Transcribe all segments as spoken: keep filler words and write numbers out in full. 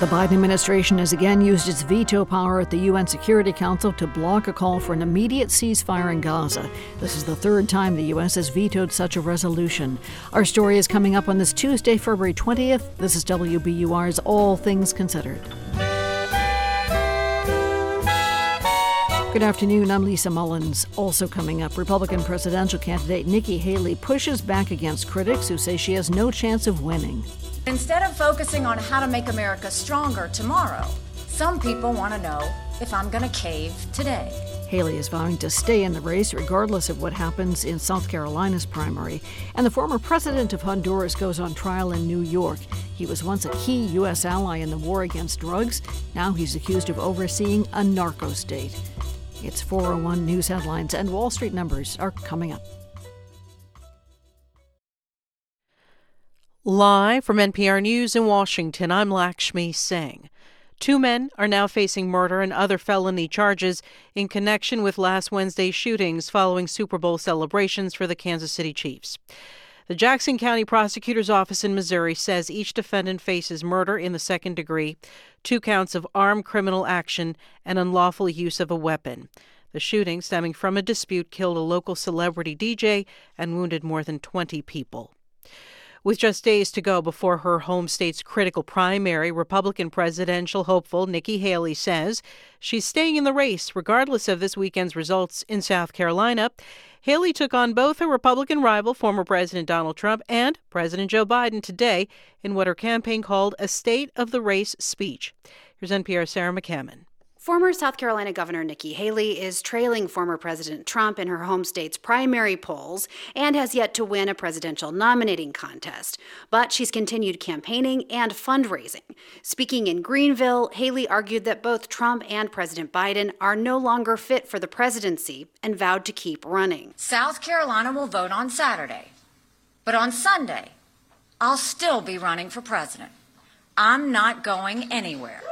The Biden administration has again used its veto power at the U N Security Council to block a call for an immediate ceasefire in Gaza. This is the third time the U S has vetoed such a resolution. Our story is coming up on this Tuesday, February twentieth. This is W B U R's All Things Considered. Good afternoon, I'm Lisa Mullins. Also coming up, Republican presidential candidate Nikki Haley pushes back against critics who say she has no chance of winning. Instead of focusing on how to make America stronger tomorrow, some people want to know if I'm going to cave today. Haley is vowing to stay in the race regardless of what happens in South Carolina's primary. And the former president of Honduras goes on trial in New York. He was once a key U S ally in the war against drugs. Now he's accused of overseeing a narco state. It's four oh one News Headlines, and Wall Street numbers are coming up. Live from N P R News in Washington, I'm Lakshmi Singh. Two men are now facing murder and other felony charges in connection with last Wednesday's shootings following Super Bowl celebrations for the Kansas City Chiefs. The Jackson County Prosecutor's Office in Missouri says each defendant faces murder in the second degree, two counts of armed criminal action, and unlawful use of a weapon. The shooting, stemming from a dispute, killed a local celebrity D J and wounded more than twenty people. With just days to go before her home state's critical primary, Republican presidential hopeful Nikki Haley says she's staying in the race regardless of this weekend's results in South Carolina. Haley took on both her Republican rival, former President Donald Trump, and President Joe Biden today in what her campaign called a state of the race speech. Here's N P R's Sarah McCammon. Former South Carolina Governor Nikki Haley is trailing former President Trump in her home state's primary polls and has yet to win a presidential nominating contest. But she's continued campaigning and fundraising. Speaking in Greenville, Haley argued that both Trump and President Biden are no longer fit for the presidency and vowed to keep running. South Carolina will vote on Saturday, but on Sunday, I'll still be running for president. I'm not going anywhere.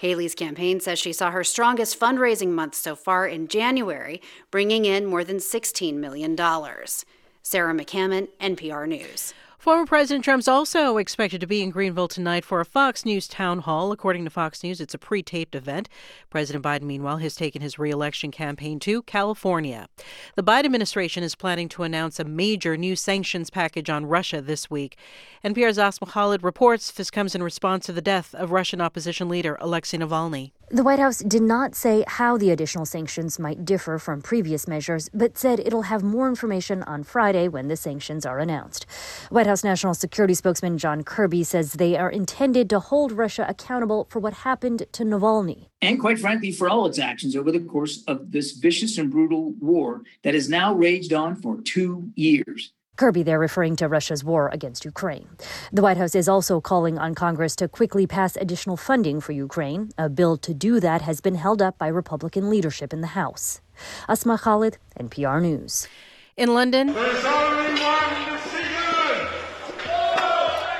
Haley's campaign says she saw her strongest fundraising month so far in January, bringing in more than sixteen million dollars. Sarah McCammon, N P R News. Former President Trump's also expected to be in Greenville tonight for a Fox News town hall. According to Fox News, it's a pre-taped event. President Biden, meanwhile, has taken his re-election campaign to California. The Biden administration is planning to announce a major new sanctions package on Russia this week. N P R's Asma Khalid reports this comes in response to the death of Russian opposition leader Alexei Navalny. The White House did not say how the additional sanctions might differ from previous measures, but said it'll have more information on Friday when the sanctions are announced. White House National Security Spokesman John Kirby says they are intended to hold Russia accountable for what happened to Navalny. And quite frankly, for all its actions over the course of this vicious and brutal war that has now raged on for two years. Kirby there referring to Russia's war against Ukraine. The White House is also calling on Congress to quickly pass additional funding for Ukraine. A bill to do that has been held up by Republican leadership in the House. Asma Khalid, N P R News. In London,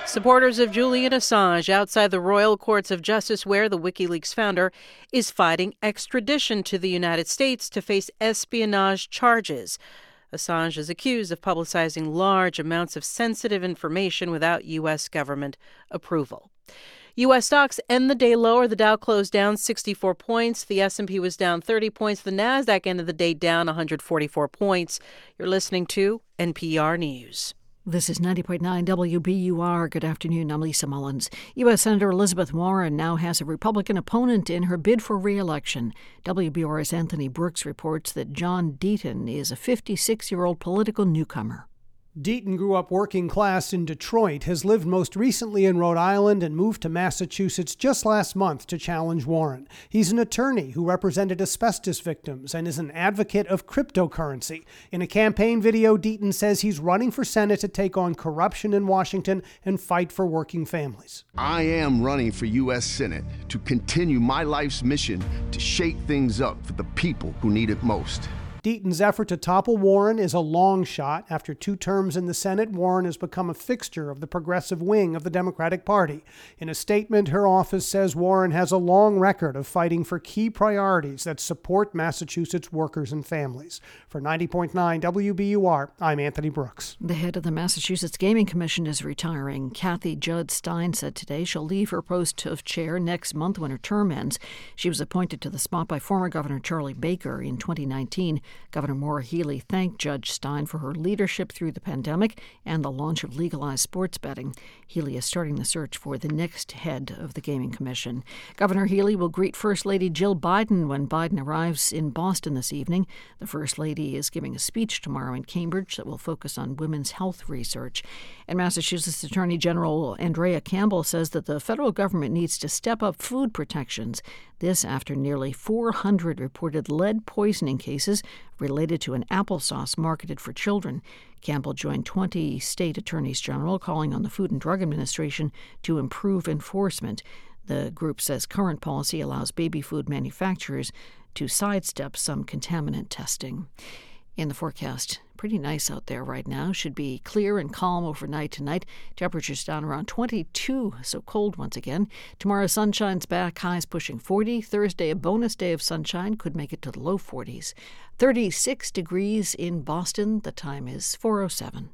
supporters of Julian Assange outside the Royal Courts of Justice, where the WikiLeaks founder is fighting extradition to the United States to face espionage charges. Assange is accused of publicizing large amounts of sensitive information without U S government approval. U S stocks end the day lower. The Dow closed down sixty-four points. The S and P was down thirty points. The Nasdaq ended the day down one hundred forty-four points. You're listening to N P R News. This is ninety point nine W B U R. Good afternoon, I'm Lisa Mullins. U S Senator Elizabeth Warren now has a Republican opponent in her bid for re-election. W B U R's Anthony Brooks reports that John Deaton is a fifty-six-year-old political newcomer. Deaton grew up working class in Detroit, has lived most recently in Rhode Island, and moved to Massachusetts just last month to challenge Warren. He's an attorney who represented asbestos victims and is an advocate of cryptocurrency. In a campaign video, Deaton says he's running for Senate to take on corruption in Washington and fight for working families. I am running for U S Senate to continue my life's mission to shake things up for the people who need it most. Deaton's effort to topple Warren is a long shot. After two terms in the Senate, Warren has become a fixture of the progressive wing of the Democratic Party. In a statement, her office says Warren has a long record of fighting for key priorities that support Massachusetts workers and families. For ninety point nine W B U R, I'm Anthony Brooks. The head of the Massachusetts Gaming Commission is retiring. Kathy Judd-Stein said today she'll leave her post of chair next month when her term ends. She was appointed to the spot by former Governor Charlie Baker in twenty nineteen. Governor Maura Healy thanked Judd-Stein for her leadership through the pandemic and the launch of legalized sports betting. Healy is starting the search for the next head of the Gaming Commission. Governor Healy will greet First Lady Jill Biden when Biden arrives in Boston this evening. The First Lady is giving a speech tomorrow in Cambridge that will focus on women's health research. And Massachusetts Attorney General Andrea Campbell says that the federal government needs to step up food protections. This after nearly four hundred reported lead poisoning cases related to an applesauce marketed for children. Campbell joined twenty state attorneys general calling on the Food and Drug Administration to improve enforcement. The group says current policy allows baby food manufacturers to sidestep some contaminant testing. In the forecast, pretty nice out there right now. Should be clear and calm overnight tonight. Temperatures down around twenty-two, so cold once again. Tomorrow, sunshine's back, highs pushing forty. Thursday, a bonus day of sunshine, could make it to the low forties. thirty-six degrees in Boston. The time is four oh seven.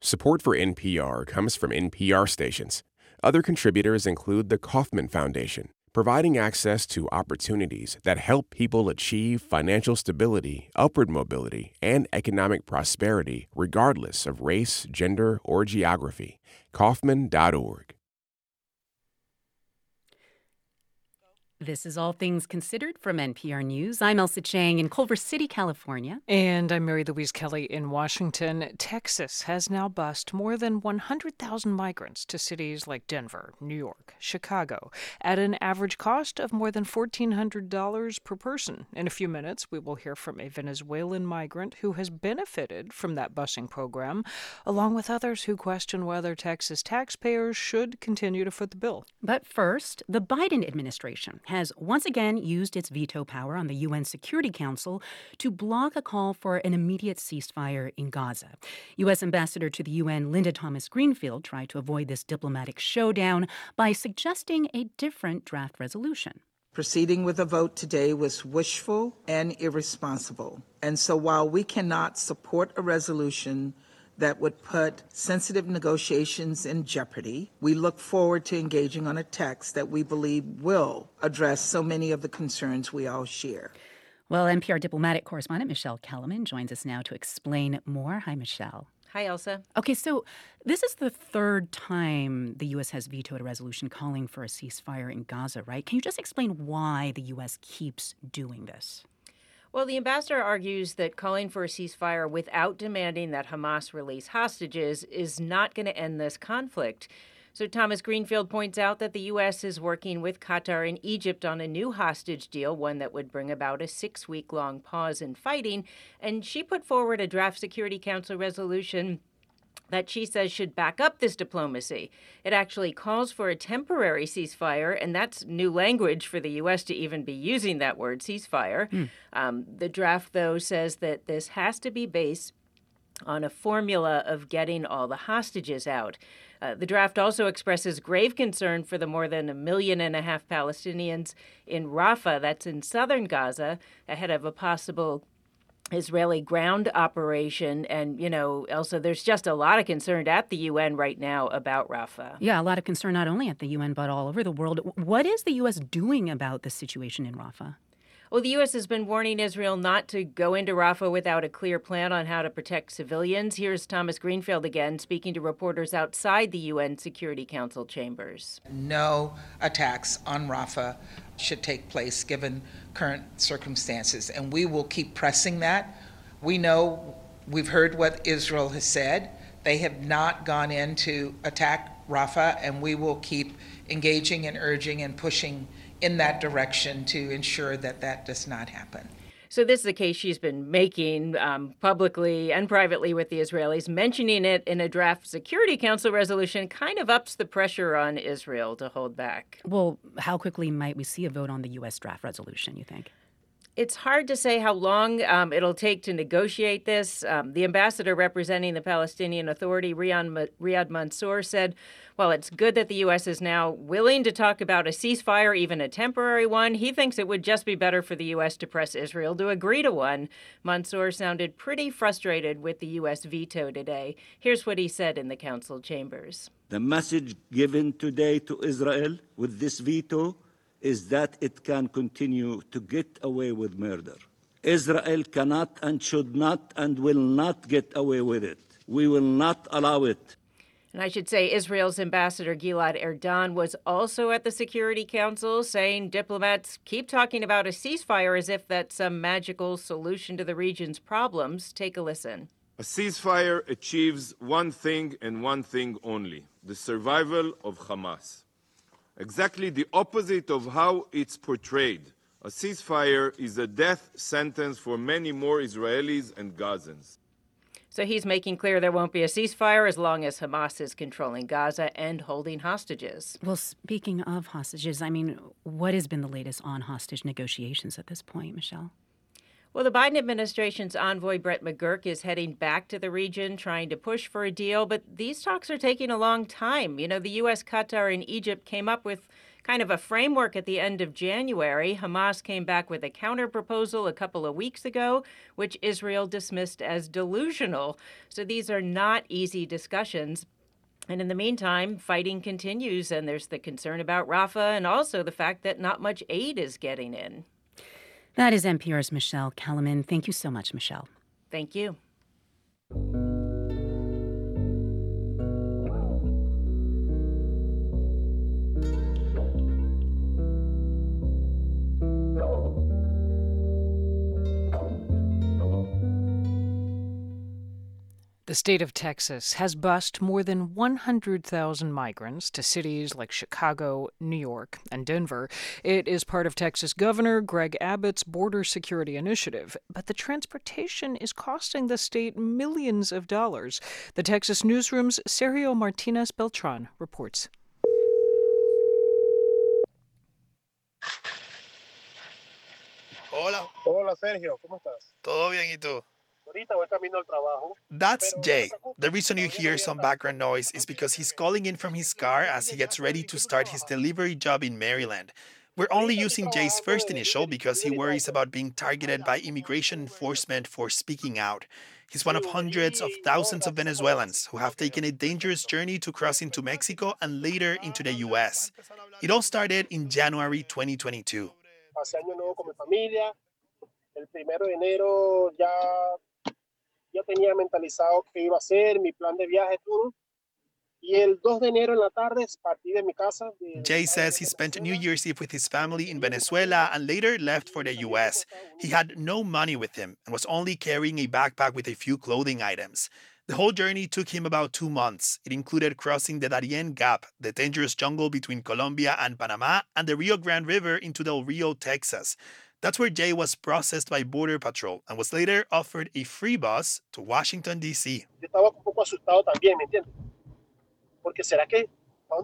Support for N P R comes from N P R stations. Other contributors include the Kauffman Foundation, providing access to opportunities that help people achieve financial stability, upward mobility, and economic prosperity regardless of race, gender, or geography. Kauffman dot org. This is All Things Considered from N P R News. I'm Elsa Chang in Culver City, California. And I'm Mary Louise Kelly in Washington. Texas has now bused more than one hundred thousand migrants to cities like Denver, New York, Chicago, at an average cost of more than one thousand four hundred dollars per person. In a few minutes, we will hear from a Venezuelan migrant who has benefited from that busing program, along with others who question whether Texas taxpayers should continue to foot the bill. But first, the Biden administration has once again used its veto power on the U N Security Council to block a call for an immediate ceasefire in Gaza. U S Ambassador to the U N Linda Thomas-Greenfield tried to avoid this diplomatic showdown by suggesting a different draft resolution. Proceeding with a vote today was wishful and irresponsible. And so while we cannot support a resolution that would put sensitive negotiations in jeopardy, we look forward to engaging on a text that we believe will address so many of the concerns we all share. Well, N P R diplomatic correspondent Michelle Kellerman joins us now to explain more. Hi, Michelle. Hi, Elsa. Okay, so this is the third time the U S has vetoed a resolution calling for a ceasefire in Gaza, right? Can you just explain why the U S keeps doing this? Well, the ambassador argues that calling for a ceasefire without demanding that Hamas release hostages is not going to end this conflict. So Thomas Greenfield points out that the U S is working with Qatar and Egypt on a new hostage deal, one that would bring about a six-week-long pause in fighting. And she put forward a draft Security Council resolution that she says should back up this diplomacy. It actually calls for a temporary ceasefire, and that's new language for the U S to even be using that word, ceasefire. Mm. Um, the draft, though, says that this has to be based on a formula of getting all the hostages out. Uh, the draft also expresses grave concern for the more than a million and a half Palestinians in Rafah, that's in southern Gaza, ahead of a possible Israeli ground operation. And, you know, Elsa, there's just a lot of concern at the U N right now about Rafah. Yeah, a lot of concern not only at the U N but all over the world. What is the U S doing about the situation in Rafah? Well, the U S has been warning Israel not to go into Rafah without a clear plan on how to protect civilians. Here's Thomas Greenfield again speaking to reporters outside the U N Security Council chambers. No attacks on Rafah should take place given current circumstances, and we will keep pressing that. We know, we've heard what Israel has said. They have not gone in to attack Rafah, and we will keep engaging and urging and pushing in that direction to ensure that that does not happen. So this is a case she's been making um, publicly and privately with the Israelis. Mentioning it in a draft Security Council resolution kind of ups the pressure on Israel to hold back. Well, how quickly might we see a vote on the U S draft resolution, you think? it's hard to say how long um, it'll take to negotiate this. Um, the ambassador representing the Palestinian Authority, Riyad Mansour, said, well, it's good that the U S is now willing to talk about a ceasefire, even a temporary one. He thinks it would just be better for the U S to press Israel to agree to one. Mansour sounded pretty frustrated with the U S veto today. Here's what he said in the council chambers. The message given today to Israel with this veto is that it can continue to get away with murder. Israel cannot and should not and will not get away with it. We will not allow it. And I should say Israel's ambassador Gilad Erdan was also at the Security Council saying diplomats keep talking about a ceasefire as if that's some magical solution to the region's problems. Take a listen. A ceasefire achieves one thing and one thing only, the survival of Hamas. Exactly the opposite of how it's portrayed. A ceasefire is a death sentence for many more Israelis and Gazans. So he's making clear there won't be a ceasefire as long as Hamas is controlling Gaza and holding hostages. Well, speaking of hostages, I mean, what has been the latest on hostage negotiations at this point, Michelle? Well, the Biden administration's envoy, Brett McGurk, is heading back to the region trying to push for a deal. But these talks are taking a long time. You know, the U S, Qatar, and Egypt came up with kind of a framework at the end of January. Hamas came back with a counterproposal a couple of weeks ago, which Israel dismissed as delusional. So these are not easy discussions. And in the meantime, fighting continues. And there's the concern about Rafah and also the fact that not much aid is getting in. That is N P R's Michelle Kellerman. Thank you so much, Michelle. Thank you. The state of Texas has bused more than one hundred thousand migrants to cities like Chicago, New York, and Denver. It is part of Texas Governor Greg Abbott's border security initiative, but the transportation is costing the state millions of dollars. The Texas Newsroom's Sergio Martinez Beltran reports. Hola. Hola, Sergio. ¿Cómo estás? Todo bien, ¿y tú? That's Jake. The reason you hear some background noise is because he's calling in from his car as he gets ready to start his delivery job in Maryland. We're only using Jay's first initial because he worries about being targeted by immigration enforcement for speaking out. He's one of hundreds of thousands of Venezuelans who have taken a dangerous journey to cross into Mexico and later into the U S. It all started in January twenty twenty-two. Yo tenía mentalizado qué iba a ser, mi plan de viaje, todo. Y el dos de enero en la tarde partí de mi casa. Jay says he spent New Year's Eve with his family in Venezuela and later left for the U S. He had no money with him and was only carrying a backpack with a few clothing items. The whole journey took him about two months. It included crossing the Darién Gap, the dangerous jungle between Colombia and Panama, and the Rio Grande River into Del Rio, Texas. That's where Jay was processed by Border Patrol and was later offered a free bus to Washington, D C.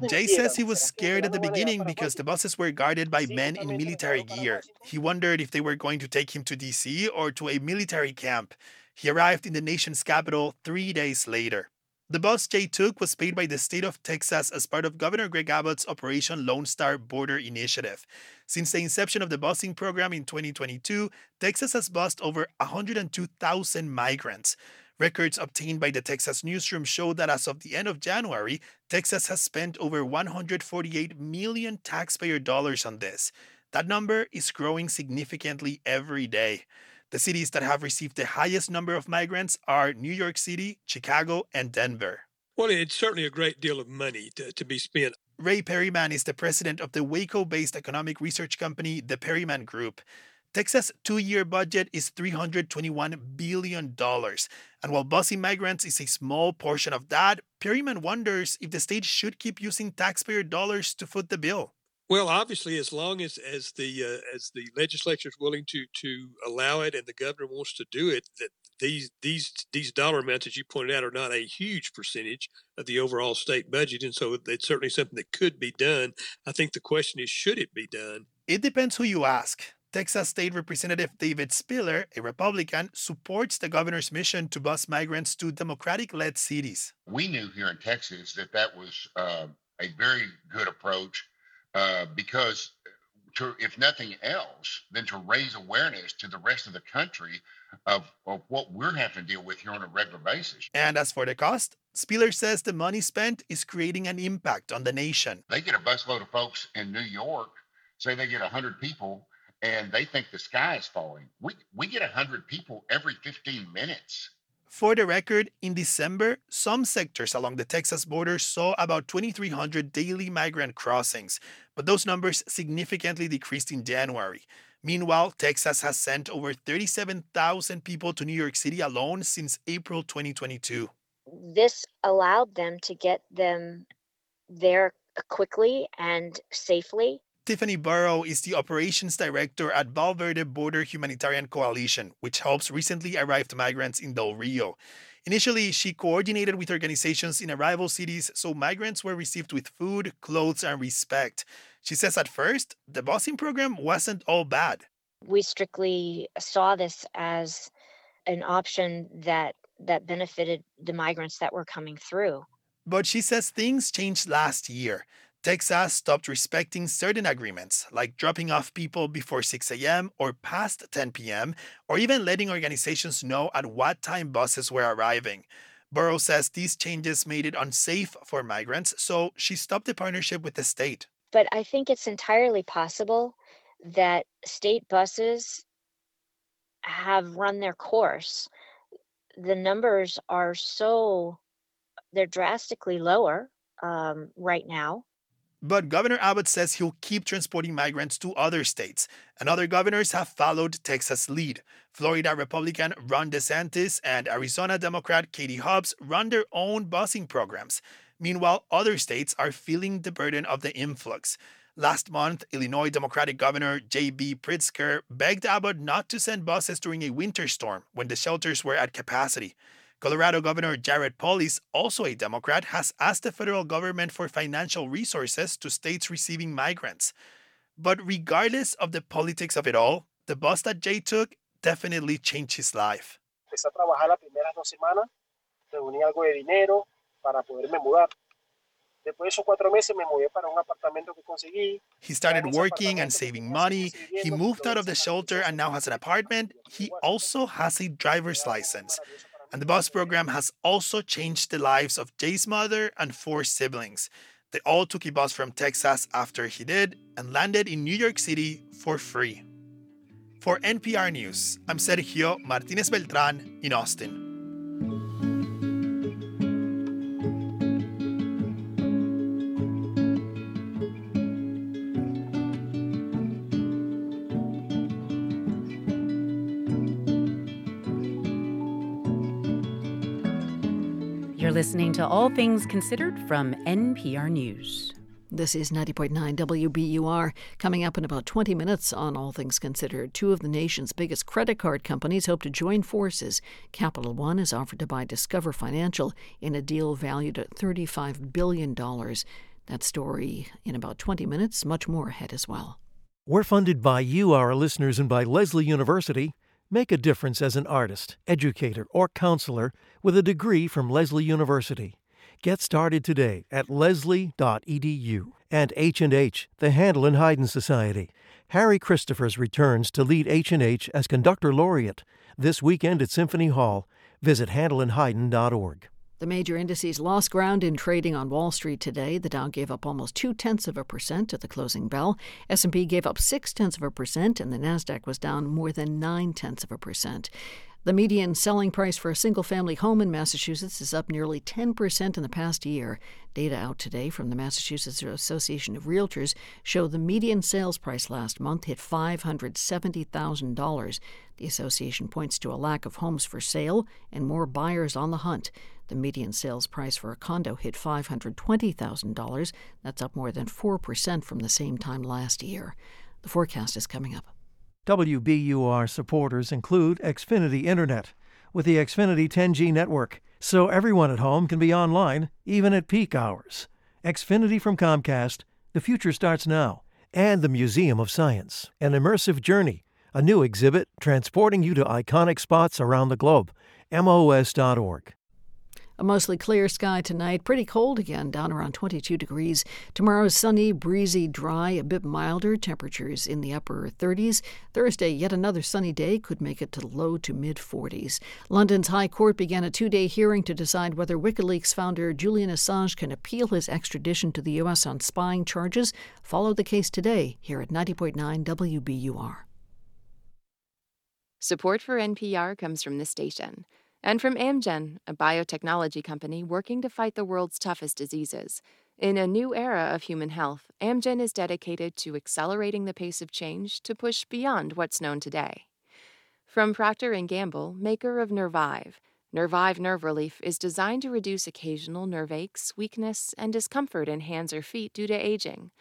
Jay says he was scared at the beginning because the buses were guarded by men in military gear. He wondered if they were going to take him to D C or to a military camp. He arrived in the nation's capital three days later. The bus Jay took was paid by the state of Texas as part of Governor Greg Abbott's Operation Lone Star Border Initiative. Since the inception of the busing program in twenty twenty-two, Texas has bused over one hundred two thousand migrants. Records obtained by the Texas Newsroom show that as of the end of January, Texas has spent over one hundred forty-eight million taxpayer dollars on this. That number is growing significantly every day. The cities that have received the highest number of migrants are New York City, Chicago, and Denver. Well, it's certainly a great deal of money to, to be spent. Ray Perryman is the president of the Waco-based economic research company, the Perryman Group. Texas' two-year budget is three hundred twenty-one billion dollars. And while busing migrants is a small portion of that, Perryman wonders if the state should keep using taxpayer dollars to foot the bill. Well, obviously, as long as as the uh, as the legislature is willing to to allow it and the governor wants to do it, that these these these dollar amounts, as you pointed out, are not a huge percentage of the overall state budget. And so it's certainly something that could be done. I think the question is, should it be done? It depends who you ask. Texas State Representative David Spiller, a Republican, supports the governor's mission to bus migrants to Democratic-led cities. We knew here in Texas that that was uh, a very good approach uh, because, to, if nothing else, than to raise awareness to the rest of the country of, of what we're having to deal with here on a regular basis. And as for the cost, Spiller says the money spent is creating an impact on the nation. They get a busload of folks in New York, say they get one hundred people, and they think the sky is falling. We, we get one hundred people every fifteen minutes. For the record, in December, some sectors along the Texas border saw about twenty-three hundred daily migrant crossings, but those numbers significantly decreased in January. Meanwhile, Texas has sent over thirty-seven thousand people to New York City alone since April twenty twenty-two. This allowed them to get them there quickly and safely. Tiffany Burrow is the operations director at Val Verde Border Humanitarian Coalition, which helps recently arrived migrants in Del Rio. Initially, she coordinated with organizations in arrival cities, so migrants were received with food, clothes, and respect. She says at first, the busing program wasn't all bad. We strictly saw this as an option that, that benefited the migrants that were coming through. But she says things changed last year. Texas stopped respecting certain agreements, like dropping off people before six a.m. or past ten p.m., or even letting organizations know at what time buses were arriving. Burrow says these changes made it unsafe for migrants, so she stopped the partnership with the state. But I think it's entirely possible that state buses have run their course. The numbers are so, they're drastically lower um, right now. But Governor Abbott says he'll keep transporting migrants to other states, and other governors have followed Texas' lead. Florida Republican Ron DeSantis and Arizona Democrat Katie Hobbs run their own busing programs. Meanwhile, other states are feeling the burden of the influx. Last month, Illinois Democratic Governor J B Pritzker begged Abbott not to send buses during a winter storm when the shelters were at capacity. Colorado Governor Jared Polis, also a Democrat, has asked the federal government for financial resources to states receiving migrants. But regardless of the politics of it all, the bus that Jay took definitely changed his life. He started working and saving money. He moved out of the shelter and now has an apartment. He also has a driver's license. And the bus program has also changed the lives of Jay's mother and four siblings. They all took a bus from Texas after he did and landed in New York City for free. For N P R News, I'm Sergio Martinez Beltran in Austin. Listening to All Things Considered from N P R News. This is ninety point nine W B U R. Coming up in about twenty minutes on All Things Considered, two of the nation's biggest credit card companies hope to join forces. Capital One is offered to buy Discover Financial in a deal valued at thirty-five billion dollars. That story in about twenty minutes, much more ahead as well. We're funded by you, our listeners, and by Leslie University. Make a difference as an artist, educator, or counselor with a degree from Leslie University. Get started today at leslie dot e d u. And H and H, the Handel and Haydn Society. Harry Christophers returns to lead H and H as conductor laureate this weekend at Symphony Hall. Visit handel and haydn dot org. The major indices lost ground in trading on Wall Street today. The Dow gave up almost two-tenths of a percent at the closing bell. S and P gave up six-tenths of a percent, and the Nasdaq was down more than nine-tenths of a percent. The median selling price for a single-family home in Massachusetts is up nearly ten percent in the past year. Data out today from the Massachusetts Association of Realtors show the median sales price last month hit five hundred seventy thousand dollars. The association points to a lack of homes for sale and more buyers on the hunt. The median sales price for a condo hit five hundred twenty thousand dollars. That's up more than four percent from the same time last year. The forecast is coming up. W B U R supporters include Xfinity Internet with the Xfinity ten G network, so everyone at home can be online, even at peak hours. Xfinity from Comcast, the future starts now. And the Museum of Science, an immersive journey A new exhibit, transporting you to iconic spots around the globe. M O S dot org. A mostly clear sky tonight. Pretty cold again, down around twenty-two degrees. Tomorrow's sunny, breezy, dry, a bit milder. Temperatures in the upper thirties. Thursday, yet another sunny day, could make it to low to mid-forties. London's High Court began a two-day hearing to decide whether WikiLeaks founder Julian Assange can appeal his extradition to the U S on spying charges. Follow the case today here at ninety point nine W B U R. Support for N P R comes from this station. And from Amgen, a biotechnology company working to fight the world's toughest diseases. In a new era of human health, Amgen is dedicated to accelerating the pace of change to push beyond what's known today. From Procter and Gamble, maker of Nervive, Nervive Nerve Relief is designed to reduce occasional nerve aches, weakness, and discomfort in hands or feet due to aging.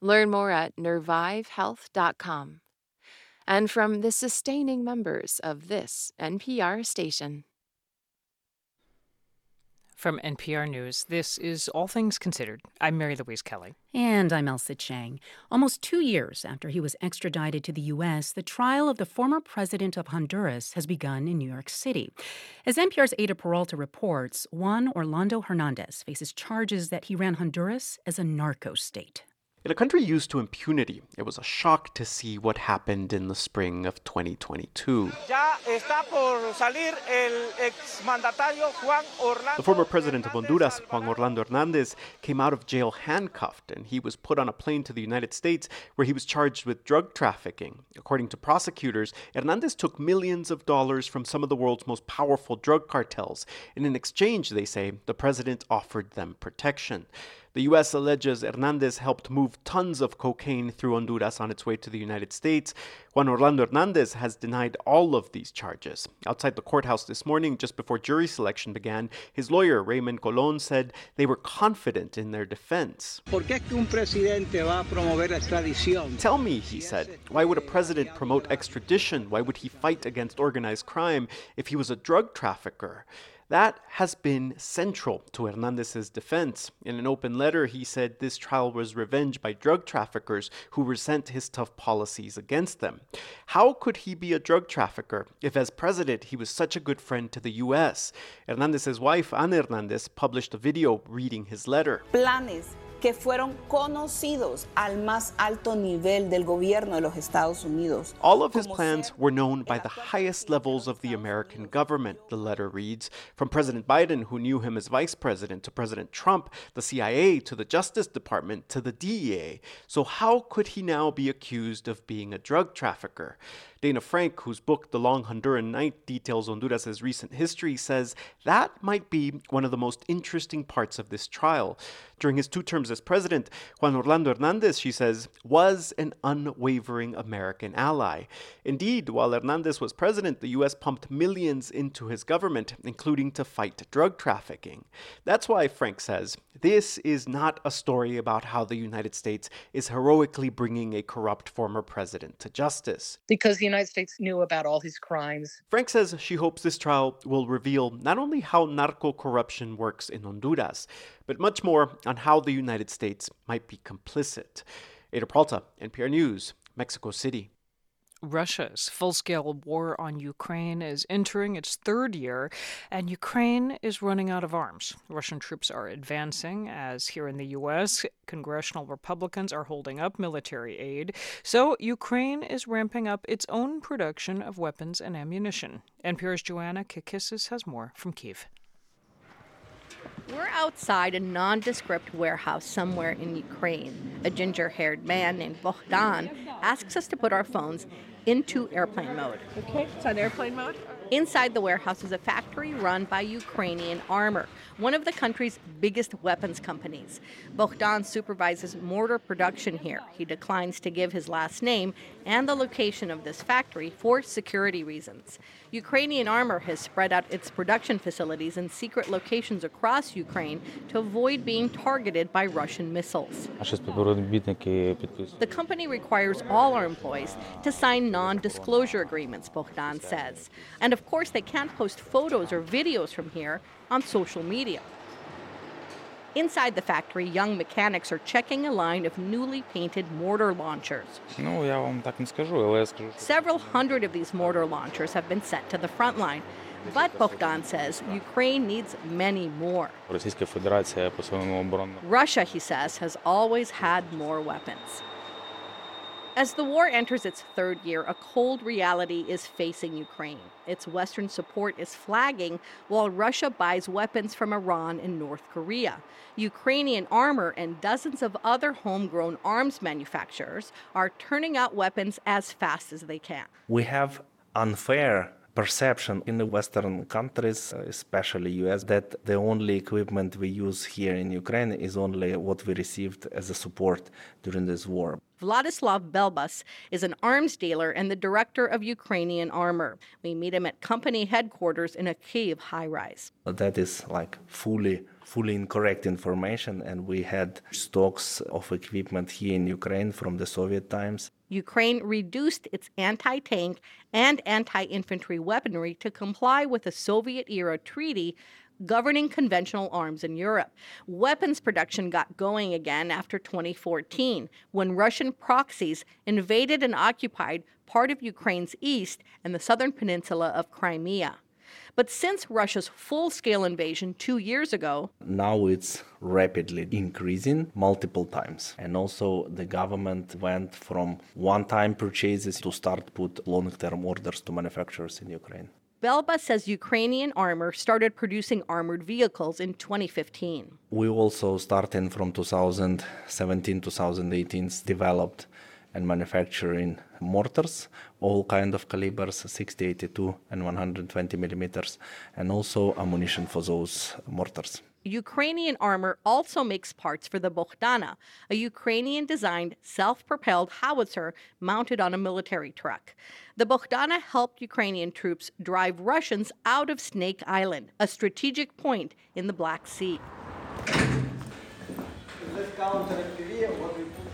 Learn more at nervive health dot com. And from the sustaining members of this N P R station. From N P R News, this is All Things Considered. I'm Mary Louise Kelly. And I'm Elsa Chang. Almost two years after he was extradited to the U S, the trial of the former president of Honduras has begun in New York City. As N P R's Ada Peralta reports, Juan Orlando Hernández faces charges that he ran Honduras as a narco state. In a country used to impunity, it was a shock to see what happened in the spring of twenty twenty-two. The former president of Honduras, Juan Orlando Hernández, came out of jail handcuffed, and he was put on a plane to the United States, where he was charged with drug trafficking. According to prosecutors, Hernández took millions of dollars from some of the world's most powerful drug cartels, and in exchange, they say, the president offered them protection. The U S alleges Hernández helped move tons of cocaine through Honduras on its way to the United States. Juan Orlando Hernández has denied all of these charges. Outside the courthouse this morning, just before jury selection began, his lawyer, Raymond Colón, said they were confident in their defense. Tell me, he said, why would a president promote extradition? Why would he fight against organized crime if he was a drug trafficker? That has been central to Hernandez's defense. In an open letter, he said this trial was revenge by drug traffickers who resent his tough policies against them. How could he be a drug trafficker if, as president, he was such a good friend to the U S? Hernandez's wife, Ana Hernández, published a video reading his letter. Planes que fueron conocidos al más alto nivel del gobierno de los Estados Unidos. All of his plans were known by the highest levels of the American government, the letter reads. From President Biden, who knew him as vice president, to President Trump, the C I A, to the Justice Department, to the D E A. So how could he now be accused of being a drug trafficker? Dana Frank, whose book The Long Honduran Night details Honduras' recent history, says that might be one of the most interesting parts of this trial. During his two terms as president, Juan Orlando Hernández, she says, was an unwavering American ally. Indeed, while Hernández was president, the U S pumped millions into his government, including to fight drug trafficking. That's why, Frank says, this is not a story about how the United States is heroically bringing a corrupt former president to justice. Because the United States knew about all his crimes. Frank says she hopes this trial will reveal not only how narco corruption works in Honduras, but much more on how the United States might be complicit. Ada Peralta, N P R News, Mexico City. Russia's full-scale war on Ukraine is entering its third year, and Ukraine is running out of arms. Russian troops are advancing, as here in the U S, congressional Republicans are holding up military aid. So Ukraine is ramping up its own production of weapons and ammunition. N P R's Joanna Kikisis has more from Kyiv. We're outside a nondescript warehouse somewhere in Ukraine. A ginger-haired man named Bohdan asks us to put our phones into airplane mode. Okay, it's on airplane mode. Inside the warehouse is a factory run by Ukrainian Armor, one of the country's biggest weapons companies. Bohdan supervises mortar production here. He declines to give his last name and the location of this factory for security reasons. Ukrainian Armor has spread out its production facilities in secret locations across Ukraine to avoid being targeted by Russian missiles. The company requires all our employees to sign non-disclosure agreements, Bohdan says. And of course, they can't post photos or videos from here on social media. Inside the factory, young mechanics are checking a line of newly painted mortar launchers. Several hundred of these mortar launchers have been sent to the front line. But Bogdan says Ukraine needs many more. Russia, he says, has always had more weapons. As the war enters its third year, a cold reality is facing Ukraine. Its Western support is flagging while Russia buys weapons from Iran and North Korea. Ukrainian armor and dozens of other homegrown arms manufacturers are turning out weapons as fast as they can. We have unfair perception in the Western countries, especially U S, that the only equipment we use here in Ukraine is only what we received as a support during this war. Vladislav Belbas is an arms dealer and the director of Ukrainian armor. We meet him at company headquarters in a Kyiv high-rise. That is like fully, fully incorrect information, and we had stocks of equipment here in Ukraine from the Soviet times. Ukraine reduced its anti-tank and anti-infantry weaponry to comply with a Soviet-era treaty governing conventional arms in Europe. Weapons production got going again after twenty fourteen, when Russian proxies invaded and occupied part of Ukraine's east and the southern peninsula of Crimea. But since Russia's full-scale invasion two years ago... Now it's rapidly increasing multiple times. And also the government went from one-time purchases to start put long-term orders to manufacturers in Ukraine. Belba says Ukrainian armor started producing armored vehicles in twenty fifteen. We also, starting from two thousand seventeen, two thousand eighteen, developed and manufacturing mortars, all kind of calibers, sixty, eighty-two, and one hundred twenty millimeters, and also ammunition for those mortars. Ukrainian armor also makes parts for the Bogdana, a Ukrainian-designed, self-propelled howitzer mounted on a military truck. The Bogdana helped Ukrainian troops drive Russians out of Snake Island, a strategic point in the Black Sea.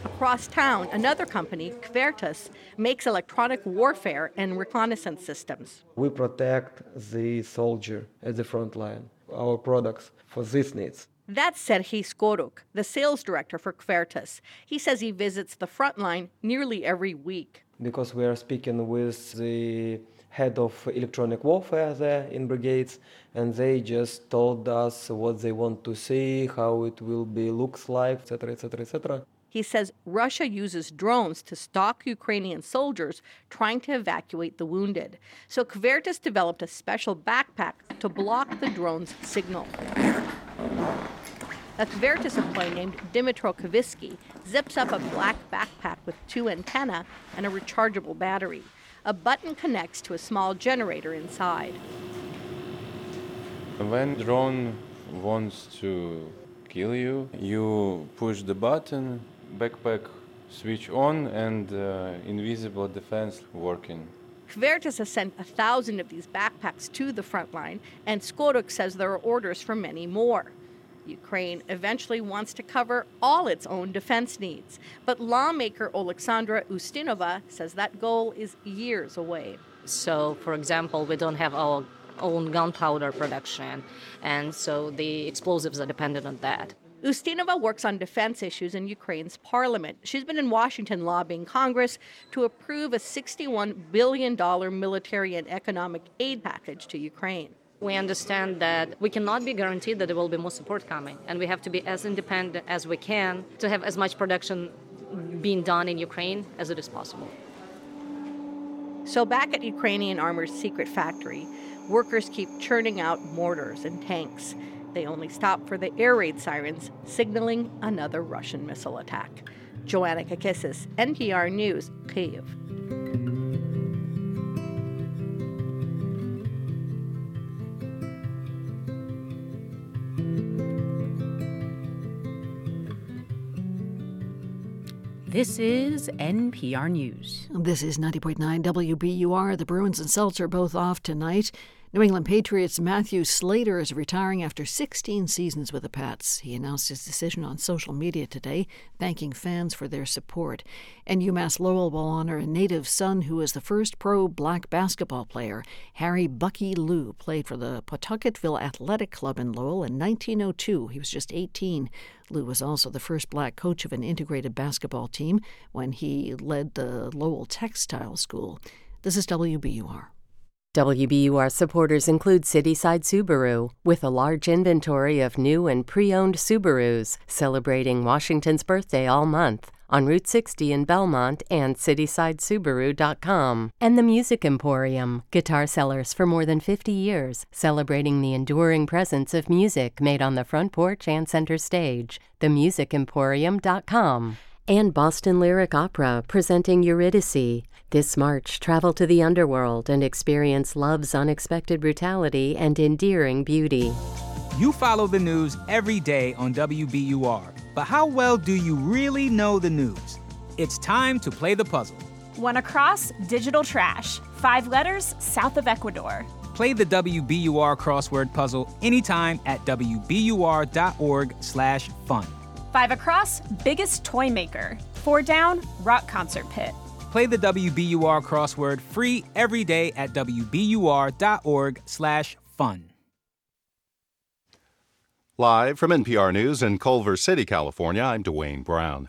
Across town, another company, Kvertus, makes electronic warfare and reconnaissance systems. We protect the soldier at the front line, our products for these needs. That's Sergei Skoruk, the sales director for Kvertus. He says he visits the front line nearly every week. Because we are speaking with the head of electronic warfare there in brigades, and they just told us what they want to see, how it will be, looks like, et cetera, et cetera, et cetera. He says Russia uses drones to stalk Ukrainian soldiers trying to evacuate the wounded. So Kvertus developed a special backpack to block the drone's signal. A Kvertus employee named Dimitro Kavisky zips up a black backpack with two antennae and a rechargeable battery. A button connects to a small generator inside. When drone wants to kill you, you push the button, backpack switch on, and uh, invisible defense working. Kvertus has sent a thousand of these backpacks to the front line, and Skoruk says there are orders for many more. Ukraine eventually wants to cover all its own defense needs. But lawmaker Oleksandra Ustinova says that goal is years away. So, for example, we don't have our own gunpowder production, and so the explosives are dependent on that. Ustinova works on defense issues in Ukraine's parliament. She's been in Washington lobbying Congress to approve a sixty-one billion dollars military and economic aid package to Ukraine. We understand that we cannot be guaranteed that there will be more support coming, and we have to be as independent as we can to have as much production being done in Ukraine as it is possible. So back at Ukrainian Armor's secret factory, workers keep churning out mortars and tanks. They only stop for the air raid sirens, signaling another Russian missile attack. Joanna Kakissis, N P R News, Kyiv. This is N P R News. This is ninety point nine W B U R. The Bruins and Celts are both off tonight. New England Patriots Matthew Slater is retiring after sixteen seasons with the Pats. He announced his decision on social media today, thanking fans for their support. And UMass Lowell will honor a native son who is the first pro black basketball player. Harry Bucky Lou played for the Pawtucketville Athletic Club in Lowell in nineteen oh two. He was just eighteen. Lou was also the first black coach of an integrated basketball team when he led the Lowell Textile School. This is W B U R. W B U R supporters include Cityside Subaru, with a large inventory of new and pre-owned Subarus, celebrating Washington's birthday all month, on Route sixty in Belmont and cityside subaru dot com. And the Music Emporium, guitar sellers for more than fifty years, celebrating the enduring presence of music made on the front porch and center stage, the music emporium dot com. And Boston Lyric Opera, presenting Eurydice. This March, travel to the underworld and experience love's unexpected brutality and endearing beauty. You follow the news every day on W B U R, but how well do you really know the news? It's time to play the puzzle. One across, digital trash. Five letters, south of Ecuador. Play the W B U R crossword puzzle anytime at w b u r dot org slash fun. Five across, biggest toy maker. Four down, rock concert pit. Play the W B U R crossword free every day at w b u r dot org slash fun. Live from N P R News in Culver City, California, I'm Dwayne Brown.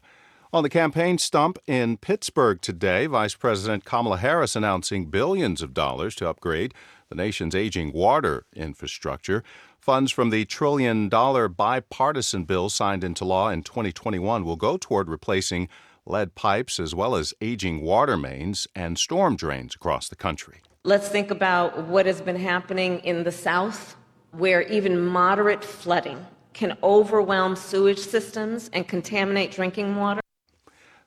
On the campaign stump in Pittsburgh today, Vice President Kamala Harris announcing billions of dollars to upgrade the nation's aging water infrastructure. Funds from the trillion-dollar bipartisan bill signed into law in twenty twenty-one will go toward replacing lead pipes as well as aging water mains and storm drains across the country. Let's think about what has been happening in the South, where even moderate flooding can overwhelm sewage systems and contaminate drinking water.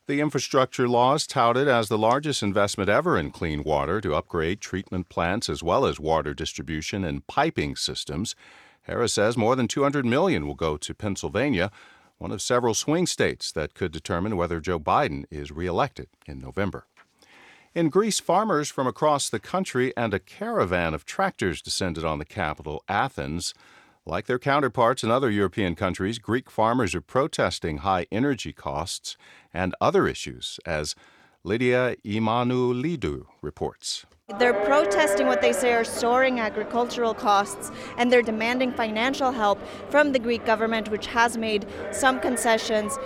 The infrastructure law is touted as the largest investment ever in clean water to upgrade treatment plants as well as water distribution and piping systems. Harris says more than two hundred million dollars will go to Pennsylvania, one of several swing states that could determine whether Joe Biden is reelected in November. In Greece, farmers from across the country and a caravan of tractors descended on the capital, Athens. Like their counterparts in other European countries, Greek farmers are protesting high energy costs and other issues, as Lydia Imanoulidou reports. They're protesting what they say are soaring agricultural costs, and they're demanding financial help from the Greek government, which has made some concessions.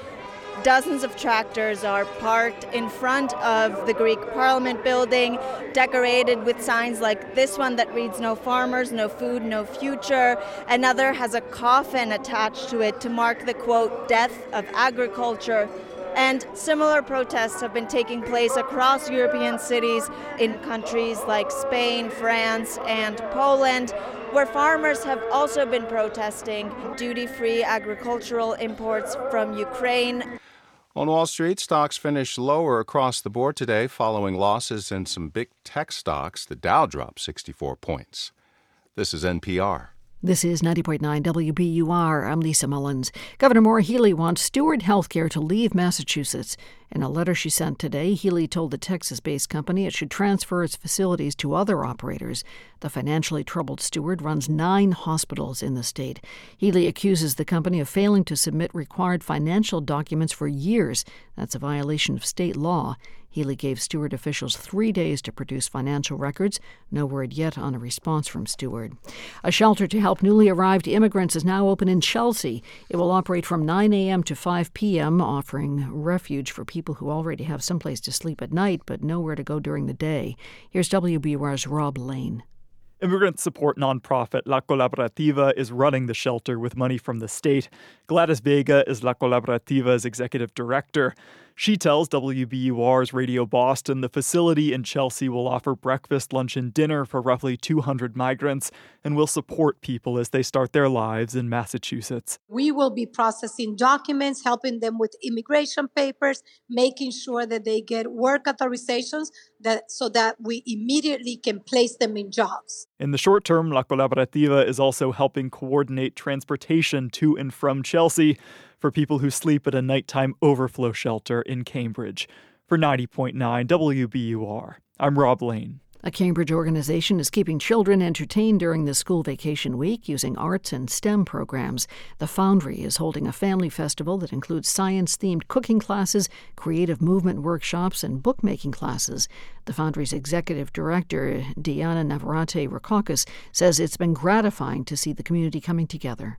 Dozens of tractors are parked in front of the Greek Parliament building, decorated with signs like this one that reads, "No farmers, no food, no future." Another has a coffin attached to it to mark the, quote, "death of agriculture." And similar protests have been taking place across European cities in countries like Spain, France, and Poland, where farmers have also been protesting duty-free agricultural imports from Ukraine. On Wall Street, stocks finished lower across the board today following losses in some big tech stocks. The Dow dropped sixty-four points. This is N P R. This is ninety point nine W B U R. I'm Lisa Mullins. Governor Maura Healy wants Steward Healthcare to leave Massachusetts. In a letter she sent today, Healy told the Texas-based company it should transfer its facilities to other operators. The financially troubled Steward runs nine hospitals in the state. Healy accuses the company of failing to submit required financial documents for years. That's a violation of state law. Healy gave Steward officials three days to produce financial records. No word yet on a response from Steward. A shelter to help newly arrived immigrants is now open in Chelsea. It will operate from nine a.m. to five p.m., offering refuge for people who already have someplace to sleep at night but nowhere to go during the day. Here's W B U R's Rob Lane. Immigrant support nonprofit La Colaborativa is running the shelter with money from the state. Gladys Vega is La Colaborativa's executive director. She tells W B U R's Radio Boston the facility in Chelsea will offer breakfast, lunch, and dinner for roughly two hundred migrants and will support people as they start their lives in Massachusetts. We will be processing documents, helping them with immigration papers, making sure that they get work authorizations that, so that we immediately can place them in jobs. In the short term, La Colaborativa is also helping coordinate transportation to and from Chelsea for people who sleep at a nighttime overflow shelter in Cambridge. For ninety point nine W B U R, I'm Rob Lane. A Cambridge organization is keeping children entertained during the school vacation week using arts and STEM programs. The Foundry is holding a family festival that includes science-themed cooking classes, creative movement workshops, and bookmaking classes. The Foundry's executive director, Diana Navarrete-Rakakis, says it's been gratifying to see the community coming together.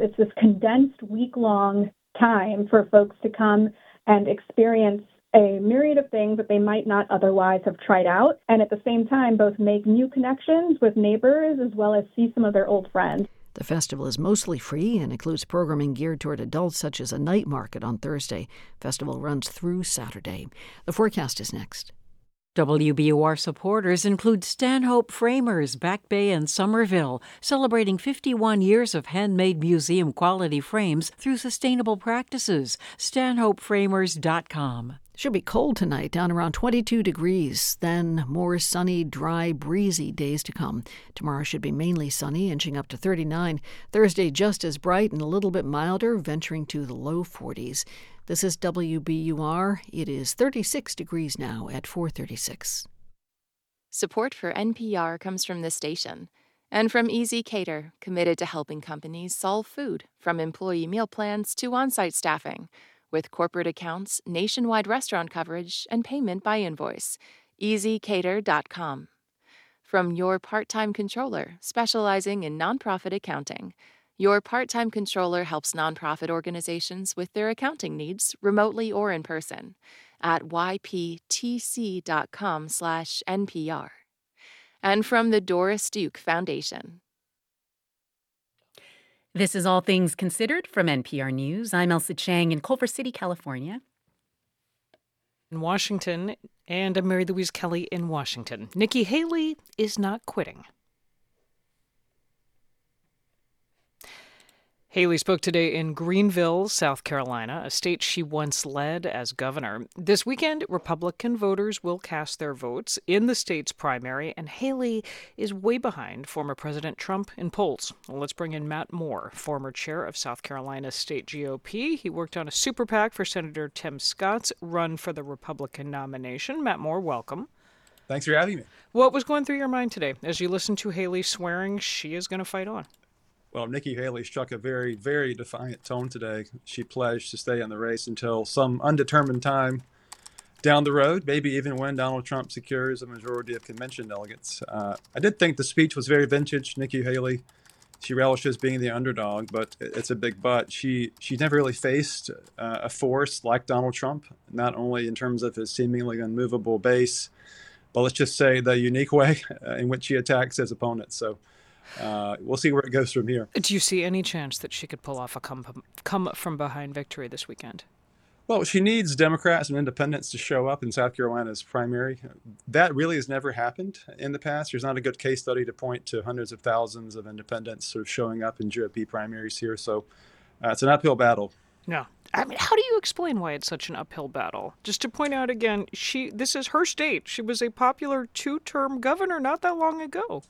It's this condensed week-long time for folks to come and experience a myriad of things that they might not otherwise have tried out, and at the same time both make new connections with neighbors as well as see some of their old friends. The festival is mostly free and includes programming geared toward adults, such as a night market on Thursday. Festival runs through Saturday. The forecast is next. W B U R supporters include Stanhope Framers, Back Bay and Somerville, celebrating fifty-one years of handmade museum-quality frames through sustainable practices. Stanhope Framers dot com. Should be cold tonight, down around twenty-two degrees. Then more sunny, dry, breezy days to come. Tomorrow should be mainly sunny, inching up to thirty-nine. Thursday just as bright and a little bit milder, venturing to the low forties. This is W B U R. It is thirty-six degrees now at four thirty-six. Support for N P R comes from this station and from Easy Cater, committed to helping companies solve food, from employee meal plans to on-site staffing. With corporate accounts, nationwide restaurant coverage, and payment by invoice. easy cater dot com. From Your Part-Time Controller, specializing in nonprofit accounting. Your Part-Time Controller helps nonprofit organizations with their accounting needs, remotely or in person, at y p t c dot com slash N P R. And from the Doris Duke Foundation. This is All Things Considered from N P R News. I'm Elsa Chang in Culver City, California. In Washington, and I'm Mary Louise Kelly in Washington. Nikki Haley is not quitting. Haley spoke today in Greenville, South Carolina, a state she once led as governor. This weekend, Republican voters will cast their votes in the state's primary, and Haley is way behind former President Trump in polls. Well, let's bring in Matt Moore, former chair of South Carolina State G O P. He worked on a super PAC for Senator Tim Scott's run for the Republican nomination. Matt Moore, welcome. Thanks for having me. What was going through your mind today as you listened to Haley swearing she is going to fight on? Well, Nikki Haley struck a very, very defiant tone today. She pledged to stay in the race until some undetermined time down the road, maybe even when Donald Trump secures a majority of convention delegates. Uh, I did think the speech was very vintage, Nikki Haley. She relishes being the underdog, but it's a big but. She she never really faced uh, a force like Donald Trump, not only in terms of his seemingly unmovable base, but let's just say the unique way in which he attacks his opponents. So. Uh, we'll see where it goes from here. Do you see any chance that she could pull off a come, come from behind victory this weekend? Well, she needs Democrats and independents to show up in South Carolina's primary. That really has never happened in the past. There's not a good case study to point to hundreds of thousands of independents sort of showing up in G O P primaries here. So uh, it's an uphill battle. No. I mean, how do you explain why it's such an uphill battle? Just to point out again, she this is her state. She was a popular two-term governor not that long ago.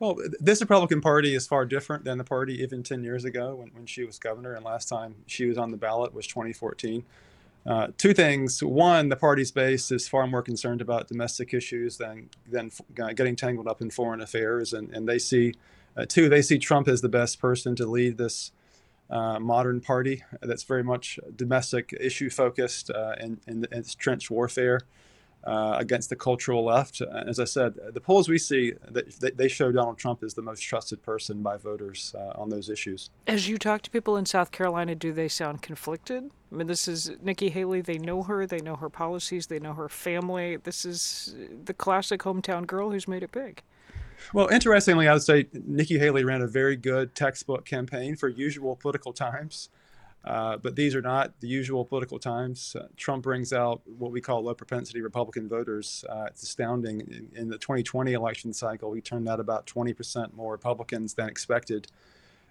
Well, this Republican Party is far different than the party even ten years ago when, when she was governor, and last time she was on the ballot was twenty fourteen. Uh, two things. One, the party's base is far more concerned about domestic issues than than getting tangled up in foreign affairs. And, and they see, uh, two, they see Trump as the best person to lead this uh, modern party that's very much domestic issue focused uh, and, and it's trench warfare. Uh, against the cultural left. As I said, the polls we see, they show Donald Trump is the most trusted person by voters uh, on those issues. As you talk to people in South Carolina, do they sound conflicted? I mean, this is Nikki Haley. They know her. They know her policies. They know her family. This is the classic hometown girl who's made it big. Well, interestingly, I would say Nikki Haley ran a very good textbook campaign for usual political times. Uh, but these are not the usual political times. Uh, Trump brings out what we call low propensity Republican voters. Uh, it's astounding. In, in the twenty twenty election cycle, we turned out about twenty percent more Republicans than expected.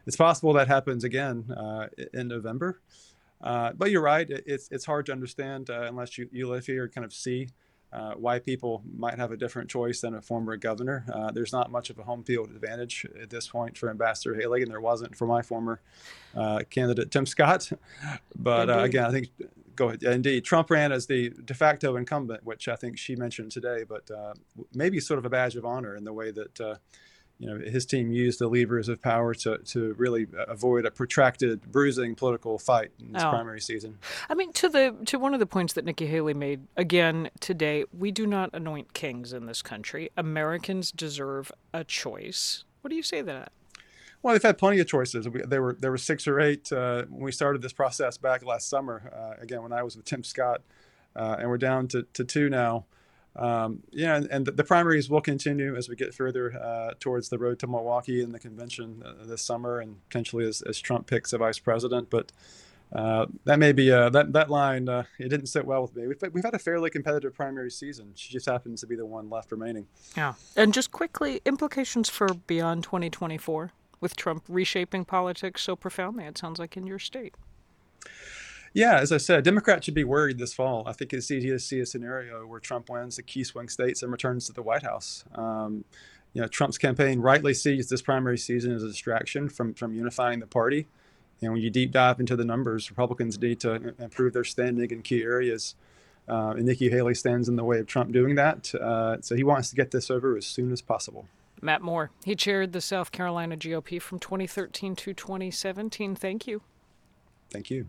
It's possible that happens again uh, in November. Uh, but you're right. It, it's it's hard to understand uh, unless you, you live here and kind of see uh, why people might have a different choice than a former governor. Uh, there's not much of a home field advantage at this point for Ambassador Haley, and there wasn't for my former uh, candidate Tim Scott. But uh, again, I think Go ahead. Indeed. Trump ran as the de facto incumbent, which I think she mentioned today, but uh, maybe sort of a badge of honor in the way that, uh, you know, his team used the levers of power to, to really avoid a protracted, bruising political fight in this oh. primary season. I mean, to the to one of the points that Nikki Haley made again today, we do not anoint kings in this country. Americans deserve a choice. What do you say to that? Well, they've had plenty of choices. We, there were there were six or eight uh, when we started this process back last summer, uh, again, when I was with Tim Scott, uh, and we're down to, to two now. Um, yeah, and, and the primaries will continue as we get further uh, towards the road to Milwaukee and the convention uh, this summer, and potentially as, as Trump picks a vice president. But uh, that may be uh, that that line. Uh, it didn't sit well with me. We've, we've had a fairly competitive primary season. She just happens to be the one left remaining. Yeah, and just quickly, implications for beyond twenty twenty-four. With Trump reshaping politics so profoundly, it sounds like, in your state. Yeah, as I said, Democrats should be worried this fall. I think it's easy to see a scenario where Trump wins the key swing states and returns to the White House. Um, you know, Trump's campaign rightly sees this primary season as a distraction from, from unifying the party. And when you deep dive into the numbers, Republicans need to improve their standing in key areas. Uh, and Nikki Haley stands in the way of Trump doing that. Uh, so he wants to get this over as soon as possible. Matt Moore. He chaired the South Carolina G O P from twenty thirteen to twenty seventeen. Thank you. Thank you.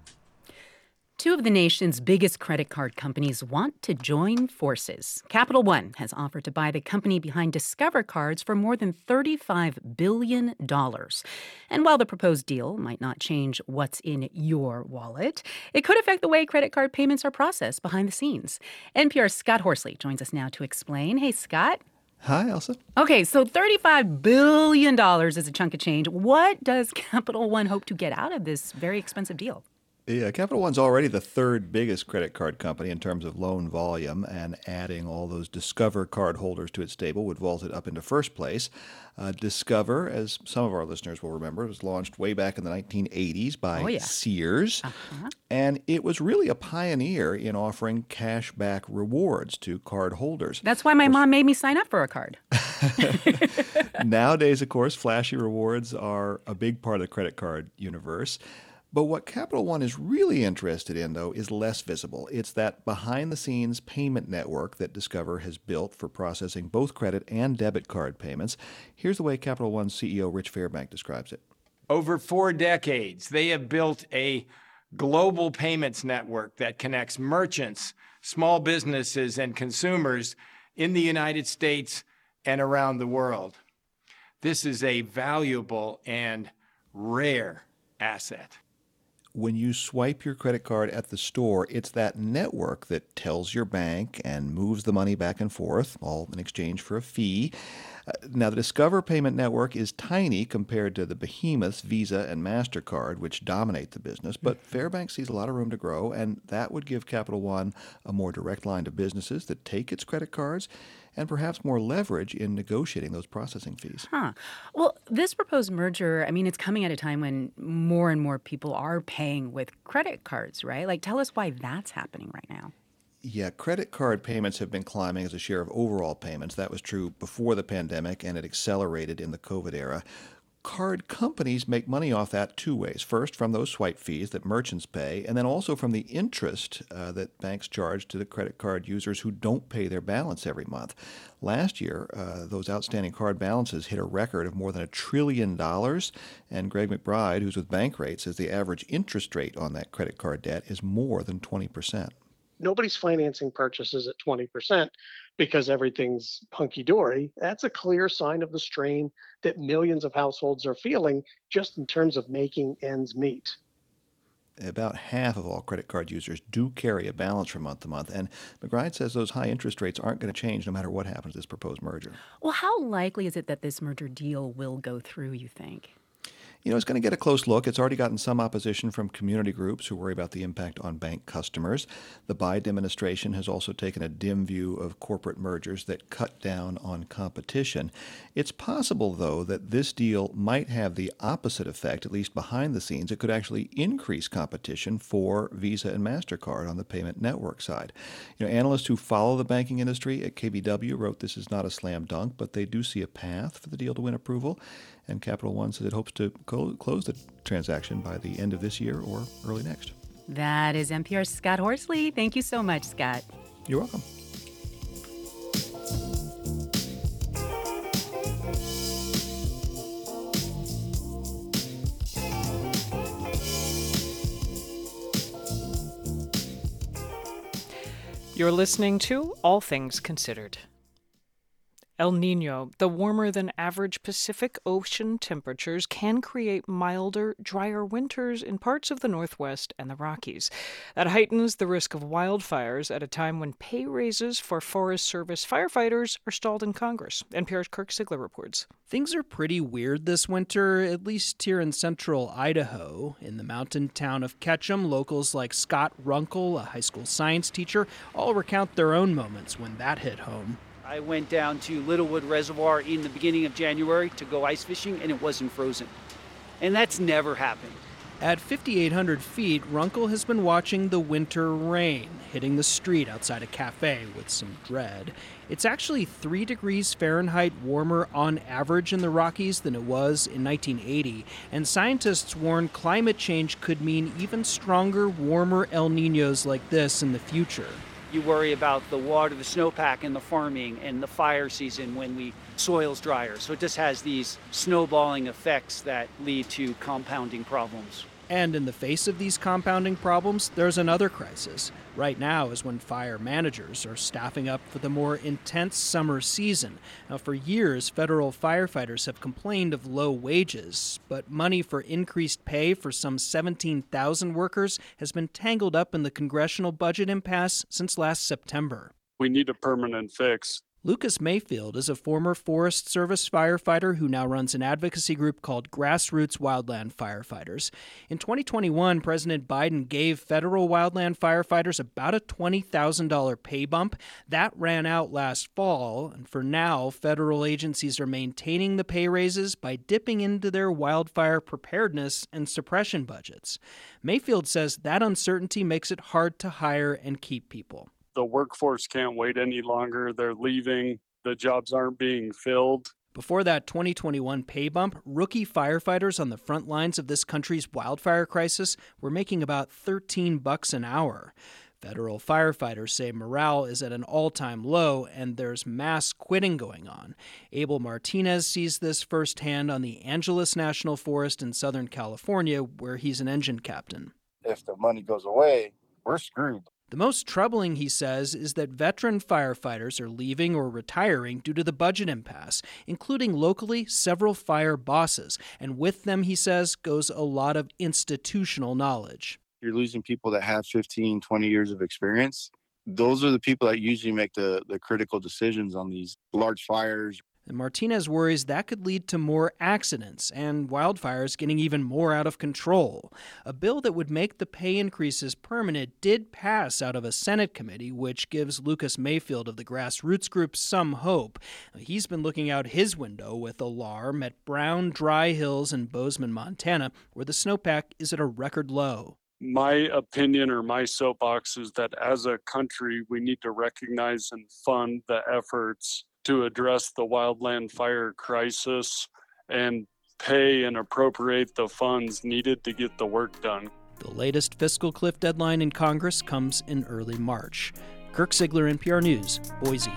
Two of the nation's biggest credit card companies want to join forces. Capital One has offered to buy the company behind Discover Cards for more than thirty-five billion dollars. And while the proposed deal might not change what's in your wallet, it could affect the way credit card payments are processed behind the scenes. N P R's Scott Horsley joins us now to explain. Hey, Scott. Hi, Elsa. Okay, so thirty-five billion dollars is a chunk of change. What does Capital One hope to get out of this very expensive deal? Yeah, Capital One's already the third biggest credit card company in terms of loan volume, and adding all those Discover card holders to its stable would vault it up into first place. Uh, Discover, as some of our listeners will remember, was launched way back in the nineteen eighties by oh, yeah. Sears. Uh-huh. And it was really a pioneer in offering cash back rewards to card holders. That's why my mom made me sign up for a card. Nowadays, of course, flashy rewards are a big part of the credit card universe. But what Capital One is really interested in, though, is less visible. It's that behind-the-scenes payment network that Discover has built for processing both credit and debit card payments. Here's the way Capital One C E O Rich Fairbank describes it. Over four decades, they have built a global payments network that connects merchants, small businesses, and consumers in the United States and around the world. This is a valuable and rare asset. When you swipe your credit card at the store, it's that network that tells your bank and moves the money back and forth, all in exchange for a fee. Uh, now, the Discover payment network is tiny compared to the behemoths Visa and MasterCard, which dominate the business, but Fairbank sees a lot of room to grow, and that would give Capital One a more direct line to businesses that take its credit cards, and perhaps more leverage in negotiating those processing fees. Huh. Well, this proposed merger, I mean, it's coming at a time when more and more people are paying with credit cards, right? Like, tell us why that's happening right now. Yeah, credit card payments have been climbing as a share of overall payments. That was true before the pandemic, and it accelerated in the COVID era. Card companies make money off that two ways. First, from those swipe fees that merchants pay, and then also from the interest uh, that banks charge to the credit card users who don't pay their balance every month. Last year, uh, those outstanding card balances hit a record of more than a trillion dollars, and Greg McBride, who's with Bankrate, says the average interest rate on that credit card debt is more than twenty percent. Nobody's financing purchases at twenty percent because everything's hunky-dory. That's a clear sign of the strain that millions of households are feeling just in terms of making ends meet. About half of all credit card users do carry a balance from month to month, and McBride says those high interest rates aren't going to change no matter what happens to this proposed merger. Well, how likely is it that this merger deal will go through, you think? You know, it's going to get a close look. It's already gotten some opposition from community groups who worry about the impact on bank customers. The Biden administration has also taken a dim view of corporate mergers that cut down on competition. It's possible, though, that this deal might have the opposite effect, at least behind the scenes. It could actually increase competition for Visa and MasterCard on the payment network side. You know, analysts who follow the banking industry at K B W wrote this is not a slam dunk, but they do see a path for the deal to win approval. And Capital One says it hopes to close the transaction by the end of this year or early next. That is N P R's Scott Horsley. Thank you so much, Scott. You're welcome. You're listening to All Things Considered. El Niño, the warmer-than-average Pacific Ocean temperatures, can create milder, drier winters in parts of the Northwest and the Rockies. That heightens the risk of wildfires at a time when pay raises for Forest Service firefighters are stalled in Congress. N P R's Kirk Sigler reports. Things are pretty weird this winter, at least here in central Idaho. In the mountain town of Ketchum, locals like Scott Runkle, a high school science teacher, all recount their own moments when that hit home. I went down to Littlewood Reservoir in the beginning of January to go ice fishing, and it wasn't frozen. And that's never happened. At fifty-eight hundred feet, Runkle has been watching the winter rain hitting the street outside a cafe with some dread. It's actually three degrees Fahrenheit warmer on average in the Rockies than it was in nineteen eighty, and scientists warn climate change could mean even stronger, warmer El Niños like this in the future. You worry about the water, the snowpack, and the farming, and the fire season when the soil's drier. So it just has these snowballing effects that lead to compounding problems. And in the face of these compounding problems, there's another crisis. Right now is when fire managers are staffing up for the more intense summer season. Now, for years, federal firefighters have complained of low wages, but money for increased pay for some seventeen thousand workers has been tangled up in the congressional budget impasse since last September. We need a permanent fix. Lucas Mayfield is a former Forest Service firefighter who now runs an advocacy group called Grassroots Wildland Firefighters. In twenty twenty-one, President Biden gave federal wildland firefighters about a twenty thousand dollars pay bump. That ran out last fall, and for now, federal agencies are maintaining the pay raises by dipping into their wildfire preparedness and suppression budgets. Mayfield says that uncertainty makes it hard to hire and keep people. The workforce can't wait any longer. They're leaving. The jobs aren't being filled. Before that twenty twenty-one pay bump, rookie firefighters on the front lines of this country's wildfire crisis were making about thirteen bucks an hour. Federal firefighters say morale is at an all-time low, and there's mass quitting going on. Abel Martinez sees this firsthand on the Angeles National Forest in Southern California, where he's an engine captain. If the money goes away, we're screwed. The most troubling, he says, is that veteran firefighters are leaving or retiring due to the budget impasse, including locally several fire bosses. And with them, he says, goes a lot of institutional knowledge. You're losing people that have fifteen, twenty years of experience. Those are the people that usually make the, the critical decisions on these large fires. And Martinez worries that could lead to more accidents and wildfires getting even more out of control. A bill that would make the pay increases permanent did pass out of a Senate committee, which gives Lucas Mayfield of the Grassroots Group some hope. He's been looking out his window with alarm at brown, dry hills in Bozeman, Montana, where the snowpack is at a record low. My opinion or my soapbox is that as a country, we need to recognize and fund the efforts to address the wildland fire crisis and pay and appropriate the funds needed to get the work done. The latest fiscal cliff deadline in Congress comes in early March. Kirk Sigler, N P R News, Boise.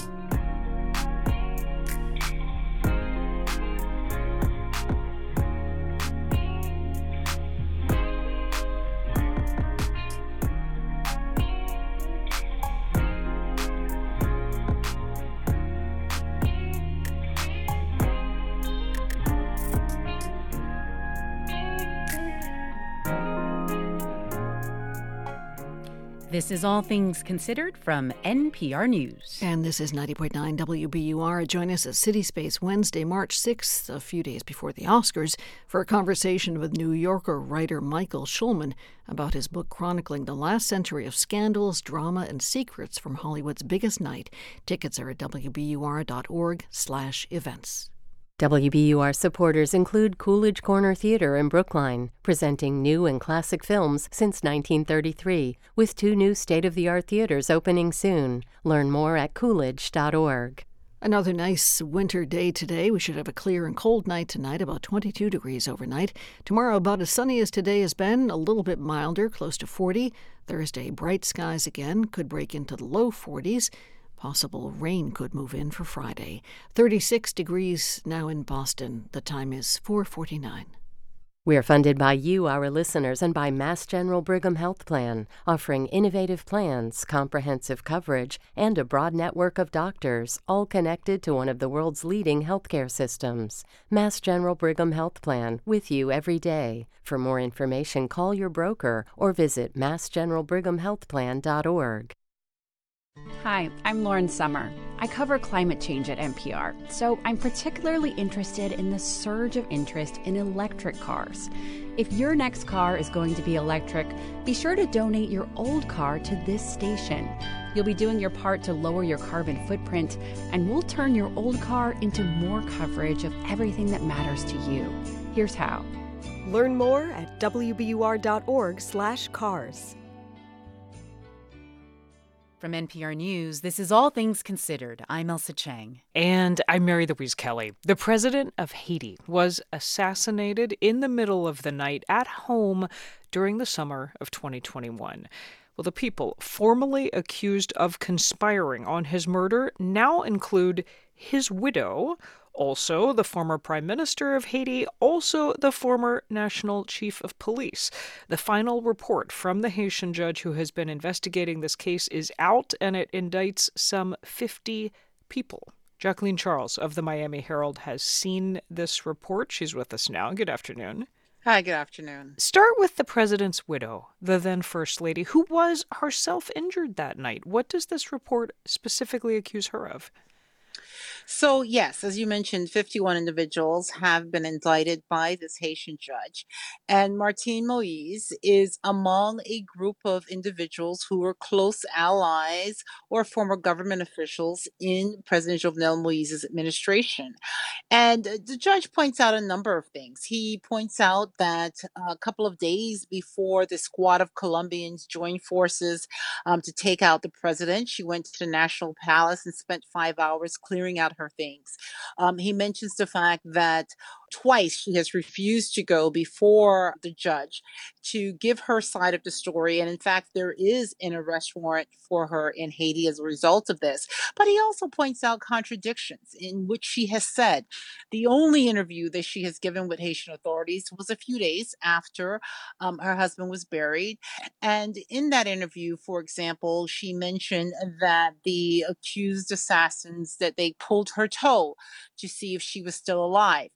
This is All Things Considered from N P R News. And this is ninety point nine W B U R. Join us at CitySpace Wednesday, March sixth, a few days before the Oscars, for a conversation with New Yorker writer Michael Shulman about his book chronicling the last century of scandals, drama, and secrets from Hollywood's biggest night. Tickets are at W B U R dot org slash events. W B U R supporters include Coolidge Corner Theater in Brookline, presenting new and classic films since nineteen thirty-three, with two new state-of-the-art theaters opening soon. Learn more at coolidge dot org. Another nice winter day today. We should have a clear and cold night tonight, about twenty-two degrees overnight. Tomorrow, about as sunny as today has been, a little bit milder, close to forty. Thursday, bright skies again, could break into the low forties. Possible rain could move in for Friday. thirty-six degrees now in Boston. The time is four forty-nine. We are funded by you, our listeners, and by Mass General Brigham Health Plan, offering innovative plans, comprehensive coverage, and a broad network of doctors, all connected to one of the world's leading healthcare systems. Mass General Brigham Health Plan, with you every day. For more information, call your broker or visit mass general brigham health plan dot org. Hi, I'm Lauren Summer. I cover climate change at N P R, so I'm particularly interested in the surge of interest in electric cars. If your next car is going to be electric, be sure to donate your old car to this station. You'll be doing your part to lower your carbon footprint, and we'll turn your old car into more coverage of everything that matters to you. Here's how. Learn more at w b u r dot org slash cars. From N P R News, this is All Things Considered. I'm Elsa Chang. And I'm Mary Louise Kelly. The president of Haiti was assassinated in the middle of the night at home during the summer of twenty twenty-one. Well, the people formally accused of conspiring on his murder now include his widow, also the former prime minister of Haiti, also the former national chief of police. The final report from the Haitian judge who has been investigating this case is out, and it indicts some fifty people. Jacqueline Charles of the Miami Herald has seen this report. She's with us now. Good afternoon. Hi, good afternoon. Start with the president's widow, the then first lady, who was herself injured that night. What does this report specifically accuse her of? So, yes, as you mentioned, fifty-one individuals have been indicted by this Haitian judge. And Martine Moïse is among a group of individuals who were close allies or former government officials in President Jovenel Moïse's administration. And the judge points out a number of things. He points out that a couple of days before the squad of Colombians joined forces um, to take out the president, she went to the National Palace and spent five hours clearing out her things. Um, he mentions the fact that twice she has refused to go before the judge to give her side of the story. And in fact, there is an arrest warrant for her in Haiti as a result of this. But he also points out contradictions in which she has said the only interview that she has given with Haitian authorities was a few days after um, her husband was buried. And in that interview, for example, she mentioned that the accused assassins, that they pulled her toe to see if she was still alive.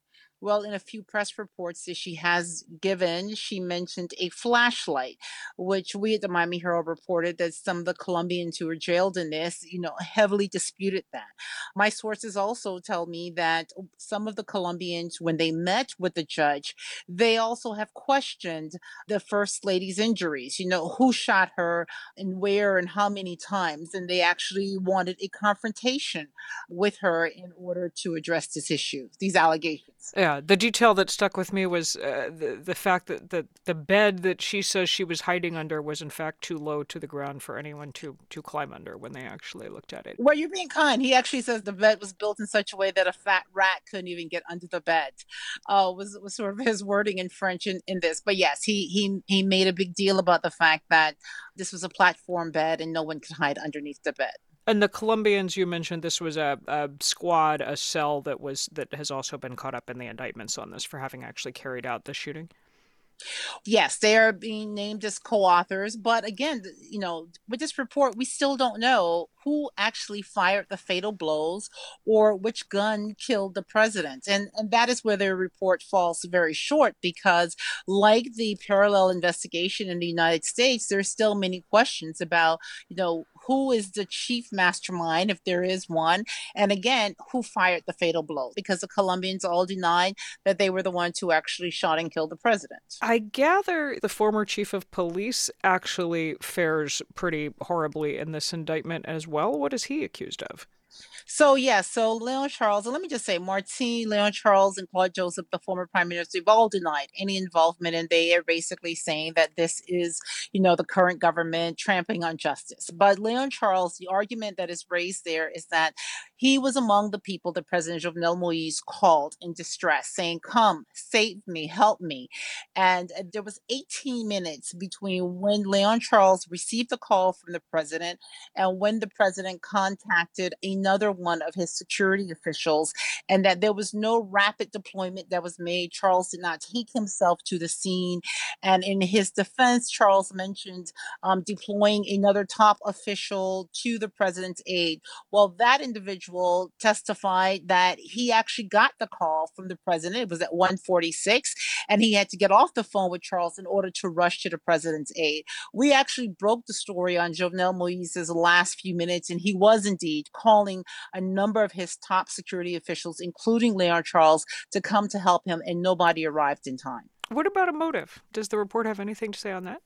Well, in a few press reports that she has given, she mentioned a flashlight, which we at the Miami Herald reported that some of the Colombians who were jailed in this, you know, heavily disputed that. My sources also tell me that some of the Colombians, when they met with the judge, they also have questioned the first lady's injuries, you know, who shot her and where and how many times. And they actually wanted a confrontation with her in order to address this issue, these allegations. Yeah. Uh, the detail that stuck with me was uh, the, the fact that the, the bed that she says she was hiding under was in fact too low to the ground for anyone to, to climb under when they actually looked at it. Well, you're being kind. He actually says the bed was built in such a way that a fat rat couldn't even get under the bed, uh, was, was sort of his wording in French in, in this. But yes, he, he, he made a big deal about the fact that this was a platform bed and no one could hide underneath the bed. And the Colombians you mentioned, this was a, a squad, a cell that was that has also been caught up in the indictments on this for having actually carried out the shooting? Yes, they are being named as co-authors. But again, you know, with this report, we still don't know who actually fired the fatal blows or which gun killed the president. And, and that is where their report falls very short, because like the parallel investigation in the United States, there's still many questions about, you know, who is the chief mastermind, if there is one, and again, who fired the fatal blow, because the Colombians all denied that they were the ones who actually shot and killed the president. I gather the former chief of police actually fares pretty horribly in this indictment as well. What is he accused of? So, yeah, so Leon Charles, and let me just say, Martine, Leon Charles, and Claude Joseph, the former prime minister, have all denied any involvement, and they are basically saying that this is, you know, the current government trampling on justice. But Leon Charles, the argument that is raised there is that He was among the people that President Jovenel Moïse called in distress, saying, come, save me, help me. And there was eighteen minutes between when Leon Charles received the call from the president and when the president contacted another one of his security officials, and that there was no rapid deployment that was made. Charles did not take himself to the scene. And in his defense, Charles mentioned um, deploying another top official to the president's aid. Well, that individual testified that he actually got the call from the president. It was at one forty-six, and he had to get off the phone with Charles in order to rush to the president's aid. We actually broke the story on Jovenel Moïse's last few minutes, and he was indeed calling a number of his top security officials, including Leon Charles, to come to help him, and nobody arrived in time. What about a motive? Does the report have anything to say on that?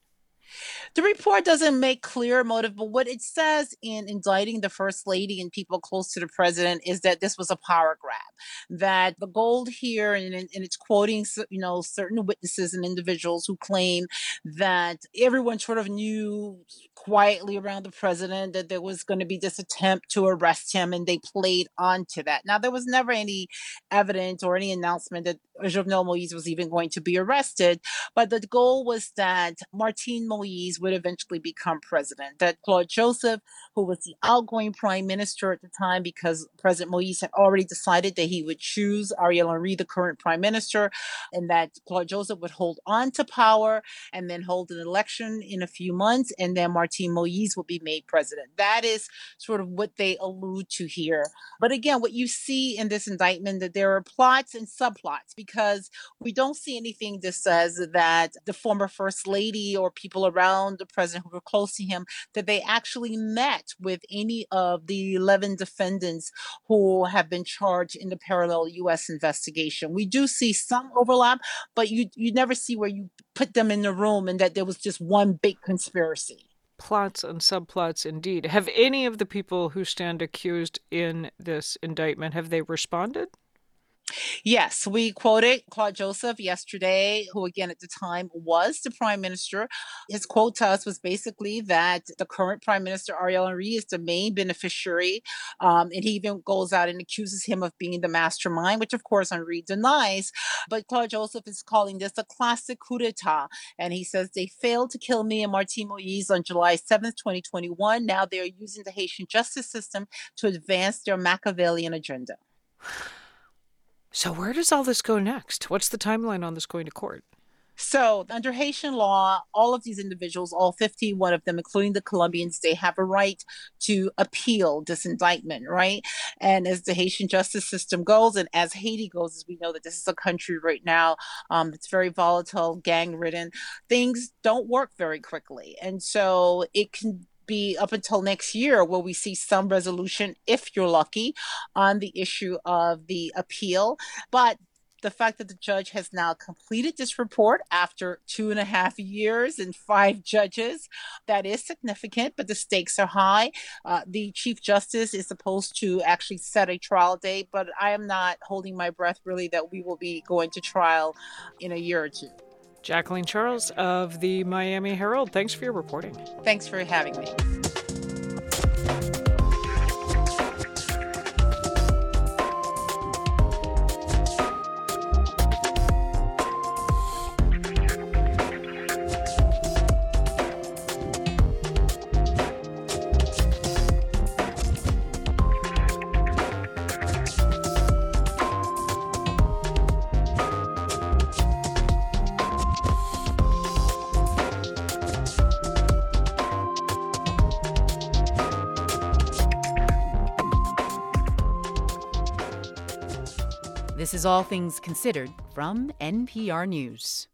The report doesn't make clear motive, but what it says in indicting the first lady and people close to the president is that this was a power grab, that the goal here, and, and it's quoting, you know, certain witnesses and individuals who claim that everyone sort of knew quietly around the president that there was going to be this attempt to arrest him, and they played onto that. Now, there was never any evidence or any announcement that Jovenel Moïse was even going to be arrested, but the goal was that Martine Moïse would eventually become president, that Claude Joseph, who was the outgoing prime minister at the time, because President Moïse had already decided that he would choose Ariel Henry, the current prime minister, and that Claude Joseph would hold on to power and then hold an election in a few months, and then Martine Moïse would be made president. That is sort of what they allude to here. But again, what you see in this indictment, that there are plots and subplots, because we don't see anything that says that the former first lady or people around the president who were close to him, that they actually met with any of the eleven defendants who have been charged in the parallel U S investigation. We do see some overlap, but you you never see where you put them in the room and that there was just one big conspiracy. Plots and subplots, indeed. Have any of the people who stand accused in this indictment, have they responded? Yes, we quoted Claude Joseph yesterday, who again at the time was the prime minister. His quote to us was basically that the current prime minister, Ariel Henry, is the main beneficiary. Um, and he even goes out and accuses him of being the mastermind, which of course Henry denies. But Claude Joseph is calling this a classic coup d'etat. And he says, they failed to kill me and Martine Moïse on July seventh, twenty twenty-one. Now they are using the Haitian justice system to advance their Machiavellian agenda. So where does all this go next? What's the timeline on this going to court? So under Haitian law, all of these individuals, all fifty-one of them, including the Colombians, they have a right to appeal this indictment, right? And as the Haitian justice system goes, and as Haiti goes, as we know that this is a country right now, um, it's very volatile, gang-ridden, things don't work very quickly. And so it can be up until next year where we see some resolution, if you're lucky, on the issue of the appeal. But the fact that the judge has now completed this report after two and a half years and five judges, that is significant, but the stakes are high. Uh, the Chief Justice is supposed to actually set a trial date, but I am not holding my breath really that we will be going to trial in a year or two. Jacqueline Charles of the Miami Herald, thanks for your reporting. Thanks for having me. This is All Things Considered from N P R News.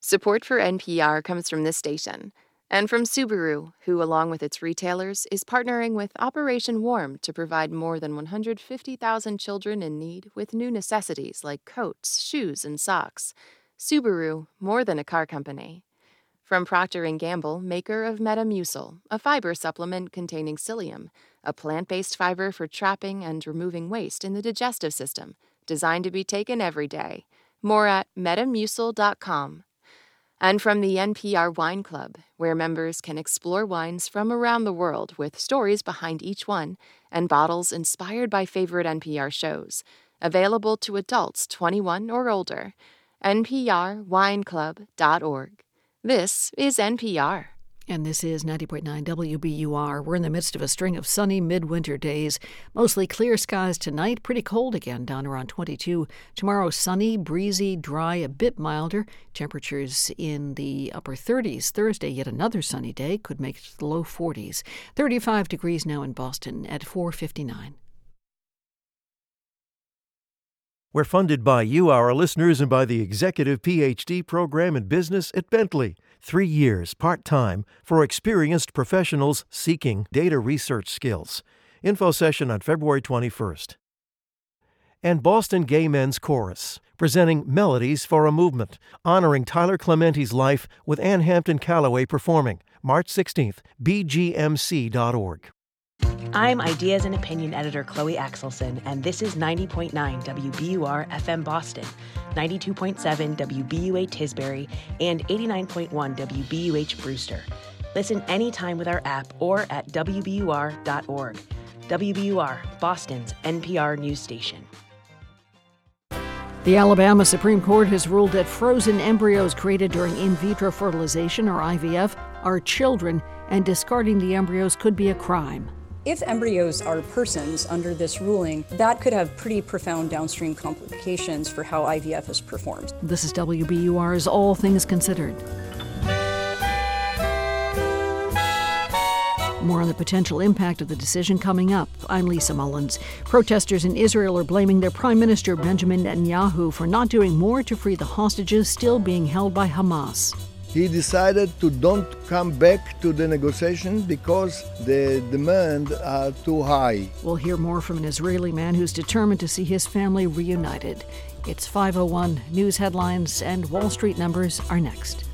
Support for N P R comes from this station and from Subaru, who, along with its retailers, is partnering with Operation Warm to provide more than one hundred fifty thousand children in need with new necessities like coats, shoes, and socks. Subaru, more than a car company. From Procter and Gamble, maker of Metamucil, a fiber supplement containing psyllium, a plant-based fiber for trapping and removing waste in the digestive system, designed to be taken every day. More at metamucil dot com. and from the N P R Wine Club, where members can explore wines from around the world with stories behind each one and bottles inspired by favorite N P R shows, available to adults twenty-one or older. N P R wine club dot org. This is N P R. And this is ninety point nine W B U R. We're in the midst of a string of sunny midwinter days. Mostly clear skies tonight. Pretty cold again, down around twenty-two. Tomorrow, sunny, breezy, dry, a bit milder. Temperatures in the upper thirties. Thursday, yet another sunny day. Could make it to the low forties. thirty-five degrees now in Boston at four fifty-nine. We're funded by you, our listeners, and by the Executive P H D Program in Business at Bentley. Three years, part-time, for experienced professionals seeking data research skills. Info session on February twenty-first. And Boston Gay Men's Chorus, presenting Melodies for a Movement, honoring Tyler Clementi's life with Ann Hampton Calloway performing, March sixteenth, b g m c dot org. I'm Ideas and Opinion Editor Chloe Axelson, and this is ninety point nine W B U R F M Boston, ninety-two point seven W B U A Tisbury, and eighty-nine point one W B U H Brewster. Listen anytime with our app or at w b u r dot org. W B U R, Boston's N P R news station. The Alabama Supreme Court has ruled that frozen embryos created during in vitro fertilization, or I V F, are children, and discarding the embryos could be a crime. If embryos are persons under this ruling, that could have pretty profound downstream complications for how I V F is performed. This is W B U R's All Things Considered. More on the potential impact of the decision coming up. I'm Lisa Mullins. Protesters in Israel are blaming their Prime Minister Benjamin Netanyahu for not doing more to free the hostages still being held by Hamas. He decided to don't come back to the negotiation because the demands are too high. We'll hear more from an Israeli man who's determined to see his family reunited. It's five oh one. News headlines and Wall Street numbers are next.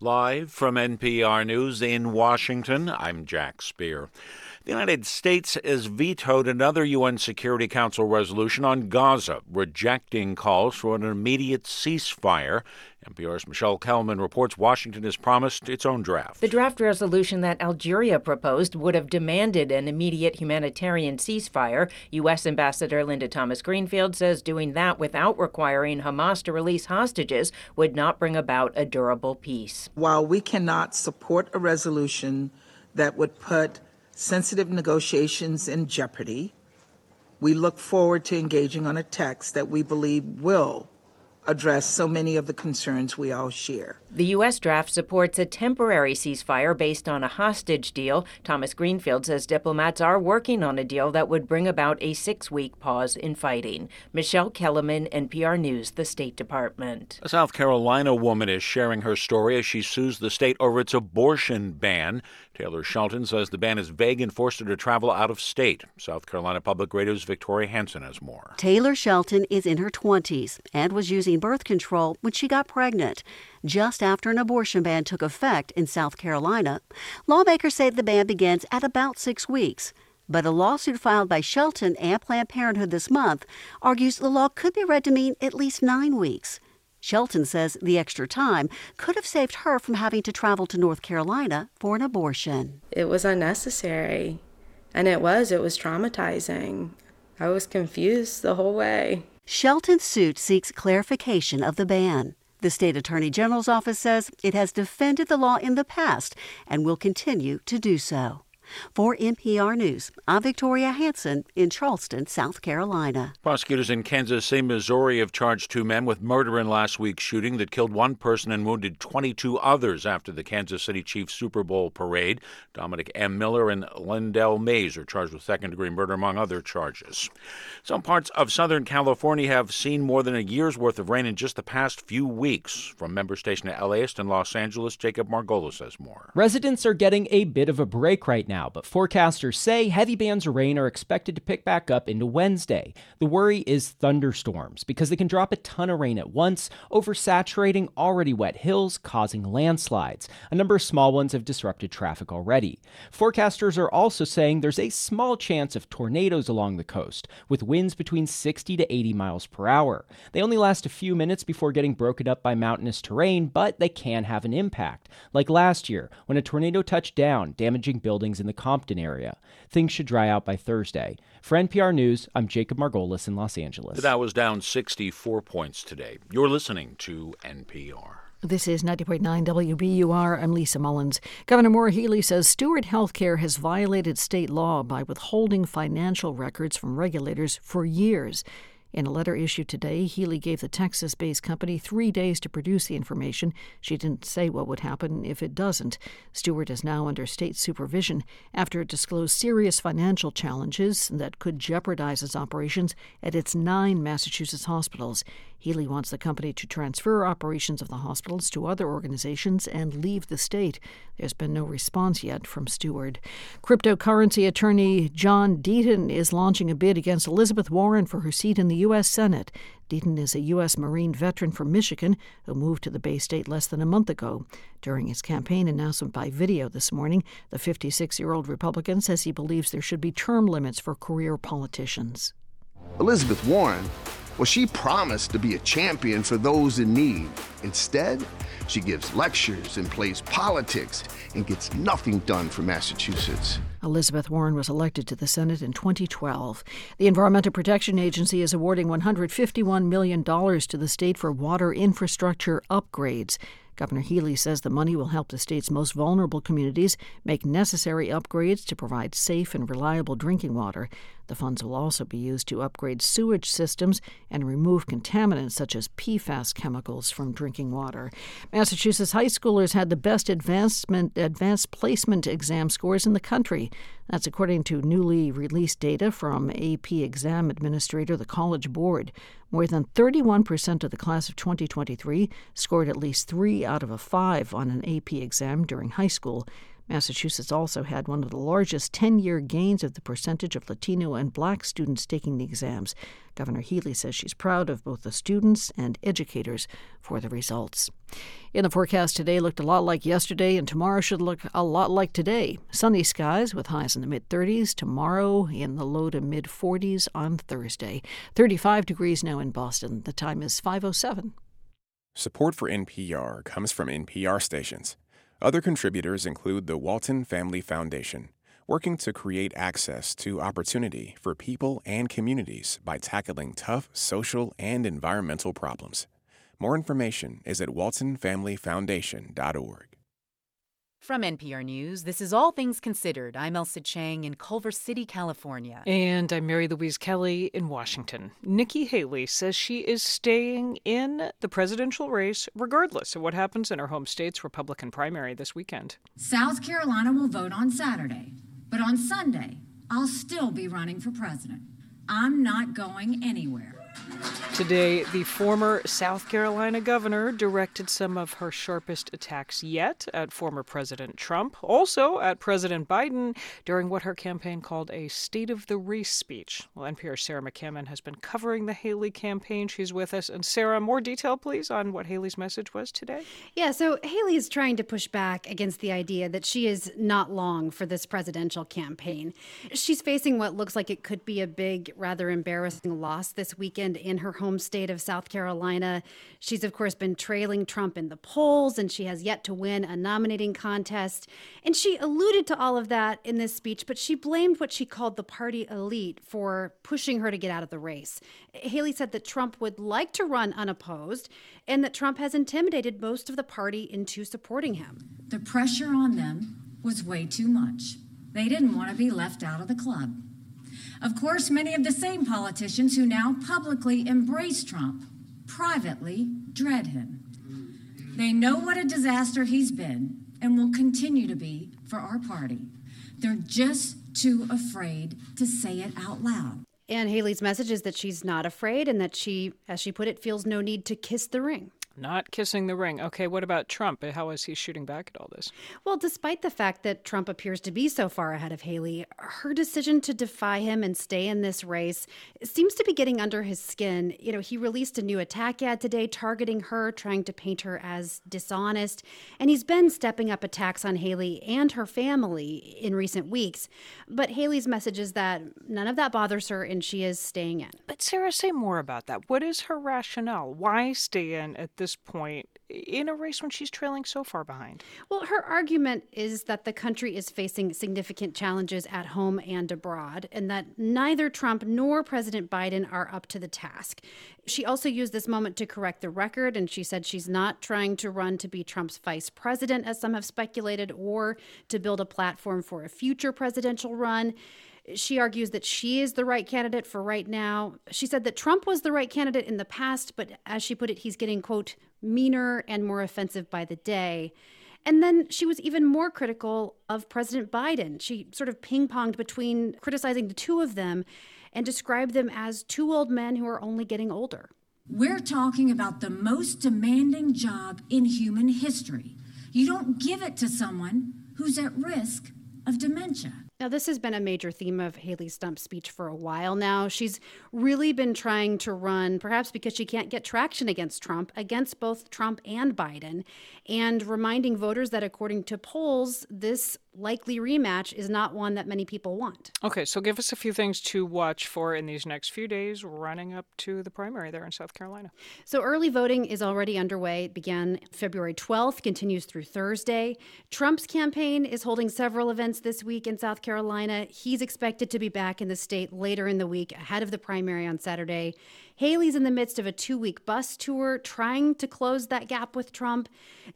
Live from N P R News in Washington, I'm Jack Speer. The United States has vetoed another U N Security Council resolution on Gaza, rejecting calls for an immediate ceasefire. N P R's Michelle Kellman reports Washington has promised its own draft. The draft resolution that Algeria proposed would have demanded an immediate humanitarian ceasefire. U S. Ambassador Linda Thomas-Greenfield says doing that without requiring Hamas to release hostages would not bring about a durable peace. While we cannot support a resolution that would put sensitive negotiations in jeopardy, we look forward to engaging on a text that we believe will address so many of the concerns we all share. The U S draft supports a temporary ceasefire based on a hostage deal. Thomas Greenfield says diplomats are working on a deal that would bring about a six-week pause in fighting. Michelle Kellerman, N P R News, the State Department. A South Carolina woman is sharing her story as she sues the state over its abortion ban. Taylor Shelton says the ban is vague and forced her to travel out of state. South Carolina Public Radio's Victoria Hansen has more. Taylor Shelton is in her twenties and was using birth control when she got pregnant, just after an abortion ban took effect in South Carolina. Lawmakers say the ban begins at about six weeks. But a lawsuit filed by Shelton and Planned Parenthood this month argues the law could be read to mean at least nine weeks. Shelton says the extra time could have saved her from having to travel to North Carolina for an abortion. It was unnecessary, and it was. It was traumatizing. I was confused the whole way. Shelton's suit seeks clarification of the ban. The state attorney general's office says it has defended the law in the past and will continue to do so. For N P R News, I'm Victoria Hansen in Charleston, South Carolina. Prosecutors in Kansas City, Missouri have charged two men with murder in last week's shooting that killed one person and wounded twenty-two others after the Kansas City Chiefs Super Bowl parade. Dominic M. Miller and Lindell Mays are charged with second-degree murder, among other charges. Some parts of Southern California have seen more than a year's worth of rain in just the past few weeks. From member station at L A ist in Los Angeles, Jacob Margolis has more. Residents are getting a bit of a break right now. now, but forecasters say heavy bands of rain are expected to pick back up into Wednesday. The worry is thunderstorms, because they can drop a ton of rain at once, oversaturating already wet hills, causing landslides. A number of small ones have disrupted traffic already. Forecasters are also saying there's a small chance of tornadoes along the coast, with winds between sixty to eighty miles per hour. They only last a few minutes before getting broken up by mountainous terrain, but they can have an impact, like last year when a tornado touched down, damaging buildings in the Compton area. Things should dry out by Thursday. For N P R News, I'm Jacob Margolis in Los Angeles. The Dow was down sixty-four points today. You're listening to N P R. This is ninety point nine W B U R. I'm Lisa Mullins. Governor Maura Healy says Steward Healthcare has violated state law by withholding financial records from regulators for years. In a letter issued today, Healy gave the Texas-based company three days to produce the information. She didn't say what would happen if it doesn't. Steward is now under state supervision after it disclosed serious financial challenges that could jeopardize its operations at its nine Massachusetts hospitals. Healy wants the company to transfer operations of the hospitals to other organizations and leave the state. There's been no response yet from Steward. Cryptocurrency attorney John Deaton is launching a bid against Elizabeth Warren for her seat in the U S Senate. Deaton is a U S Marine veteran from Michigan who moved to the Bay State less than a month ago. During his campaign announcement by video this morning, the fifty-six-year-old Republican says he believes there should be term limits for career politicians. Elizabeth Warren, well, she promised to be a champion for those in need. Instead, she gives lectures and plays politics and gets nothing done for Massachusetts. Elizabeth Warren was elected to the Senate in twenty twelve. The Environmental Protection Agency is awarding one hundred fifty-one million dollars to the state for water infrastructure upgrades. Governor Healy says the money will help the state's most vulnerable communities make necessary upgrades to provide safe and reliable drinking water. The funds will also be used to upgrade sewage systems and remove contaminants such as P FAS chemicals from drinking water. Massachusetts high schoolers had the best advancement, advanced placement exam scores in the country. That's according to newly released data from A P exam administrator, the College Board. More than thirty-one percent of the class of twenty twenty-three scored at least three out of a five on an A P exam during high school. Massachusetts also had one of the largest ten-year gains of the percentage of Latino and Black students taking the exams. Governor Healy says she's proud of both the students and educators for the results. In the forecast, today looked a lot like yesterday, and tomorrow should look a lot like today. Sunny skies with highs in the mid-thirties, tomorrow in the low to mid-forties on Thursday. thirty-five degrees now in Boston. The time is five oh seven. Support for N P R comes from N P R stations. Other contributors include the Walton Family Foundation, working to create access to opportunity for people and communities by tackling tough social and environmental problems. More information is at walton family foundation dot org. From N P R News, this is All Things Considered. I'm Elsa Chang in Culver City, California. And I'm Mary Louise Kelly in Washington. Nikki Haley says she is staying in the presidential race regardless of what happens in her home state's Republican primary this weekend. South Carolina will vote on Saturday, but on Sunday, I'll still be running for president. I'm not going anywhere. Today, the former South Carolina governor directed some of her sharpest attacks yet at former President Trump, also at President Biden, during what her campaign called a State of the Race speech. Well, N P R's Sarah McCammon has been covering the Haley campaign. She's with us. And Sarah, more detail, please, on what Haley's message was today? Yeah, so Haley is trying to push back against the idea that she is not long for this presidential campaign. She's facing what looks like it could be a big, rather embarrassing loss this weekend in her home state of South Carolina. She's, of course, been trailing Trump in the polls, and she has yet to win a nominating contest. And she alluded to all of that in this speech, but she blamed what she called the party elite for pushing her to get out of the race. Haley said that Trump would like to run unopposed and that Trump has intimidated most of the party into supporting him. The pressure on them was way too much. They didn't want to be left out of the club. Of course, many of the same politicians who now publicly embrace Trump privately dread him. They know what a disaster he's been and will continue to be for our party. They're just too afraid to say it out loud. And Haley's message is that she's not afraid and that she, as she put it, feels no need to kiss the ring. not kissing the ring. Okay, what about Trump? How is he shooting back at all this? Well, despite the fact that Trump appears to be so far ahead of Haley, her decision to defy him and stay in this race seems to be getting under his skin. You know, he released a new attack ad today targeting her, trying to paint her as dishonest. And he's been stepping up attacks on Haley and her family in recent weeks. But Haley's message is that none of that bothers her and she is staying in. But Sarah, say more about that. What is her rationale? Why stay in at this point in a race when she's trailing so far behind? Well, her argument is that the country is facing significant challenges at home and abroad, and that neither Trump nor President Biden are up to the task. She also used this moment to correct the record, and she said she's not trying to run to be Trump's vice president, as some have speculated, or to build a platform for a future presidential run. She argues that she is the right candidate for right now. She said that Trump was the right candidate in the past, but as she put it, he's getting, quote, meaner and more offensive by the day. And then she was even more critical of President Biden. She sort of ping-ponged between criticizing the two of them and described them as two old men who are only getting older. We're talking about the most demanding job in human history. You don't give it to someone who's at risk of dementia. Now, this has been a major theme of Haley's stump speech for a while now. She's really been trying to run, perhaps because she can't get traction against Trump, against both Trump and Biden, and reminding voters that, according to polls, this likely rematch is not one that many people want. Okay, so give us a few things to watch for in these next few days running up to the primary there in South Carolina. So early voting is already underway. It began February twelfth, continues through Thursday. Trump's campaign is holding several events this week in South Carolina. He's expected to be back in the state later in the week, ahead of the primary on Saturday. Haley's in the midst of a two-week bus tour, trying to close that gap with Trump.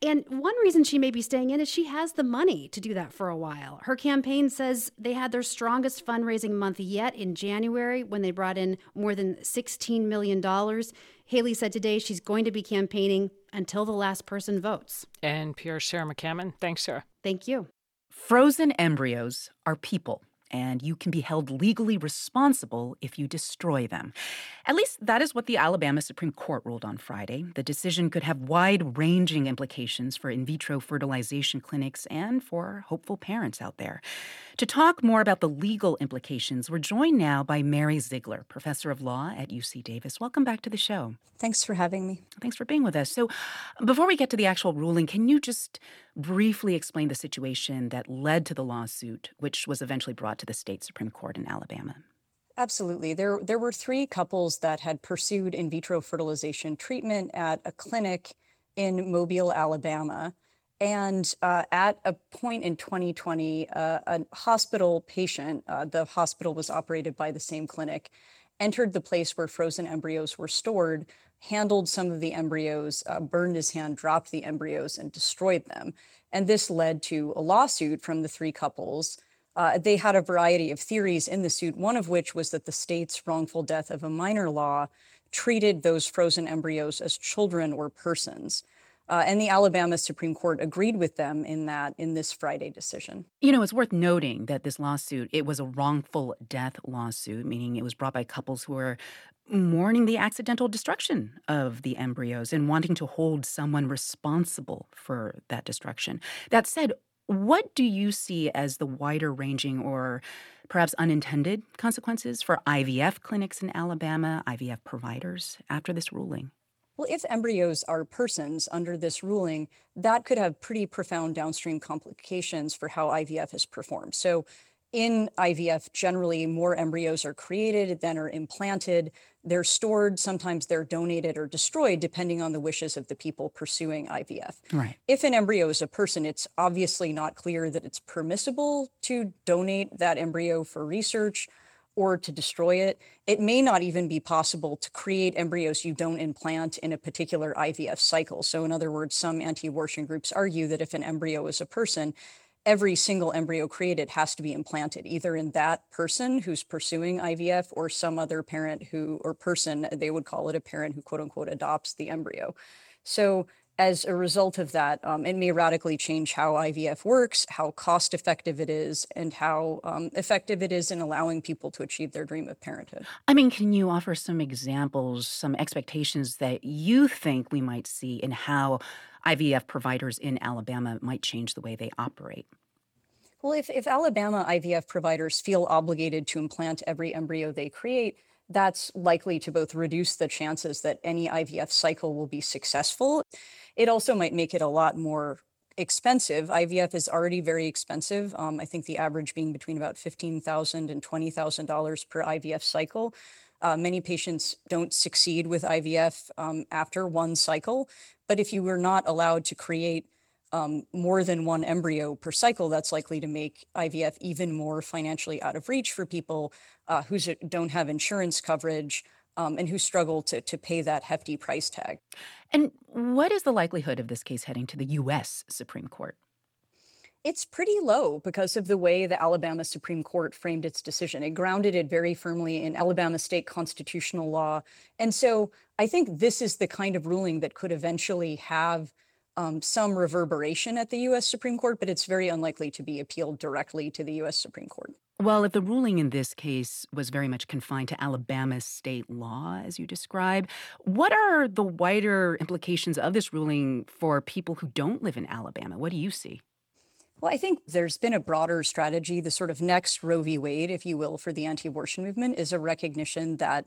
And one reason she may be staying in is she has the money to do that for a while. Her campaign says they had their strongest fundraising month yet in January, when they brought in more than sixteen million dollars. Haley said today she's going to be campaigning until the last person votes. N P R's Sarah McCammon. Thanks, Sarah. Thank you. Frozen embryos are people, and you can be held legally responsible if you destroy them. At least that is what the Alabama Supreme Court ruled on Friday. The decision could have wide-ranging implications for in vitro fertilization clinics and for hopeful parents out there. To talk more about the legal implications, we're joined now by Mary Ziegler, professor of law at U C Davis. Welcome back to the show. Thanks for having me. Thanks for being with us. So before we get to the actual ruling, can you just briefly explain the situation that led to the lawsuit, which was eventually brought to the state Supreme Court in Alabama? Absolutely. There, there were three couples that had pursued in vitro fertilization treatment at a clinic in Mobile, Alabama. And uh, at a point in twenty twenty, uh, a hospital patient, uh, the hospital was operated by the same clinic, entered the place where frozen embryos were stored, handled some of the embryos, uh, burned his hand, dropped the embryos, and destroyed them. And this led to a lawsuit from the three couples. Uh, they had a variety of theories in the suit, one of which was that the state's wrongful death of a minor law treated those frozen embryos as children or persons. Uh, and the Alabama Supreme Court agreed with them in that in this Friday decision. You know, it's worth noting that this lawsuit, it was a wrongful death lawsuit, meaning it was brought by couples who were mourning the accidental destruction of the embryos and wanting to hold someone responsible for that destruction. That said, what do you see as the wider-ranging or perhaps unintended consequences for I V F clinics in Alabama, I V F providers, after this ruling? Well, if embryos are persons under this ruling, that could have pretty profound downstream complications for how I V F is performed. So in I V F, generally, more embryos are created than are implanted. They're stored. Sometimes they're donated or destroyed, depending on the wishes of the people pursuing I V F. Right. If an embryo is a person, it's obviously not clear that it's permissible to donate that embryo for research or to destroy it. It may not even be possible to create embryos you don't implant in a particular I V F cycle. So in other words, some anti-abortion groups argue that if an embryo is a person, every single embryo created has to be implanted, either in that person who's pursuing I V F or some other parent who, or person, they would call it a parent who, quote unquote, adopts the embryo. So as a result of that, um, it may radically change how I V F works, how cost effective it is, and how um, effective it is in allowing people to achieve their dream of parenthood. I mean, can you offer some examples, some expectations that you think we might see in how I V F providers in Alabama might change the way they operate? Well, if, if Alabama I V F providers feel obligated to implant every embryo they create, that's likely to both reduce the chances that any I V F cycle will be successful. It also might make it a lot more expensive. I V F is already very expensive. Um, I think the average being between about fifteen thousand dollars and twenty thousand dollars per I V F cycle. Uh, many patients don't succeed with I V F um, after one cycle. But if you were not allowed to create Um, more than one embryo per cycle, that's likely to make I V F even more financially out of reach for people uh, who don't have insurance coverage um, and who struggle to, to pay that hefty price tag. And what is the likelihood of this case heading to the U S Supreme Court? It's pretty low because of the way the Alabama Supreme Court framed its decision. It grounded it very firmly in Alabama state constitutional law. And so I think this is the kind of ruling that could eventually have Um, some reverberation at the U S Supreme Court, but it's very unlikely to be appealed directly to the U S Supreme Court. Well, if the ruling in this case was very much confined to Alabama state law, as you describe, what are the wider implications of this ruling for people who don't live in Alabama? What do you see? Well, I think there's been a broader strategy. The sort of next Roe v. Wade, if you will, for the anti-abortion movement is a recognition that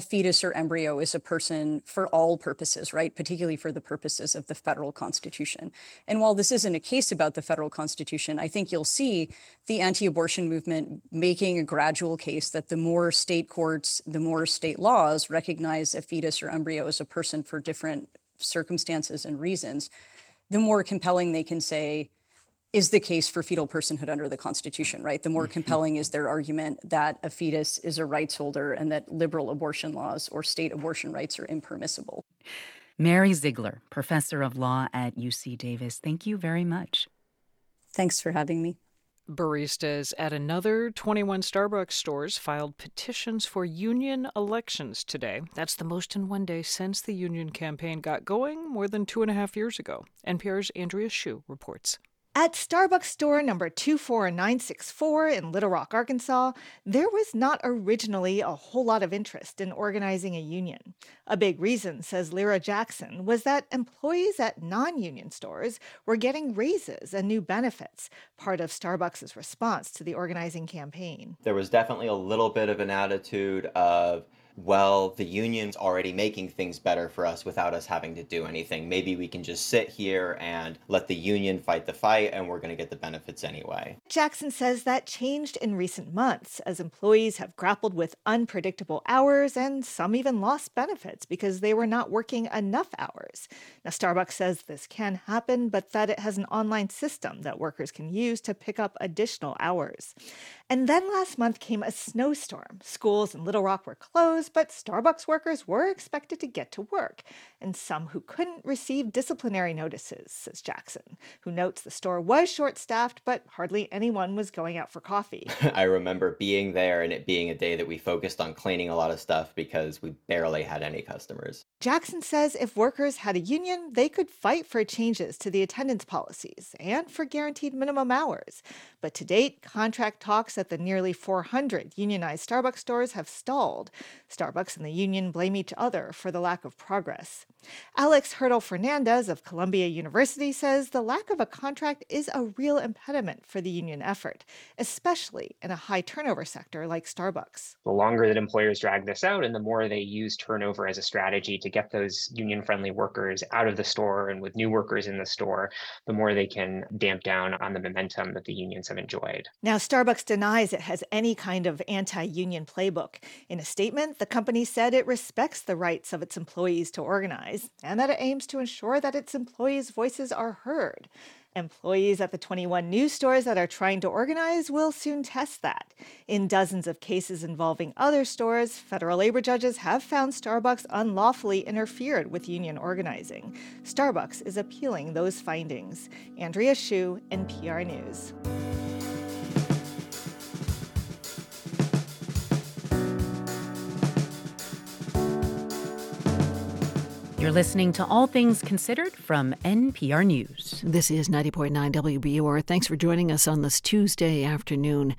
a fetus or embryo is a person for all purposes, right? Particularly for the purposes of the federal constitution. And while this isn't a case about the federal constitution, I think you'll see the anti-abortion movement making a gradual case that the more state courts, the more state laws recognize a fetus or embryo as a person for different circumstances and reasons, the more compelling they can say is the case for fetal personhood under the Constitution, right? The more compelling is their argument that a fetus is a rights holder and that liberal abortion laws or state abortion rights are impermissible. Mary Ziegler, professor of law at U C Davis, thank you very much. Thanks for having me. Baristas at another twenty-one Starbucks stores filed petitions for union elections today. That's the most in one day since the union campaign got going more than two and a half years ago. N P R's Andrea Hsu reports. At Starbucks store number two four nine six four in Little Rock, Arkansas, there was not originally a whole lot of interest in organizing a union. A big reason, says Lyra Jackson, was that employees at non-union stores were getting raises and new benefits, part of Starbucks' response to the organizing campaign. There was definitely a little bit of an attitude of, well, the union's already making things better for us without us having to do anything. Maybe we can just sit here and let the union fight the fight, and we're going to get the benefits anyway. Jackson says that changed in recent months as employees have grappled with unpredictable hours, and some even lost benefits because they were not working enough hours. Now, Starbucks says this can happen, but that it has an online system that workers can use to pick up additional hours. And then last month came a snowstorm. Schools in Little Rock were closed, but Starbucks workers were expected to get to work, and some who couldn't received disciplinary notices, says Jackson, who notes the store was short-staffed, but hardly anyone was going out for coffee. I remember being there and it being a day that we focused on cleaning a lot of stuff because we barely had any customers. Jackson says if workers had a union, they could fight for changes to the attendance policies and for guaranteed minimum hours. But to date, contract talks at the nearly four hundred unionized Starbucks stores have stalled. Starbucks and the union blame each other for the lack of progress. Alex Hurdle-Fernandez of Columbia University says the lack of a contract is a real impediment for the union effort, especially in a high turnover sector like Starbucks. The longer that employers drag this out and the more they use turnover as a strategy to get those union-friendly workers out of the store and with new workers in the store, the more they can damp down on the momentum that the unions have enjoyed. Now, Starbucks denies it has any kind of anti-union playbook. In a statement, the company said it respects the rights of its employees to organize and that it aims to ensure that its employees' voices are heard. Employees at the twenty-one new stores that are trying to organize will soon test that. In dozens of cases involving other stores, federal labor judges have found Starbucks unlawfully interfered with union organizing. Starbucks is appealing those findings. Andrea Hsu, N P R News. You're listening to All Things Considered from N P R News. This is ninety point nine W B U R. Thanks for joining us on this Tuesday afternoon.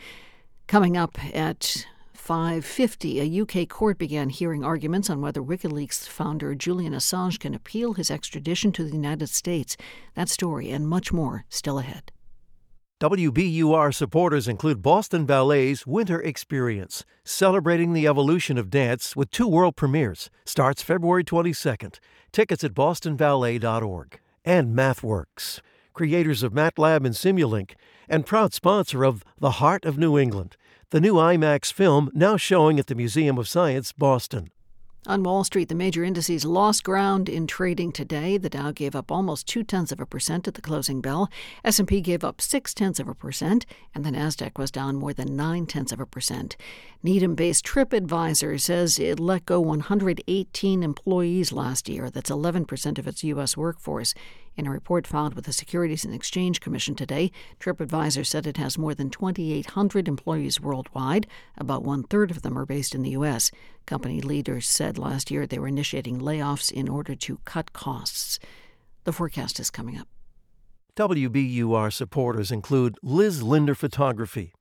Coming up at five fifty, a U K court began hearing arguments on whether WikiLeaks founder Julian Assange can appeal his extradition to the United States. That story and much more still ahead. W B U R supporters include Boston Ballet's Winter Experience, celebrating the evolution of dance with two world premieres. Starts February twenty-second. Tickets at boston ballet dot org. And MathWorks, creators of MATLAB and Simulink, and proud sponsor of The Heart of New England, the new IMAX film now showing at the Museum of Science, Boston. On Wall Street, the major indices lost ground in trading today. The Dow gave up almost two-tenths of a percent at the closing bell. S and P gave up six-tenths of a percent, and the Nasdaq was down more than nine-tenths of a percent. Needham-based TripAdvisor says it let go one hundred eighteen employees last year. That's eleven percent of its U S workforce. In a report filed with the Securities and Exchange Commission today, TripAdvisor said it has more than twenty-eight hundred employees worldwide. About one-third of them are based in the U S. Company leaders said last year they were initiating layoffs in order to cut costs. The forecast is coming up. W B U R supporters include Liz Linder Photography,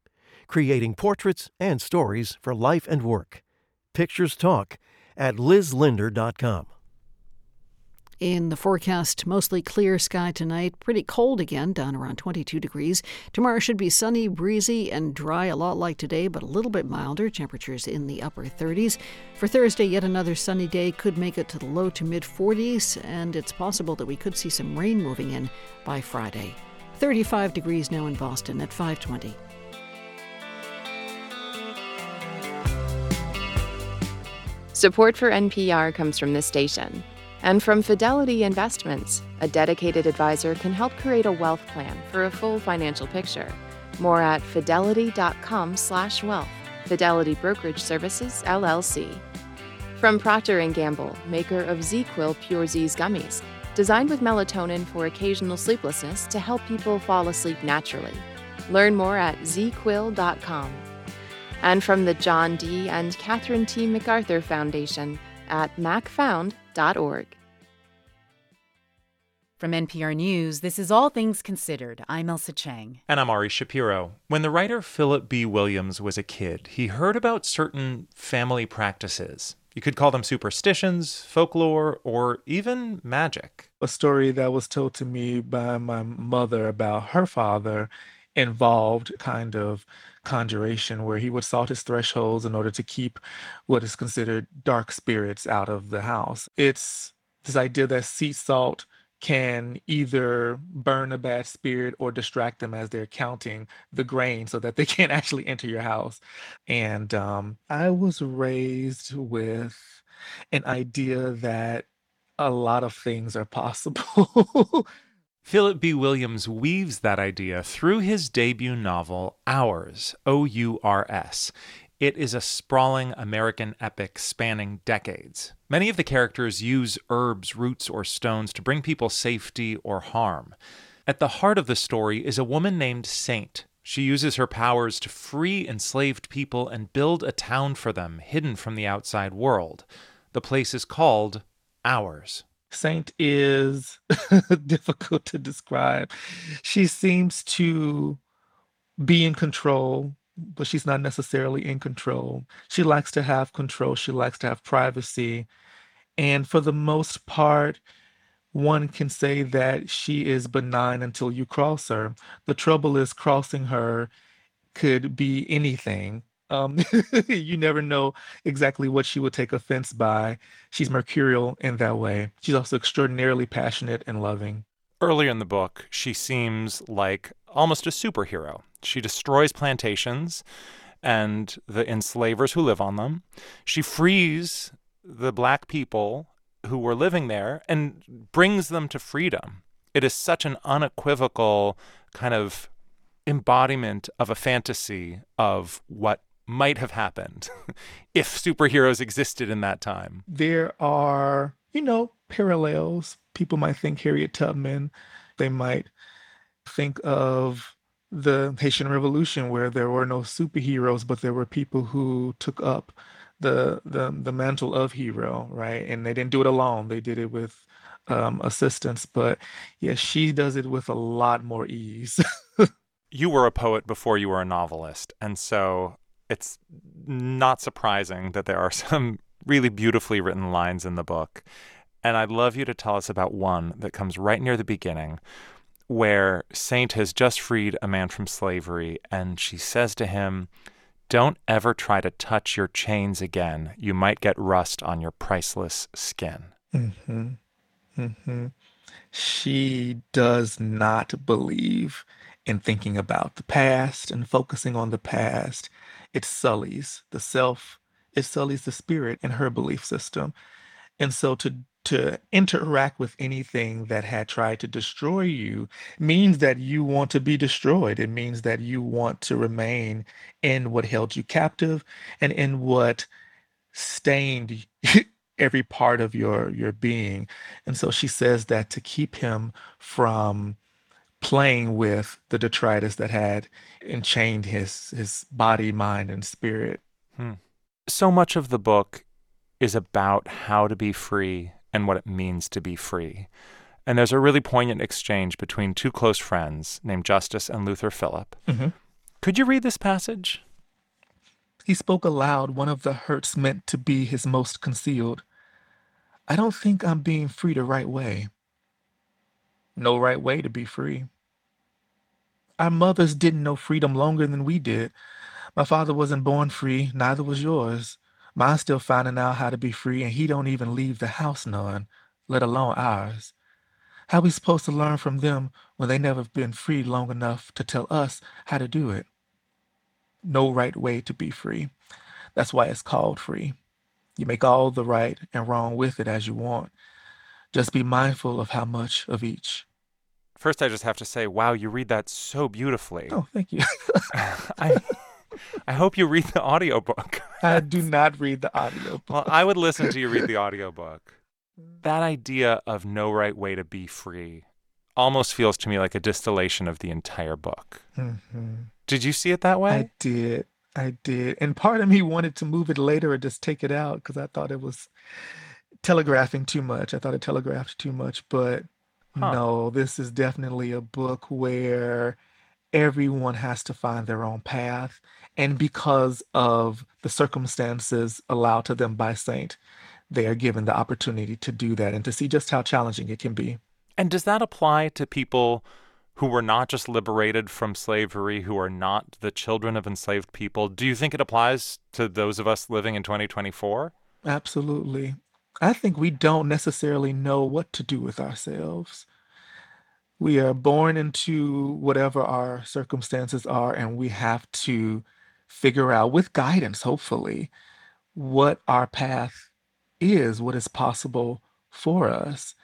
creating portraits and stories for life and work. Pictures talk at liz linder dot com. In the forecast, mostly clear sky tonight. Pretty cold again, down around twenty-two degrees. Tomorrow should be sunny, breezy, and dry, a lot like today, but a little bit milder. Temperatures in the upper thirties. For Thursday, yet another sunny day. Could make it to the low to mid forties, and it's possible that we could see some rain moving in by Friday. thirty-five degrees now in Boston at five twenty. Support for N P R comes from this station. And from Fidelity Investments, a dedicated advisor can help create a wealth plan for a full financial picture. More at fidelity.com slash wealth. Fidelity Brokerage Services, L L C. From Procter and Gamble, maker of Z-Quil Pure Z's gummies, designed with melatonin for occasional sleeplessness to help people fall asleep naturally. Learn more at z quil dot com. And from the John D. and Catherine T. MacArthur Foundation at macfound dot org. From N P R News, this is All Things Considered. I'm Elsa Chang. And I'm Ari Shapiro. When the writer Philip B. Williams was a kid, he heard about certain family practices. You could call them superstitions, folklore, or even magic. A story that was told to me by my mother about her father involved kind of conjuration, where he would salt his thresholds in order to keep what is considered dark spirits out of the house. It's this idea that sea salt can either burn a bad spirit or distract them as they're counting the grain so that they can't actually enter your house. And um, I was raised with an idea that a lot of things are possible. Philip B. Williams weaves that idea through his debut novel, Ours, O U R S. It is a sprawling American epic spanning decades. Many of the characters use herbs, roots, or stones to bring people safety or harm. At the heart of the story is a woman named Saint. She uses her powers to free enslaved people and build a town for them, hidden from the outside world. The place is called Ours. Saint is difficult to describe. She seems to be in control, but she's not necessarily in control. She likes to have control. She likes to have privacy. And for the most part, one can say that she is benign until you cross her. The trouble is, crossing her could be anything. Um, you never know exactly what she would take offense by. She's mercurial in that way. She's also extraordinarily passionate and loving. Earlier in the book, she seems like almost a superhero. She destroys plantations and the enslavers who live on them. She frees the black people who were living there and brings them to freedom. It is such an unequivocal kind of embodiment of a fantasy of what might have happened if superheroes existed in that time. There are, you know, parallels. People might think Harriet Tubman. They might think of the Haitian Revolution, where there were no superheroes, but there were people who took up the the the mantle of hero, right? And they didn't do it alone. They did it with um, assistance. But yeah, she does it with a lot more ease. You were a poet before you were a novelist, and so it's not surprising that there are some really beautifully written lines in the book. And I'd love you to tell us about one that comes right near the beginning, where Saint has just freed a man from slavery, and she says to him, "Don't ever try to touch your chains again. You might get rust on your priceless skin." Mm-hmm. Mm-hmm. She does not believe in thinking about the past and focusing on the past. It sullies the self. It sullies the spirit in her belief system. And so to to interact with anything that had tried to destroy you means that you want to be destroyed. It means that you want to remain in what held you captive and in what stained every part of your, your being. And so she says that to keep him from playing with the detritus that had enchained his, his body, mind, and spirit. Hmm. So much of the book is about how to be free and what it means to be free. And there's a really poignant exchange between two close friends named Justice and Luther Phillip. Mm-hmm. Could you read this passage? He spoke aloud, one of the hurts meant to be his most concealed. "I don't think I'm being free the right way." No right way to be free. Our mothers didn't know freedom longer than we did. My father wasn't born free, neither was yours. Mine's still finding out how to be free, and he don't even leave the house none, let alone ours. How we supposed to learn from them when they never been free long enough to tell us how to do it? No right way to be free. That's why it's called free. You make all the right and wrong with it as you want. Just be mindful of how much of each. First, I just have to say, wow, you read that so beautifully. Oh, thank you. I I hope you read the audiobook. I do not read the audiobook. Well, I would listen to you read the audiobook. That idea of no right way to be free almost feels to me like a distillation of the entire book. Mm-hmm. Did you see it that way? I did. I did. And part of me wanted to move it later or just take it out because I thought it was telegraphing too much. I thought it telegraphed too much. But huh. no, this is definitely a book where everyone has to find their own path. And because of the circumstances allowed to them by Saint, they are given the opportunity to do that and to see just how challenging it can be. And does that apply to people who were not just liberated from slavery, who are not the children of enslaved people? Do you think it applies to those of us living in twenty twenty-four? Absolutely. I think we don't necessarily know what to do with ourselves. We are born into whatever our circumstances are, and we have to figure out, with guidance, hopefully, what our path is, what is possible for us.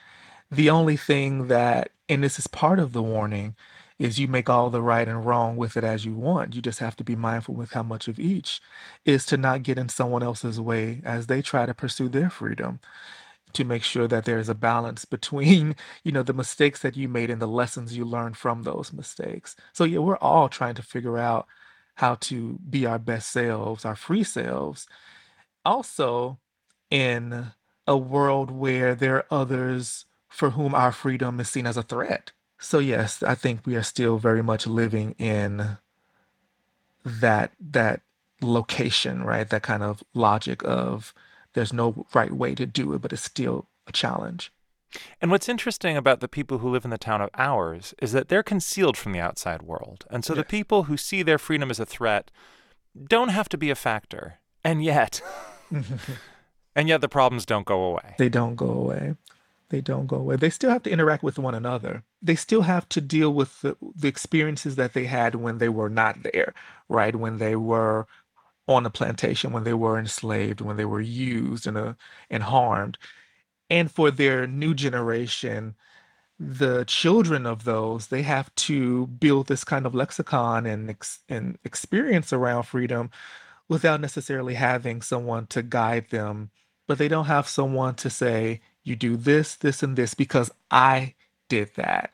The only thing that, and this is part of the warning, is you make all the right and wrong with it as you want. You just have to be mindful with how much of each, is to not get in someone else's way as they try to pursue their freedom, to make sure that there is a balance between, you know, the mistakes that you made and the lessons you learned from those mistakes. So yeah, we're all trying to figure out how to be our best selves, our free selves. Also, in a world where there are others for whom our freedom is seen as a threat. So yes, I think we are still very much living in that that location, right? That kind of logic of there's no right way to do it, but it's still a challenge. And what's interesting about the people who live in the town of ours is that they're concealed from the outside world. And so yes, the people who see their freedom as a threat don't have to be a factor. And yet, and yet the problems don't go away. They don't go away. They don't go away. They still have to interact with one another. They still have to deal with the, the experiences that they had when they were not there, right? When they were on a plantation, when they were enslaved, when they were used and, uh, and harmed. And for their new generation, the children of those, they have to build this kind of lexicon and, ex- and experience around freedom without necessarily having someone to guide them. But they don't have someone to say, you do this, this, and this, because I did that.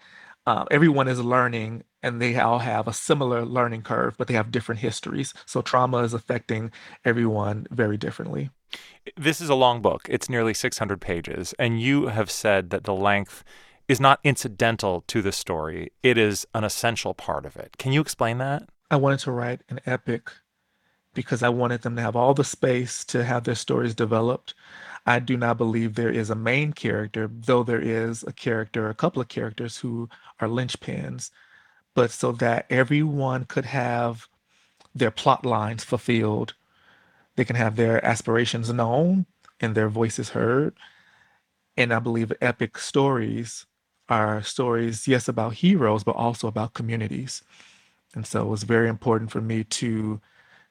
Uh, everyone is learning and they all have a similar learning curve, but they have different histories. So trauma is affecting everyone very differently. This is a long book. It's nearly six hundred pages. And you have said that the length is not incidental to the story. It is an essential part of it. Can you explain that? I wanted to write an epic because I wanted them to have all the space to have their stories developed. I do not believe there is a main character, though there is a character, a couple of characters who are linchpins, but so that everyone could have their plot lines fulfilled. They can have their aspirations known and their voices heard. And I believe epic stories are stories, yes, about heroes, but also about communities. And so it was very important for me to,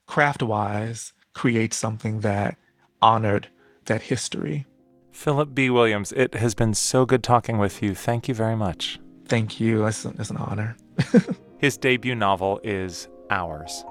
craft-wise, create something that honored that history. Philip B. Williams, it has been so good talking with you. Thank you very much. Thank you. It's, it's an honor. His debut novel is Ours.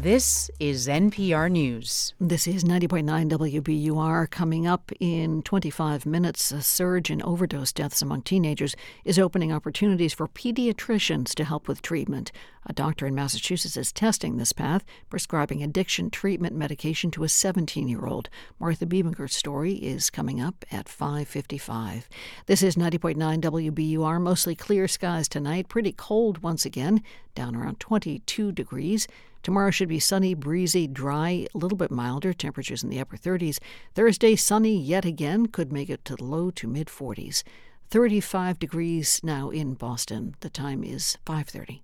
This is N P R News. This is ninety point nine W B U R. Coming up in twenty-five minutes, a surge in overdose deaths among teenagers is opening opportunities for pediatricians to help with treatment. A doctor in Massachusetts is testing this path, prescribing addiction treatment medication to a seventeen-year-old. Martha Biebiger's story is coming up at five fifty-five. This is ninety point nine W B U R. Mostly clear skies tonight. Pretty cold once again, down around twenty-two degrees. Tomorrow should be sunny, breezy, dry, a little bit milder, temperatures in the upper thirties. Thursday, sunny yet again, could make it to the low to mid-forties. thirty-five degrees now in Boston. The time is five thirty.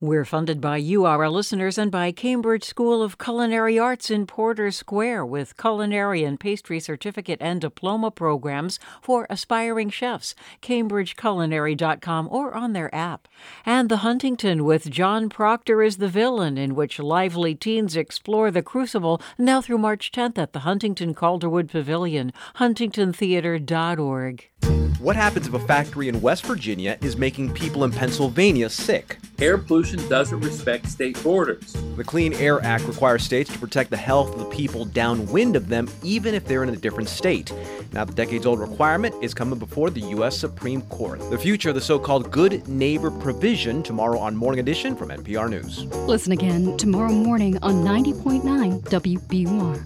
We're funded by you, our listeners, and by Cambridge School of Culinary Arts in Porter Square with culinary and pastry certificate and diploma programs for aspiring chefs, cambridge culinary dot com or on their app. And The Huntington with John Proctor is the villain, in which lively teens explore the crucible, now through March tenth at the Huntington Calderwood Pavilion, huntington theater dot org. What happens if a factory in West Virginia is making people in Pennsylvania sick? Air pollution doesn't respect state borders. The Clean Air Act requires states to protect the health of the people downwind of them, even if they're in a different state. Now, the decades-old requirement is coming before the U S Supreme Court. The future of the so-called Good Neighbor provision, tomorrow on Morning Edition from N P R News. Listen again tomorrow morning on ninety point nine W B U R.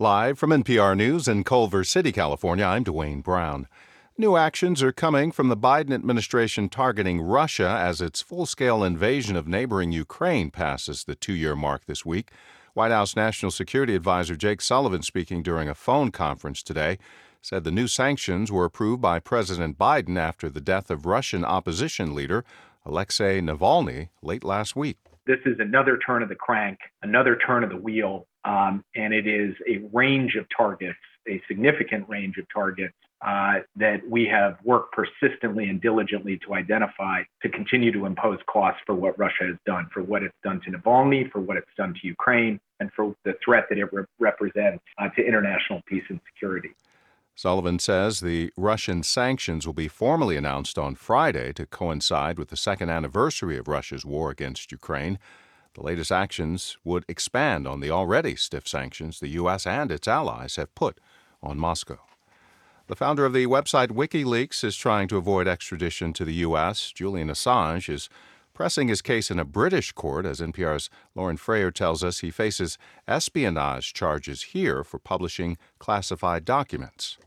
Live from N P R News in Culver City, California, I'm Dwayne Brown. New actions are coming from the Biden administration targeting Russia as its full-scale invasion of neighboring Ukraine passes the two-year mark this week. White House National Security Advisor Jake Sullivan, speaking during a phone conference today, said the new sanctions were approved by President Biden after the death of Russian opposition leader Alexei Navalny late last week. This is another turn of the crank, another turn of the wheel. Um, and it is a range of targets, a significant range of targets uh, that we have worked persistently and diligently to identify to continue to impose costs for what Russia has done, for what it's done to Navalny, for what it's done to Ukraine, and for the threat that it re- represents uh, to international peace and security. Sullivan says the Russian sanctions will be formally announced on Friday to coincide with the second anniversary of Russia's war against Ukraine. The latest actions would expand on the already stiff sanctions the U S and its allies have put on Moscow. The founder of the website WikiLeaks is trying to avoid extradition to the U S. Julian Assange is pressing his case in a British court. As N P R's Lauren Freyer tells us, he faces espionage charges here for publishing classified documents.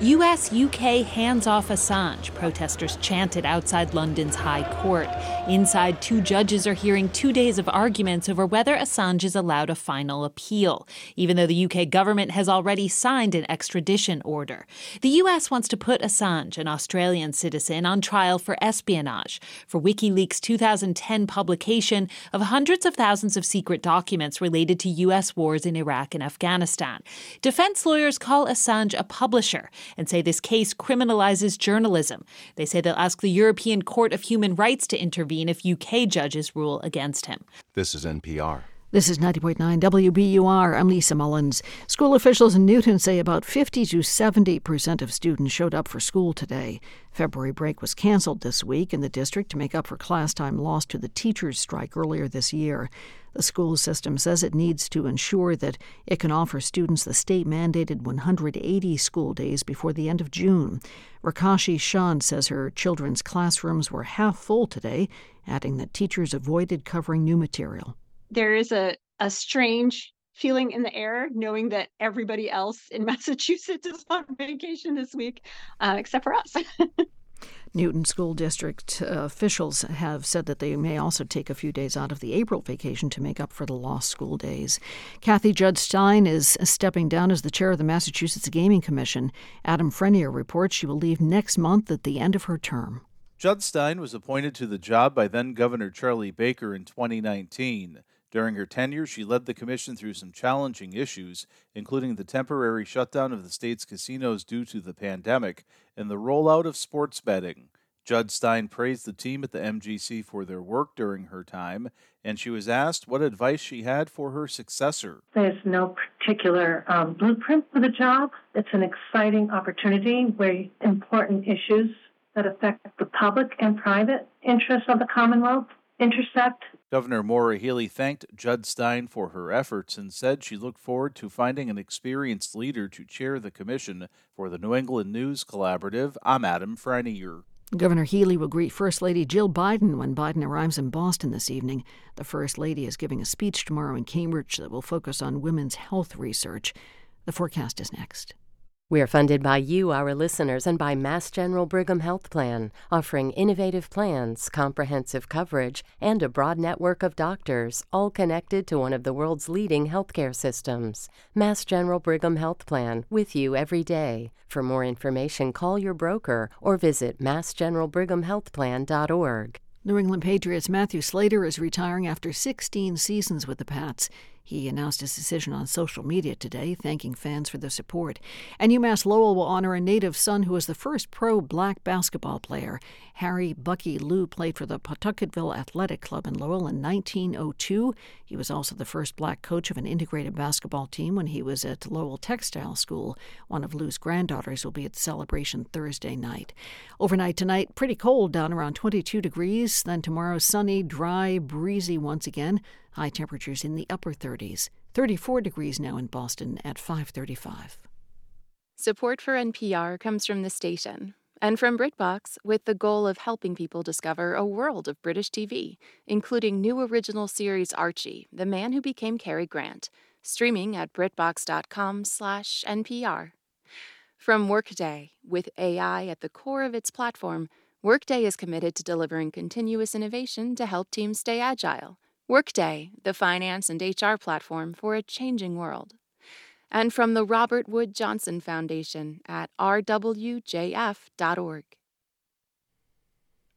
U S U K hands off Assange, protesters chanted outside London's High Court. Inside, two judges are hearing two days of arguments over whether Assange is allowed a final appeal, even though the U K government has already signed an extradition order. The U S wants to put Assange, an Australian citizen, on trial for espionage, for WikiLeaks' two thousand ten publication of hundreds of thousands of secret documents related to U S wars in Iraq and Afghanistan. Defense lawyers call Assange a publisher and say this case criminalizes journalism. They say they'll ask the European Court of Human Rights to intervene if U K judges rule against him. This is N P R. This is ninety point nine W B U R. I'm Lisa Mullins. School officials in Newton say about fifty to seventy percent of students showed up for school today. February break was canceled this week in the district to make up for class time lost to the teachers' strike earlier this year. The school system says it needs to ensure that it can offer students the state-mandated one hundred eighty school days before the end of June. Rakashi Shand says her children's classrooms were half full today, adding that teachers avoided covering new material. There is a, a strange feeling in the air, knowing that everybody else in Massachusetts is on vacation this week, uh, except for us. Newton school district uh, officials have said that they may also take a few days out of the April vacation to make up for the lost school days. Kathy Judd-Stein is stepping down as the chair of the Massachusetts Gaming Commission. Adam Frenier reports she will leave next month at the end of her term. Judd-Stein was appointed to the job by then-Governor Charlie Baker in twenty nineteen. During her tenure, she led the commission through some challenging issues, including the temporary shutdown of the state's casinos due to the pandemic and the rollout of sports betting. Judd-Stein praised the team at the M G C for their work during her time, and she was asked what advice she had for her successor. There's no particular um, blueprint for the job. It's an exciting opportunity where important issues that affect the public and private interests of the Commonwealth intersect. Governor Maura Healy thanked Judd-Stein for her efforts and said she looked forward to finding an experienced leader to chair the commission. For the New England News Collaborative, I'm Adam Frenier. Governor Healy will greet First Lady Jill Biden when Biden arrives in Boston this evening. The First Lady is giving a speech tomorrow in Cambridge that will focus on women's health research. The forecast is next. We are funded by you, our listeners, and by Mass General Brigham Health Plan, offering innovative plans, comprehensive coverage, and a broad network of doctors, all connected to one of the world's leading healthcare systems. Mass General Brigham Health Plan, with you every day. For more information, call your broker or visit mass general brigham health plan dot org. New England Patriots Matthew Slater is retiring after sixteen seasons with the Pats. He announced his decision on social media today, thanking fans for their support. And UMass Lowell will honor a native son who was the first pro-black basketball player. Harry Bucky Lou played for the Pawtucketville Athletic Club in Lowell in nineteen oh two. He was also the first black coach of an integrated basketball team when he was at Lowell Textile School. One of Lou's granddaughters will be at the celebration Thursday night. Overnight tonight, pretty cold, down around twenty-two degrees. Then tomorrow, sunny, dry, breezy once again. High temperatures in the upper thirties. thirty-four degrees now in Boston at five thirty-five. Support for N P R comes from the station and from BritBox, with the goal of helping people discover a world of British T V, including new original series Archie, The Man Who Became Cary Grant, streaming at britbox dot com slash N P R. From Workday, with A I at the core of its platform, Workday is committed to delivering continuous innovation to help teams stay agile. Workday, the finance and H R platform for a changing world. And from the Robert Wood Johnson Foundation at r w j f dot org.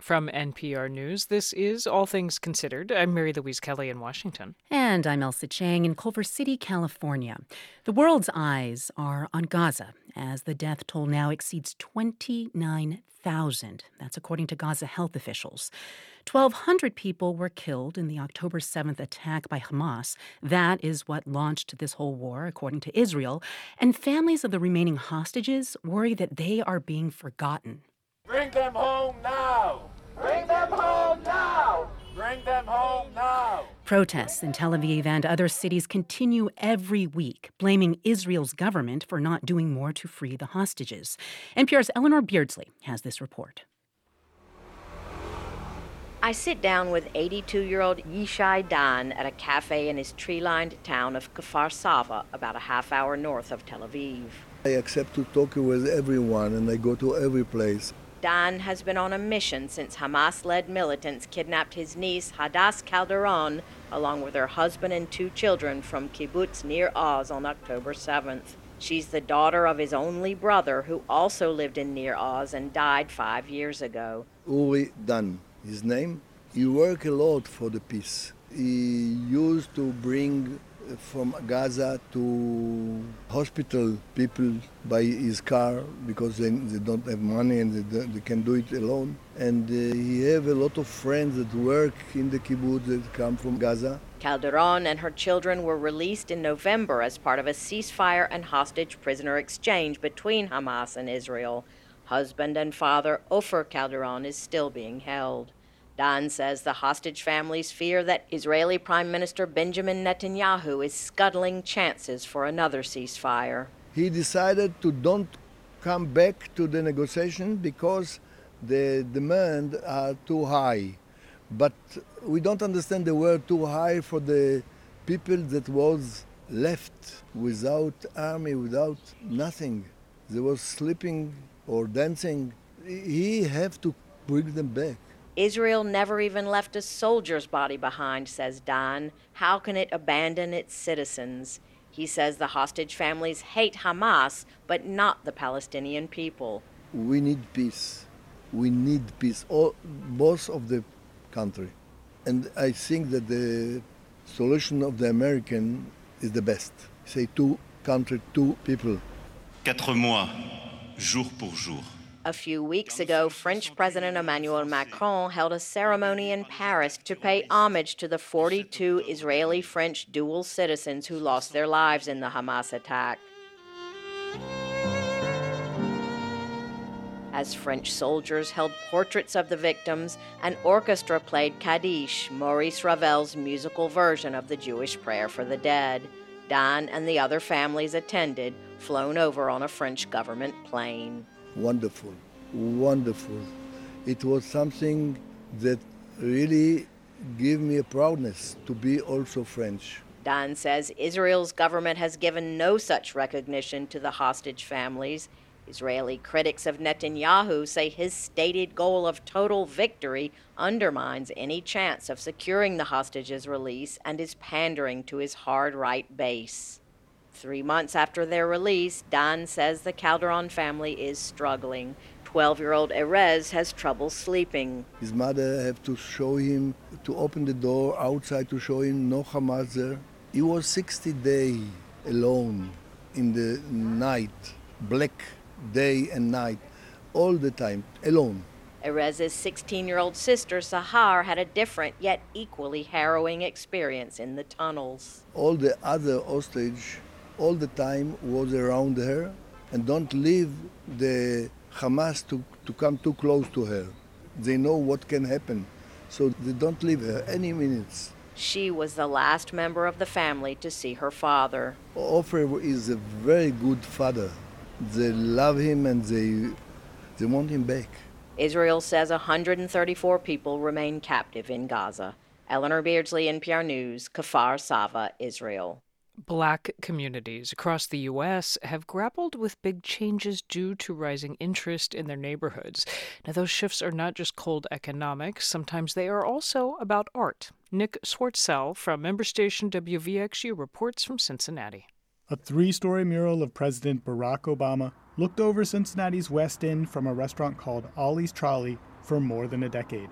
From N P R News, this is All Things Considered. I'm Mary Louise Kelly in Washington. And I'm Elsa Chang in Culver City, California. The world's eyes are on Gaza, as the death toll now exceeds twenty-nine thousand. That's according to Gaza health officials. twelve hundred people were killed in the October seventh attack by Hamas. That is what launched this whole war, according to Israel. And families of the remaining hostages worry that they are being forgotten. Bring them home now! Bring them home now! Bring them home now! Protests in Tel Aviv and other cities continue every week, blaming Israel's government for not doing more to free the hostages. N P R's Eleanor Beardsley has this report. I sit down with eighty-two-year-old Yishai Dan at a cafe in his tree-lined town of Kfar Sava, about a half hour north of Tel Aviv. I accept to talk with everyone, and I go to every place. Dan has been on a mission since Hamas-led militants kidnapped his niece, Hadass Calderon, along with her husband and two children from kibbutz near Oz on October seventh. She's the daughter of his only brother, who also lived in near Oz and died five years ago. Uri Dan, his name. He worked a lot for the peace. He used to bring from Gaza to hospital people by his car because they, they don't have money and they, they can do it alone. And uh, he have a lot of friends that work in the kibbutz that come from Gaza. Calderon and her children were released in November as part of a ceasefire and hostage prisoner exchange between Hamas and Israel. Husband and father Ofer Calderon is still being held. Don says the hostage families fear that Israeli Prime Minister Benjamin Netanyahu is scuttling chances for another ceasefire. He decided to don't come back to the negotiation because the demands are too high. But we don't understand the word too high for the people that was left without army, without nothing. They were sleeping or dancing. He have to bring them back. Israel never even left a soldier's body behind, says Don. How can it abandon its citizens? He says the hostage families hate Hamas, but not the Palestinian people. We need peace. We need peace, all, both of the country. And I think that the solution of the American is the best. Say two country, two people. Quatre mois, jour pour jour. A few weeks ago, French President Emmanuel Macron held a ceremony in Paris to pay homage to the forty-two Israeli-French dual citizens who lost their lives in the Hamas attack. As French soldiers held portraits of the victims, an orchestra played Kaddish, Maurice Ravel's musical version of the Jewish prayer for the dead. Don and the other families attended, flown over on a French government plane. Wonderful, wonderful. It was something that really gave me a proudness to be also French. Don says Israel's government has given no such recognition to the hostage families. Israeli critics of Netanyahu say his stated goal of total victory undermines any chance of securing the hostages' release and is pandering to his hard right base. Three months after their release, Don says the Calderon family is struggling. twelve-year-old Erez has trouble sleeping. His mother had to show him, to open the door outside to show him no Hamas there. He was sixty days alone in the night, black day and night, all the time, alone. Erez's sixteen-year-old sister, Sahar, had a different yet equally harrowing experience in the tunnels. All the other hostages all the time was around her, and don't leave the Hamas to, to come too close to her. They know what can happen, so they don't leave her any minutes. She was the last member of the family to see her father. Ofer is a very good father. They love him and they, they want him back. Israel says one hundred thirty-four people remain captive in Gaza. Eleanor Beardsley, N P R News, Kfar Sava, Israel. Black communities across the U S have grappled with big changes due to rising interest in their neighborhoods. Now, those shifts are not just cold economics. Sometimes they are also about art. Nick Swartzell from member station W V X U reports from Cincinnati. A three-story mural of President Barack Obama looked over Cincinnati's West End from a restaurant called Ollie's Trolley for more than a decade.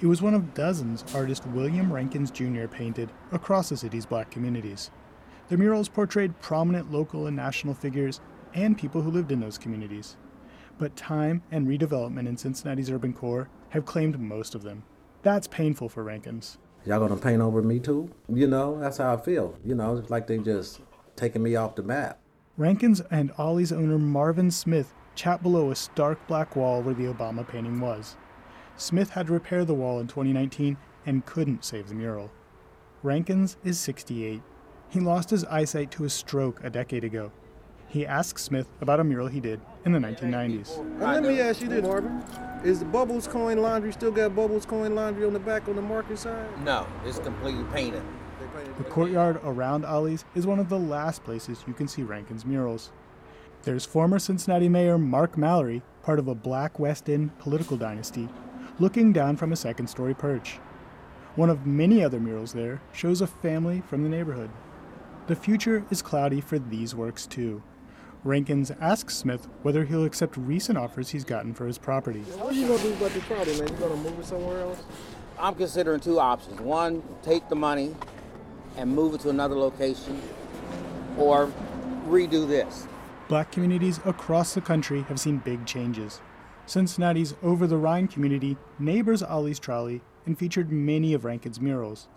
It was one of dozens artist William Rankins Junior painted across the city's black communities. The murals portrayed prominent local and national figures and people who lived in those communities. But time and redevelopment in Cincinnati's urban core have claimed most of them. That's painful for Rankins. Y'all gonna paint over me too? You know, that's how I feel. You know, it's like they just taking me off the map. Rankins and Ollie's owner Marvin Smith chat below a stark black wall where the Obama painting was. Smith had to repair the wall in twenty nineteen and couldn't save the mural. Rankins is sixty-eight. He lost his eyesight to a stroke a decade ago. He asked Smith about a mural he did in the nineteen nineties. Well, let me ask you this, Marvin. Is the Bubbles Coin Laundry still got Bubbles Coin Laundry on the back on the market side? No, it's completely painted. The courtyard around Ollie's is one of the last places you can see Rankin's murals. There's former Cincinnati Mayor Mark Mallory, part of a black West End political dynasty, looking down from a second-story perch. One of many other murals there shows a family from the neighborhood. The future is cloudy for these works, too. Rankins asks Smith whether he'll accept recent offers he's gotten for his property. What are you going to do about the property, man? You going to move it somewhere else? I'm considering two options. One, take the money and move it to another location or redo this. Black communities across the country have seen big changes. Cincinnati's Over the Rhine community neighbors Ali's trolley and featured many of Rankin's murals.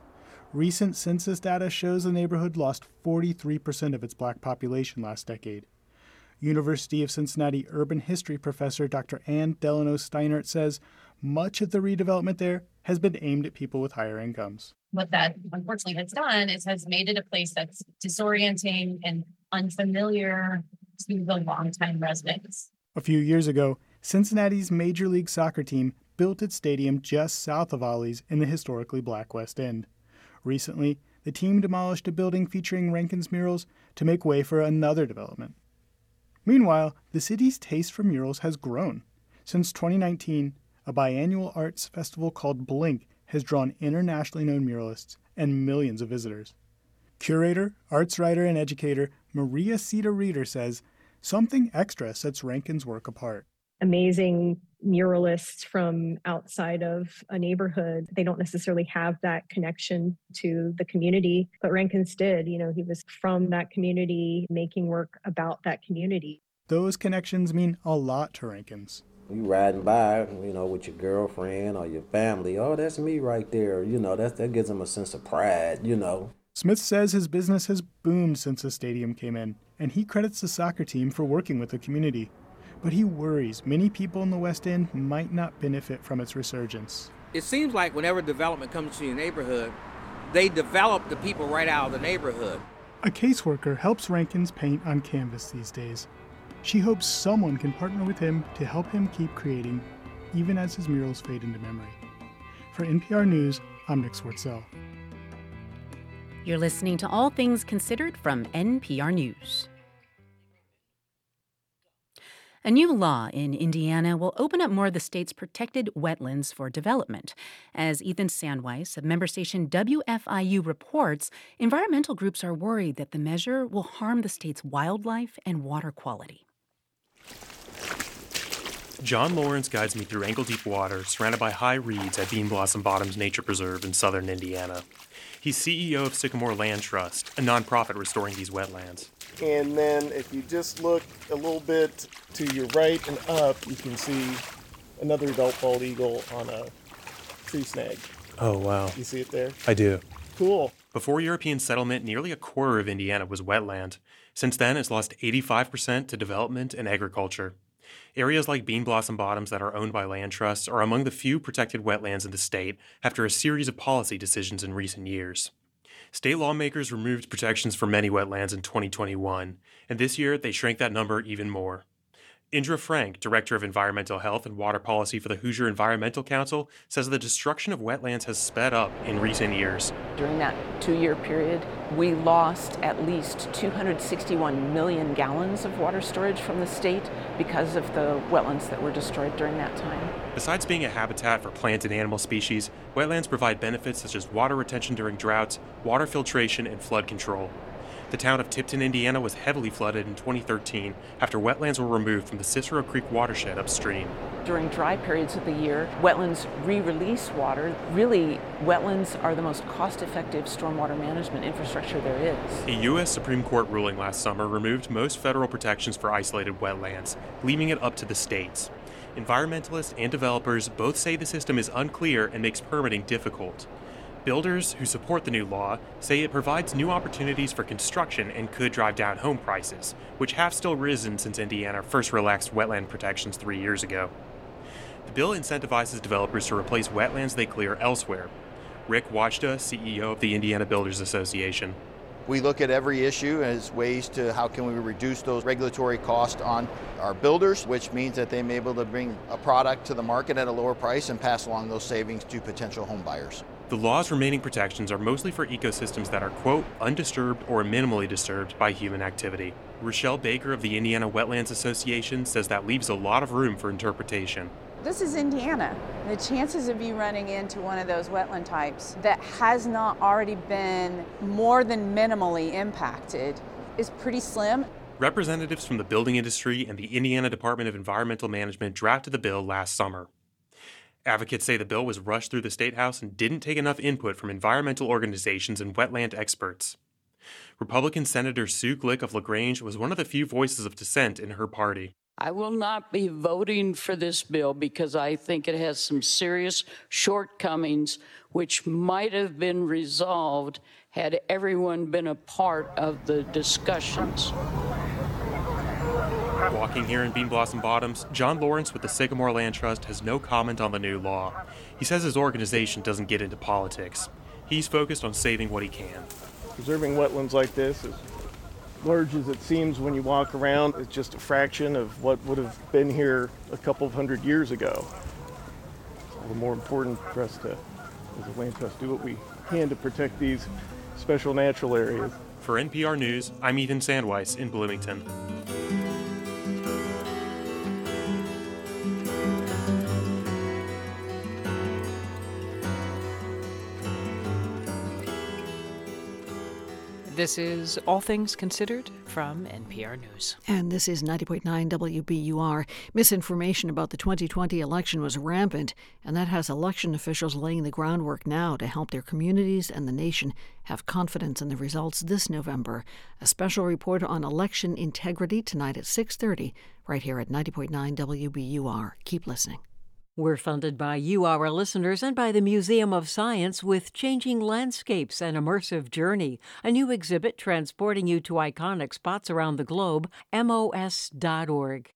Recent census data shows the neighborhood lost forty-three percent of its black population last decade. University of Cincinnati urban history professor Doctor Ann Delano Steinert says much of the redevelopment there has been aimed at people with higher incomes. What that unfortunately has done is has made it a place that's disorienting and unfamiliar to the longtime residents. A few years ago, Cincinnati's Major League Soccer team built its stadium just south of Ollie's in the historically black West End. Recently, the team demolished a building featuring Rankin's murals to make way for another development. Meanwhile, the city's taste for murals has grown. Since twenty nineteen, a biannual arts festival called Blink has drawn internationally known muralists and millions of visitors. Curator, arts writer, and educator Maria Sita Reeder says something extra sets Rankin's work apart. Amazing muralists from outside of a neighborhood. They don't necessarily have that connection to the community, but Rankin's did. You know, he was from that community, making work about that community. Those connections mean a lot to Rankin's. You riding by, you know, with your girlfriend or your family, oh, that's me right there. You know, that, that gives him a sense of pride, you know. Smith says his business has boomed since the stadium came in, and he credits the soccer team for working with the community. But he worries many people in the West End might not benefit from its resurgence. It seems like whenever development comes to your neighborhood, they develop the people right out of the neighborhood. A caseworker helps Rankin's paint on canvas these days. She hopes someone can partner with him to help him keep creating, even as his murals fade into memory. For N P R News, I'm Nick Swartzel. You're listening to All Things Considered from N P R News. A new law in Indiana will open up more of the state's protected wetlands for development. As Ethan Sandweiss of member station W F I U reports, environmental groups are worried that the measure will harm the state's wildlife and water quality. John Lawrence guides me through ankle-deep water surrounded by high reeds at Bean Blossom Bottoms Nature Preserve in southern Indiana. He's C E O of Sycamore Land Trust, a nonprofit restoring these wetlands. And then if you just look a little bit to your right and up, you can see another adult-bald eagle on a tree snag. Oh, wow. You see it there? I do. Cool. Before European settlement, nearly a quarter of Indiana was wetland. Since then, it's lost eighty-five percent to development and agriculture. Areas like Bean Blossom Bottoms that are owned by land trusts are among the few protected wetlands in the state after a series of policy decisions in recent years. State lawmakers removed protections for many wetlands in twenty twenty-one, and this year they shrank that number even more. Indra Frank, Director of Environmental Health and Water Policy for the Hoosier Environmental Council, says the destruction of wetlands has sped up in recent years. During that two-year period, we lost at least two hundred sixty-one million gallons of water storage from the state because of the wetlands that were destroyed during that time. Besides being a habitat for plant and animal species, wetlands provide benefits such as water retention during droughts, water filtration, and flood control. The town of Tipton, Indiana, was heavily flooded in twenty thirteen after wetlands were removed from the Cicero Creek watershed upstream. During dry periods of the year, wetlands re-release water. Really, wetlands are the most cost-effective stormwater management infrastructure there is. A U S Supreme Court ruling last summer removed most federal protections for isolated wetlands, leaving it up to the states. Environmentalists and developers both say the system is unclear and makes permitting difficult. Builders who support the new law say it provides new opportunities for construction and could drive down home prices, which have still risen since Indiana first relaxed wetland protections three years ago. The bill incentivizes developers to replace wetlands they clear elsewhere. Rick Wajda, C E O of the Indiana Builders Association. We look at every issue as ways to how can we reduce those regulatory costs on our builders, which means that they may be able to bring a product to the market at a lower price and pass along those savings to potential home buyers. The law's remaining protections are mostly for ecosystems that are, quote, undisturbed or minimally disturbed by human activity. Rochelle Baker of the Indiana Wetlands Association says that leaves a lot of room for interpretation. This is Indiana. The chances of you running into one of those wetland types that has not already been more than minimally impacted is pretty slim. Representatives from the building industry and the Indiana Department of Environmental Management drafted the bill last summer. Advocates say the bill was rushed through the State House and didn't take enough input from environmental organizations and wetland experts. Republican Senator Sue Glick of LaGrange was one of the few voices of dissent in her party. I will not be voting for this bill because I think it has some serious shortcomings which might have been resolved had everyone been a part of the discussions. Walking here in Bean Blossom Bottoms, John Lawrence with the Sycamore Land Trust has no comment on the new law. He says his organization doesn't get into politics. He's focused on saving what he can. Preserving wetlands like this is large as it seems when you walk around. It's just a fraction of what would have been here a couple of hundred years ago. It's all the more important for us to, as a land trust, do what we can to protect these special natural areas. For N P R News, I'm Ethan Sandweiss in Bloomington. This is All Things Considered from N P R News. And this is ninety point nine W B U R. Misinformation about the twenty twenty election was rampant, and that has election officials laying the groundwork now to help their communities and the nation have confidence in the results this November. A special report on election integrity tonight at six thirty, right here at ninety point nine W B U R. Keep listening. We're funded by you, our listeners, and by the Museum of Science with Changing Landscapes, an Immersive Journey, a new exhibit transporting you to iconic spots around the globe, M O S dot org.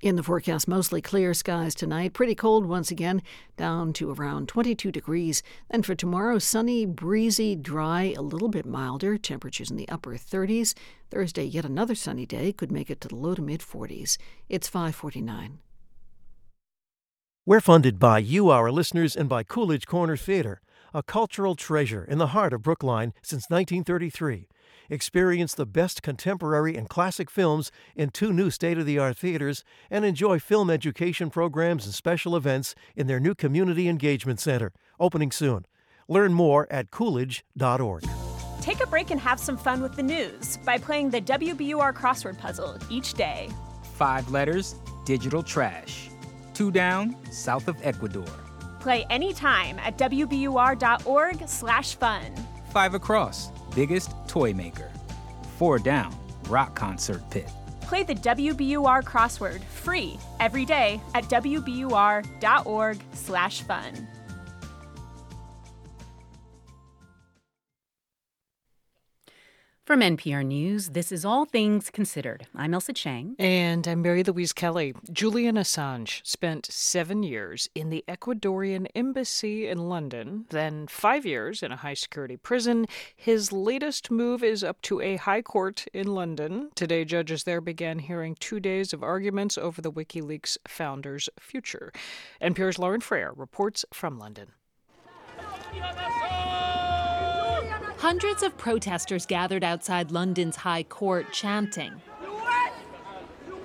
In the forecast, mostly clear skies tonight. Pretty cold once again, down to around twenty-two degrees. Then for tomorrow, sunny, breezy, dry, a little bit milder. Temperatures in the upper thirties. Thursday, yet another sunny day. Could make it to the low to mid-forties. It's five forty-nine. We're funded by you, our listeners, and by Coolidge Corner Theater, a cultural treasure in the heart of Brookline since nineteen thirty-three. Experience the best contemporary and classic films in two new state-of-the-art theaters and enjoy film education programs and special events in their new Community Engagement Center, opening soon. Learn more at coolidge dot org. Take a break and have some fun with the news by playing the W B U R crossword puzzle each day. Five letters, digital trash. Two down, south of Ecuador. Play anytime at W B U R dot org slash fun. Five across. Biggest toy maker. Four down, rock concert pit. Play the W B U R crossword free every day at W B U R dot org slash fun. From N P R News, this is All Things Considered. I'm Elsa Chang. And I'm Mary Louise Kelly. Julian Assange spent seven years in the Ecuadorian embassy in London, then five years in a high-security prison. His latest move is up to a high court in London. Today, judges there began hearing two days of arguments over the WikiLeaks founder's future. N P R's Lauren Freire reports from London. Hundreds of protesters gathered outside London's High Court chanting, U S, U K,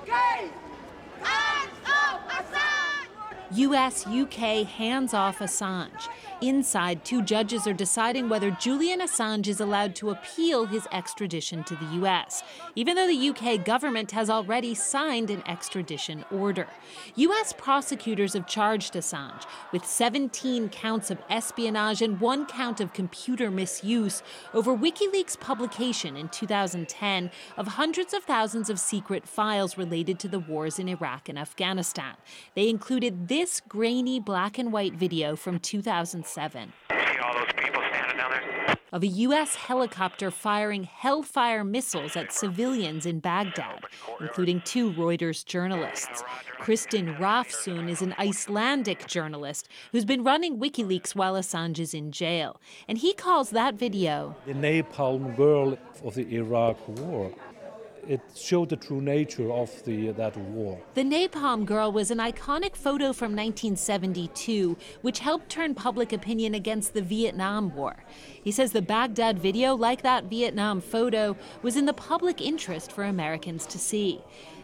hands off Assange! U S, U K, hands off Assange. Inside, two judges are deciding whether Julian Assange is allowed to appeal his extradition to the U S, even though the U K government has already signed an extradition order. U S prosecutors have charged Assange with seventeen counts of espionage and one count of computer misuse over WikiLeaks' publication in two thousand ten of hundreds of thousands of secret files related to the wars in Iraq and Afghanistan. They included this grainy black and white video from two thousand seven. Seven. See all those people standing down there? Of a U S helicopter firing Hellfire missiles at civilians in Baghdad, including two Reuters journalists. Kristin Rafsson is an Icelandic journalist who's been running WikiLeaks while Assange is in jail. And he calls that video the Napalm Girl of the Iraq War. It showed the true nature of the, that war. The Napalm Girl was an iconic photo from nineteen seventy-two, which helped turn public opinion against the Vietnam War. He says the Baghdad video, like that Vietnam photo, was in the public interest for Americans to see.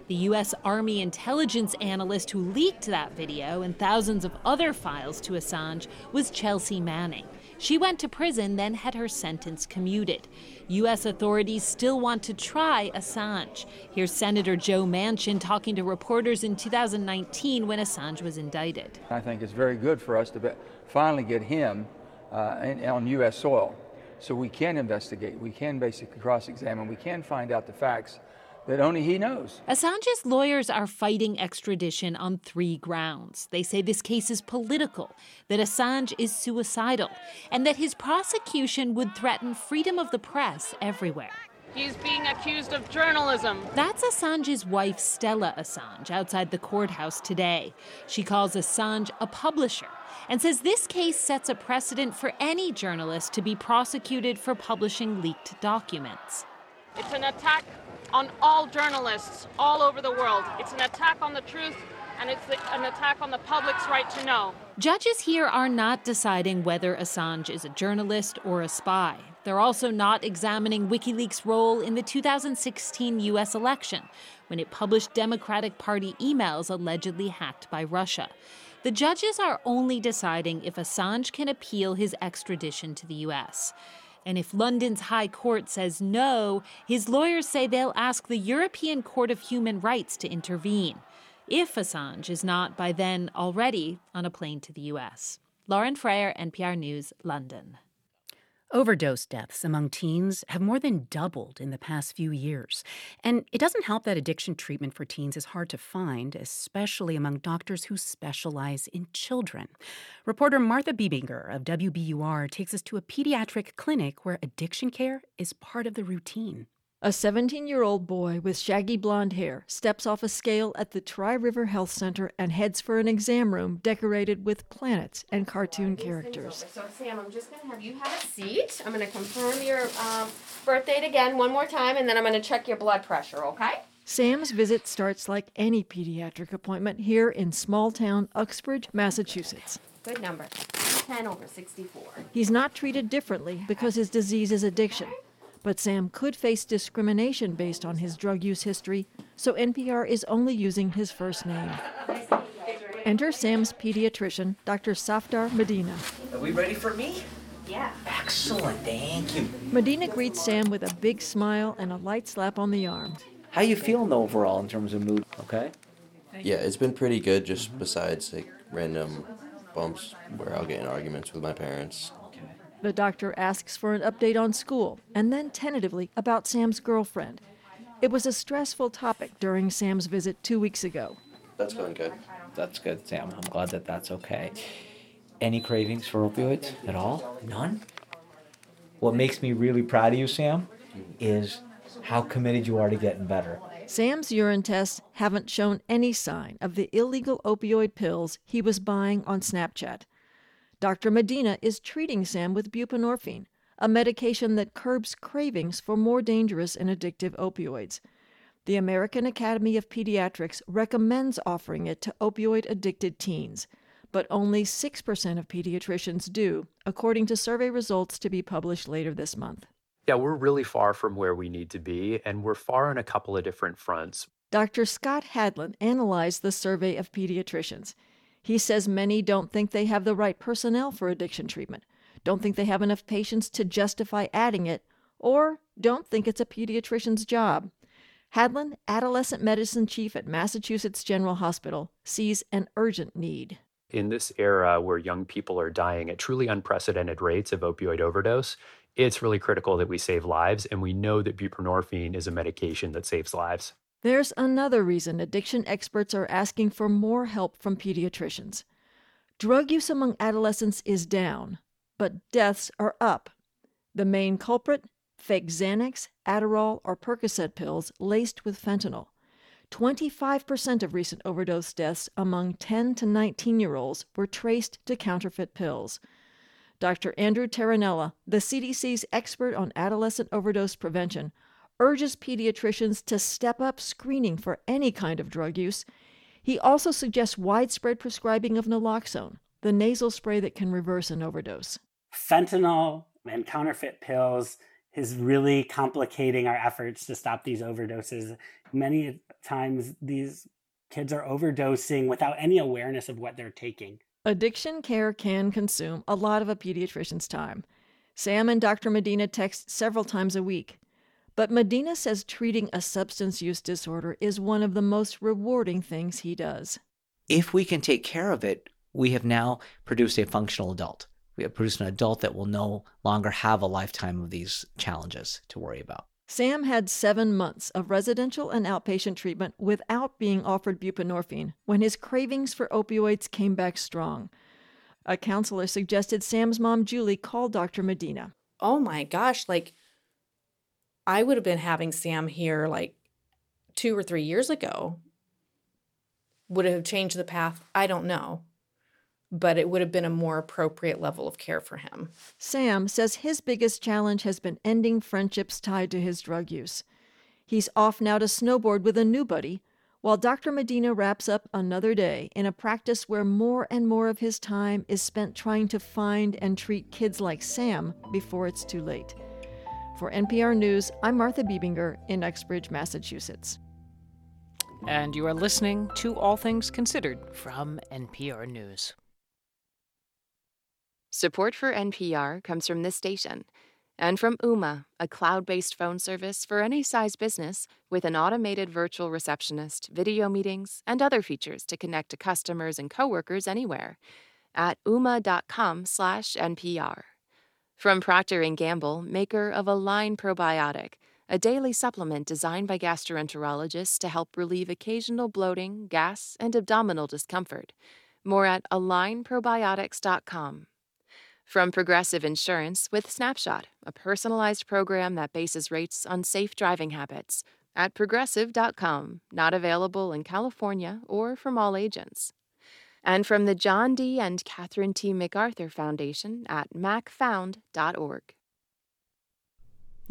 the U S. Army intelligence analyst who leaked that video and thousands of other files to Assange was Chelsea Manning. She went to prison, then had her sentence commuted. U S authorities still want to try Assange. Here's Senator Joe Manchin talking to reporters in two thousand nineteen when Assange was indicted. I think it's very good for us to be, finally get him uh, in, on U S soil so we can investigate, we can basically cross-examine, we can find out the facts that only he knows. Assange's lawyers are fighting extradition on three grounds. They say this case is political, that Assange is suicidal, and that his prosecution would threaten freedom of the press everywhere. He's being accused of journalism. That's Assange's wife, Stella Assange, outside the courthouse today. She calls Assange a publisher and says this case sets a precedent for any journalist to be prosecuted for publishing leaked documents. It's an attack on all journalists all over the world. It's an attack on the truth, and it's an attack on the public's right to know. Judges here are not deciding whether Assange is a journalist or a spy. They're also not examining WikiLeaks' role in the two thousand sixteen U S election, when it published Democratic Party emails allegedly hacked by Russia. The judges are only deciding if Assange can appeal his extradition to the U S. And if London's High Court says no, his lawyers say they'll ask the European Court of Human Rights to intervene, if Assange is not by then already on a plane to the U S. Lauren Freyer, N P R News, London. Overdose deaths among teens have more than doubled in the past few years. And it doesn't help that addiction treatment for teens is hard to find, especially among doctors who specialize in children. Reporter Martha Biebinger of W B U R takes us to a pediatric clinic where addiction care is part of the routine. A seventeen-year-old boy with shaggy blonde hair steps off a scale at the Tri-River Health Center and heads for an exam room decorated with planets and cartoon characters. So, Sam, I'm just going to have you have a seat. I'm going to confirm your um, birth date again one more time, and then I'm going to check your blood pressure, okay? Sam's visit starts like any pediatric appointment here in small-town Uxbridge, Massachusetts. Good number, ten over sixty-four. He's not treated differently because his disease is addiction. But Sam could face discrimination based on his drug use history, so N P R is only using his first name. Enter Sam's pediatrician, Doctor Safdar Medina. Are we ready for me? Yeah. Excellent, thank you. Medina greets Sam with a big smile and a light slap on the arm. How you feeling overall in terms of mood, okay? Yeah, it's been pretty good, just besides like random bumps where I'll get in arguments with my parents. The doctor asks for an update on school and then tentatively about Sam's girlfriend. It was a stressful topic during Sam's visit two weeks ago. That's going good. That's good, Sam. I'm glad that that's okay. Any cravings for opioids at all? None? What makes me really proud of you, Sam, is how committed you are to getting better. Sam's urine tests haven't shown any sign of the illegal opioid pills he was buying on Snapchat. Doctor Medina is treating Sam with buprenorphine, a medication that curbs cravings for more dangerous and addictive opioids. The American Academy of Pediatrics recommends offering it to opioid-addicted teens, but only six percent of pediatricians do, according to survey results to be published later this month. Yeah, we're really far from where we need to be, and we're far on a couple of different fronts. Doctor Scott Hadlin analyzed the survey of pediatricians. He says many don't think they have the right personnel for addiction treatment, don't think they have enough patients to justify adding it, or don't think it's a pediatrician's job. Hadlin, adolescent medicine chief at Massachusetts General Hospital, sees an urgent need. In this era where young people are dying at truly unprecedented rates of opioid overdose, it's really critical that we save lives, and we know that buprenorphine is a medication that saves lives. There's another reason addiction experts are asking for more help from pediatricians. Drug use among adolescents is down, but deaths are up. The main culprit? Fake Xanax, Adderall, or Percocet pills laced with fentanyl. twenty-five percent of recent overdose deaths among ten to nineteen-year-olds were traced to counterfeit pills. Doctor Andrew Terranella, the C D C's expert on adolescent overdose prevention, urges pediatricians to step up screening for any kind of drug use. He also suggests widespread prescribing of naloxone, the nasal spray that can reverse an overdose. Fentanyl and counterfeit pills is really complicating our efforts to stop these overdoses. Many times these kids are overdosing without any awareness of what they're taking. Addiction care can consume a lot of a pediatrician's time. Sam and Doctor Medina text several times a week. But Medina says treating a substance use disorder is one of the most rewarding things he does. If we can take care of it, we have now produced a functional adult. We have produced an adult that will no longer have a lifetime of these challenges to worry about. Sam had seven months of residential and outpatient treatment without being offered buprenorphine when his cravings for opioids came back strong. A counselor suggested Sam's mom, Julie, call Doctor Medina. Oh my gosh, like, I would have been having Sam here like two or three years ago. Would it have changed the path? I don't know. But it would have been a more appropriate level of care for him. Sam says his biggest challenge has been ending friendships tied to his drug use. He's off now to snowboard with a new buddy, while Doctor Medina wraps up another day in a practice where more and more of his time is spent trying to find and treat kids like Sam before it's too late. For N P R News, I'm Martha Biebinger in Uxbridge, Massachusetts. And you are listening to All Things Considered from N P R News. Support for N P R comes from this station and from Ooma, a cloud-based phone service for any size business with an automated virtual receptionist, video meetings, and other features to connect to customers and coworkers anywhere at ooma dot com slash N P R. From Procter and Gamble, maker of Align Probiotic, a daily supplement designed by gastroenterologists to help relieve occasional bloating, gas, and abdominal discomfort. More at align probiotics dot com. From Progressive Insurance with Snapshot, a personalized program that bases rates on safe driving habits at progressive dot com, not available in California or from all agents. And from the John D. and Catherine T. MacArthur Foundation at mac found dot org.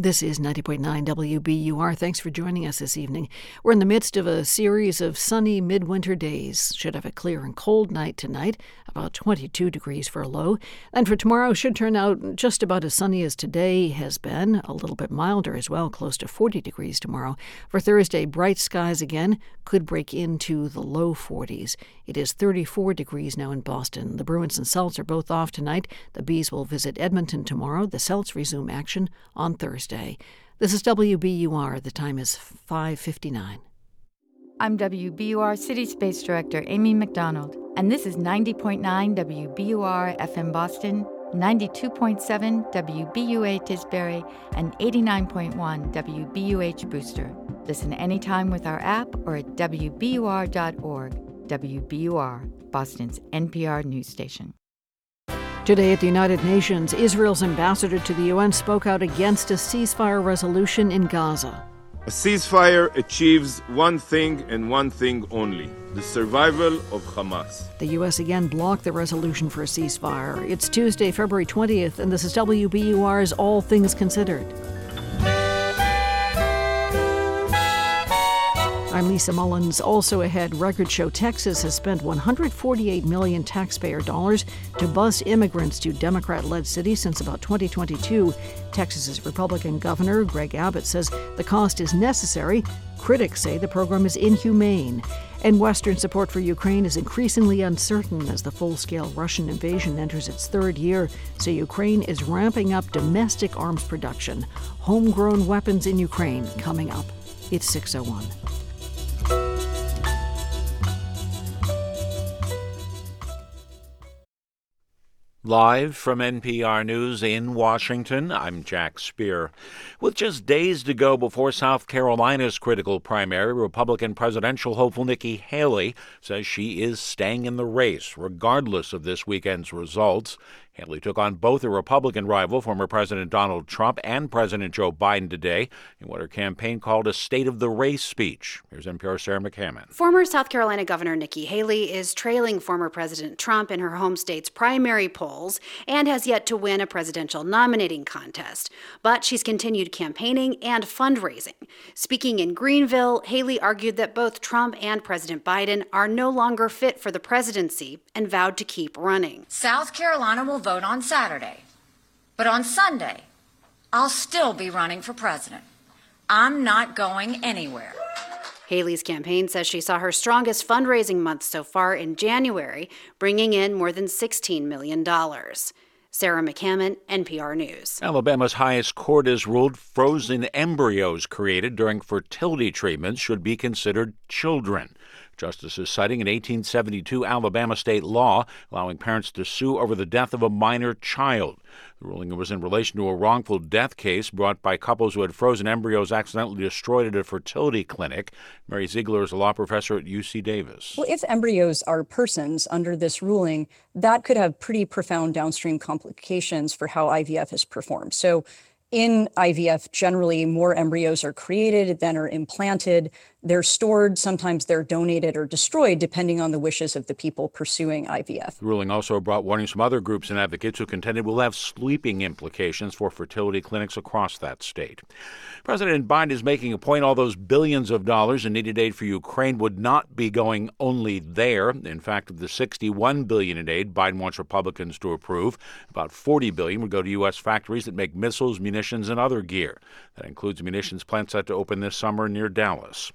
This is ninety point nine W B U R. Thanks for joining us this evening. We're in the midst of a series of sunny midwinter days. Should have a clear and cold night tonight, about twenty-two degrees for a low. And for tomorrow, should turn out just about as sunny as today has been, a little bit milder as well, close to forty degrees tomorrow. For Thursday, bright skies again, could break into the low forties. It is thirty-four degrees now in Boston. The Bruins and Celts are both off tonight. The Bees will visit Edmonton tomorrow. The Celts resume action on Thursday. Day. This is W B U R. The time is five fifty-nine. I'm W B U R City Space Director Amy McDonald, and this is ninety point nine W B U R F M Boston, ninety-two point seven W B U A Tisbury, and eighty-nine point one W B U H Brewster. Listen anytime with our app or at W B U R dot org. W B U R, Boston's N P R news station. Today at the United Nations, Israel's ambassador to the U N spoke out against a ceasefire resolution in Gaza. A ceasefire achieves one thing and one thing only, the survival of Hamas. The U S again blocked the resolution for a ceasefire. It's Tuesday, February twentieth, and this is W B U R's All Things Considered. I'm Lisa Mullins. Also ahead, record show Texas has spent one hundred forty-eight million dollars taxpayer dollars to bus immigrants to Democrat-led cities since about twenty twenty-two. Texas's Republican Governor Greg Abbott says the cost is necessary. Critics say the program is inhumane. And Western support for Ukraine is increasingly uncertain as the full-scale Russian invasion enters its third year, so Ukraine is ramping up domestic arms production. Homegrown weapons in Ukraine coming up. It's six oh one. Live from N P R News in Washington, I'm Jack Speer. With just days to go before South Carolina's critical primary, Republican presidential hopeful Nikki Haley says she is staying in the race, regardless of this weekend's results. Haley took on both a Republican rival, former President Donald Trump, and President Joe Biden today in what her campaign called a state of the race speech. Here's N P R's Sarah McCammon. Former South Carolina Governor Nikki Haley is trailing former President Trump in her home state's primary polls and has yet to win a presidential nominating contest. But she's continued campaigning and fundraising. Speaking in Greenville, Haley argued that both Trump and President Biden are no longer fit for the presidency and vowed to keep running. South Carolina will vote vote on Saturday, but on Sunday, I'll still be running for president. I'm not going anywhere. Haley's campaign says she saw her strongest fundraising month so far in January, bringing in more than sixteen million dollars. Sarah McCammon, N P R News. Alabama's highest court has ruled frozen embryos created during fertility treatments should be considered children. Justices citing an eighteen seventy-two Alabama state law allowing parents to sue over the death of a minor child. The ruling was in relation to a wrongful death case brought by couples who had frozen embryos accidentally destroyed at a fertility clinic. Mary Ziegler is a law professor at U C Davis. Well, if embryos are persons under this ruling, that could have pretty profound downstream complications for how I V F is performed. So in I V F, generally, more embryos are created than are implanted. They're stored. Sometimes they're donated or destroyed, depending on the wishes of the people pursuing I V F. The ruling also brought warnings from other groups and advocates who contended will have sweeping implications for fertility clinics across that state. President Biden is making a point all those billions of dollars in needed aid for Ukraine would not be going only there. In fact, of the sixty-one billion dollars in aid Biden wants Republicans to approve, about forty billion dollars would go to U S factories that make missiles, munitions, and other gear. That includes munitions plants set to open this summer near Dallas.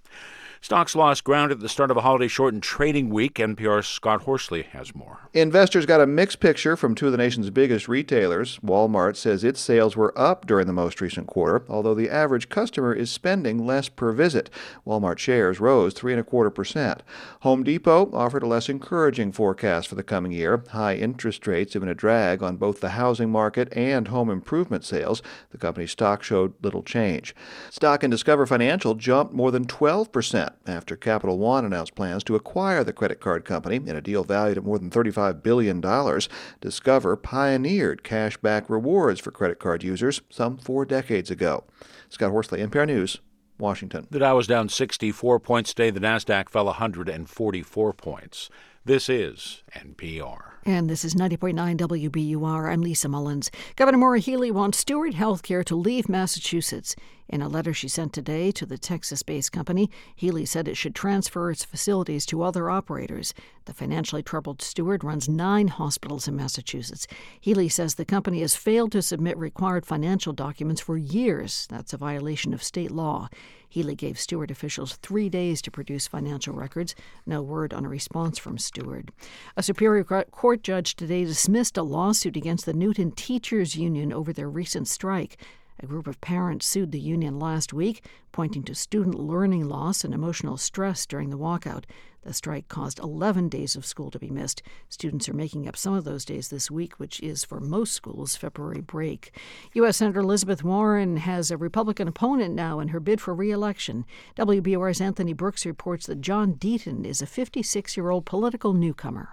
Stocks lost ground at the start of a holiday-shortened trading week. N P R's Scott Horsley has more. Investors got a mixed picture from two of the nation's biggest retailers. Walmart says its sales were up during the most recent quarter, although the average customer is spending less per visit. Walmart shares rose three point two five percent. Home Depot offered a less encouraging forecast for the coming year. High interest rates have been a drag on both the housing market and home improvement sales. The company's stock showed little change. Stock in Discover Financial jumped more than twelve percent. After Capital One announced plans to acquire the credit card company in a deal valued at more than thirty-five billion dollars, Discover pioneered cash-back rewards for credit card users some four decades ago. Scott Horsley, N P R News, Washington. The Dow was down sixty-four points today. The Nasdaq fell one hundred forty-four points. This is N P R. And this is ninety point nine W B U R. I'm Lisa Mullins. Governor Maura Healy wants Steward Health Care to leave Massachusetts. In a letter she sent today to the Texas-based company, Healy said it should transfer its facilities to other operators. The financially troubled Steward runs nine hospitals in Massachusetts. Healy says the company has failed to submit required financial documents for years. That's a violation of state law. Healy gave Steward officials three days to produce financial records. No word on a response from Steward. A Superior Court A court judge today dismissed a lawsuit against the Newton Teachers Union over their recent strike. A group of parents sued the union last week, pointing to student learning loss and emotional stress during the walkout. The strike caused eleven days of school to be missed. Students are making up some of those days this week, which is, for most schools, February break. U S. Senator Elizabeth Warren has a Republican opponent now in her bid for re-election. W B U R's Anthony Brooks reports that John Deaton is a fifty-six-year-old political newcomer.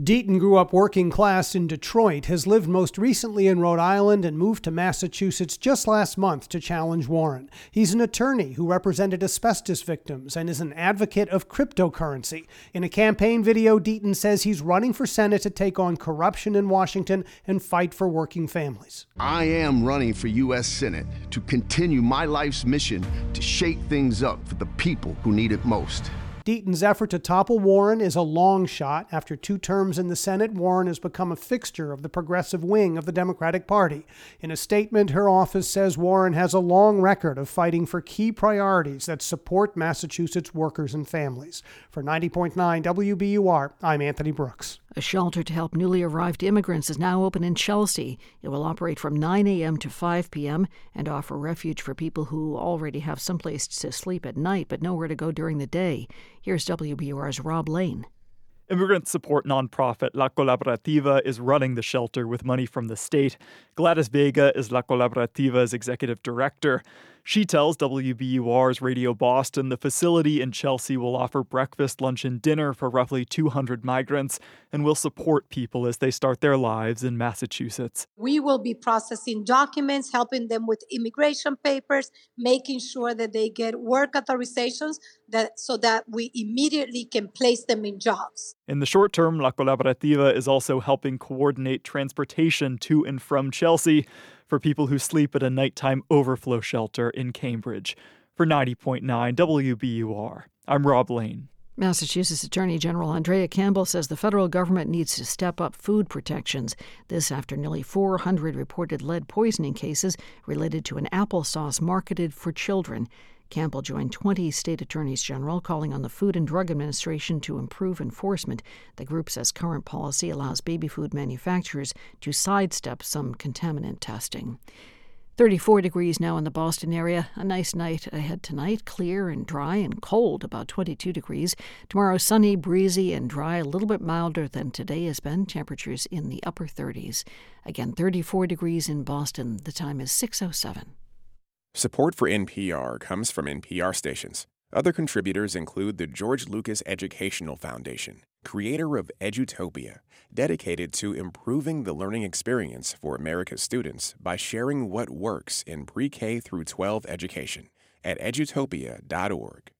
Deaton grew up working class in Detroit, has lived most recently in Rhode Island, and moved to Massachusetts just last month to challenge Warren. He's an attorney who represented asbestos victims and is an advocate of cryptocurrency. In a campaign video, Deaton says he's running for Senate to take on corruption in Washington and fight for working families. I am running for U S. Senate to continue my life's mission to shake things up for the people who need it most. Deaton's effort to topple Warren is a long shot. After two terms in the Senate, Warren has become a fixture of the progressive wing of the Democratic Party. In a statement, her office says Warren has a long record of fighting for key priorities that support Massachusetts workers and families. For ninety point nine W B U R, I'm Anthony Brooks. A shelter to help newly arrived immigrants is now open in Chelsea. It will operate from nine a.m. to five p.m. and offer refuge for people who already have someplace to sleep at night but nowhere to go during the day. Here's W B U R's Rob Lane. Immigrant support nonprofit La Colaborativa is running the shelter with money from the state. Gladys Vega is La Colaborativa's executive director. She tells W B U R's Radio Boston the facility in Chelsea will offer breakfast, lunch, and dinner for roughly two hundred migrants and will support people as they start their lives in Massachusetts. We will be processing documents, helping them with immigration papers, making sure that they get work authorizations that, so that we immediately can place them in jobs. In the short term, La Colaborativa is also helping coordinate transportation to and from Chelsea for people who sleep at a nighttime overflow shelter in Cambridge. For ninety point nine W B U R, I'm Rob Lane. Massachusetts Attorney General Andrea Campbell says the federal government needs to step up food protections. This after nearly four hundred reported lead poisoning cases related to an applesauce marketed for children. Campbell joined twenty state attorneys general calling on the Food and Drug Administration to improve enforcement. The group says current policy allows baby food manufacturers to sidestep some contaminant testing. thirty-four degrees now in the Boston area. A nice night ahead tonight. Clear and dry and cold, about twenty-two degrees. Tomorrow, sunny, breezy, and dry. A little bit milder than today has been. Temperatures in the upper thirties. Again, thirty-four degrees in Boston. The time is six oh seven. Support for N P R comes from N P R stations. Other contributors include the George Lucas Educational Foundation, creator of Edutopia, dedicated to improving the learning experience for America's students by sharing what works in pre-K through twelve education at edutopia dot org.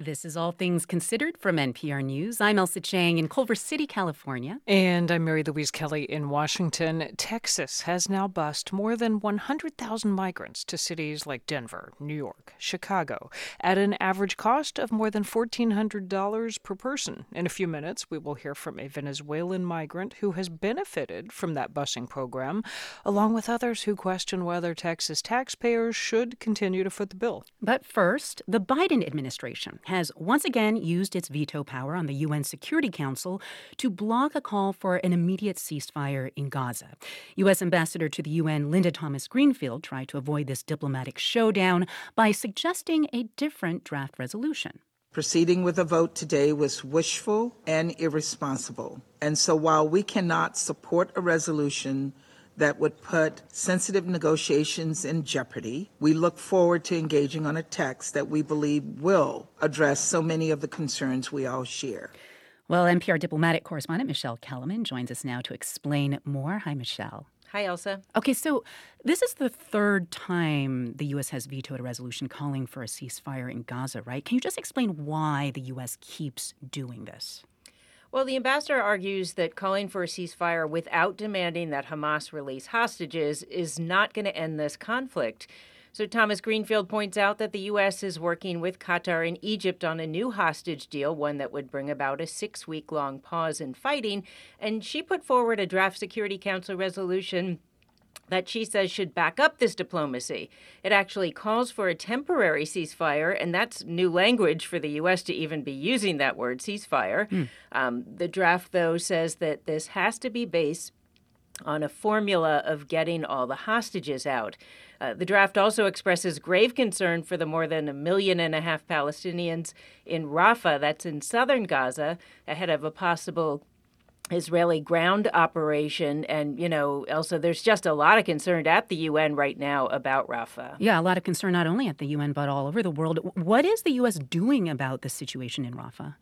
This is All Things Considered from N P R News. I'm Elsa Chang in Culver City, California. And I'm Mary Louise Kelly in Washington. Texas has now bused more than one hundred thousand migrants to cities like Denver, New York, Chicago, at an average cost of more than one thousand four hundred dollars per person. In a few minutes, we will hear from a Venezuelan migrant who has benefited from that busing program, along with others who question whether Texas taxpayers should continue to foot the bill. But first, the Biden administration has once again used its veto power on the U N Security Council to block a call for an immediate ceasefire in Gaza. U S Ambassador to the U N Linda Thomas-Greenfield tried to avoid this diplomatic showdown by suggesting a different draft resolution. Proceeding with a vote today was wishful and irresponsible. And so while we cannot support a resolution that would put sensitive negotiations in jeopardy, we look forward to engaging on a text that we believe will address so many of the concerns we all share. Well, N P R diplomatic correspondent Michelle Kellerman joins us now to explain more. Hi, Michelle. Hi, Elsa. Okay, so this is the third time the U S has vetoed a resolution calling for a ceasefire in Gaza, right? Can you just explain why the U S keeps doing this? Well, the ambassador argues that calling for a ceasefire without demanding that Hamas release hostages is not going to end this conflict. So Thomas Greenfield points out that the U S is working with Qatar and Egypt on a new hostage deal, one that would bring about a six-week-long pause in fighting. And she put forward a draft Security Council resolution that she says should back up this diplomacy. It actually calls for a temporary ceasefire, and that's new language for the U S to even be using that word, ceasefire. Mm. Um, the draft, though, says that this has to be based on a formula of getting all the hostages out. Uh, the draft also expresses grave concern for the more than a million and a half Palestinians in Rafah, that's in southern Gaza, ahead of a possible Israeli ground operation. And, you know, Elsa, there's just a lot of concern at the U N right now about Rafah. Yeah, a lot of concern not only at the U N but all over the world. What is the U S doing about the situation in Rafah?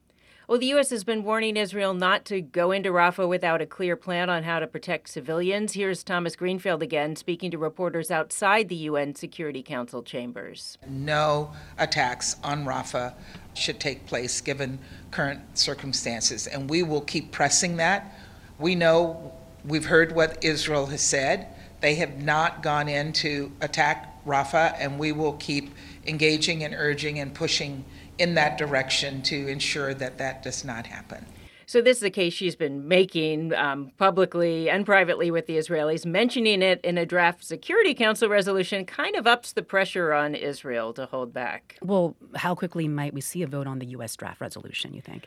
Well, the U S has been warning Israel not to go into Rafah without a clear plan on how to protect civilians. Here's Thomas Greenfield again speaking to reporters outside the U N Security Council chambers. No attacks on Rafah should take place given current circumstances, and we will keep pressing that. We know, we've heard what Israel has said. They have not gone in to attack Rafah, and we will keep engaging and urging and pushing in that direction to ensure that that does not happen. So this is a case she's been making um, publicly and privately with the Israelis. Mentioning it in a draft Security Council resolution kind of ups the pressure on Israel to hold back. Well, how quickly might we see a vote on the U S draft resolution, you think?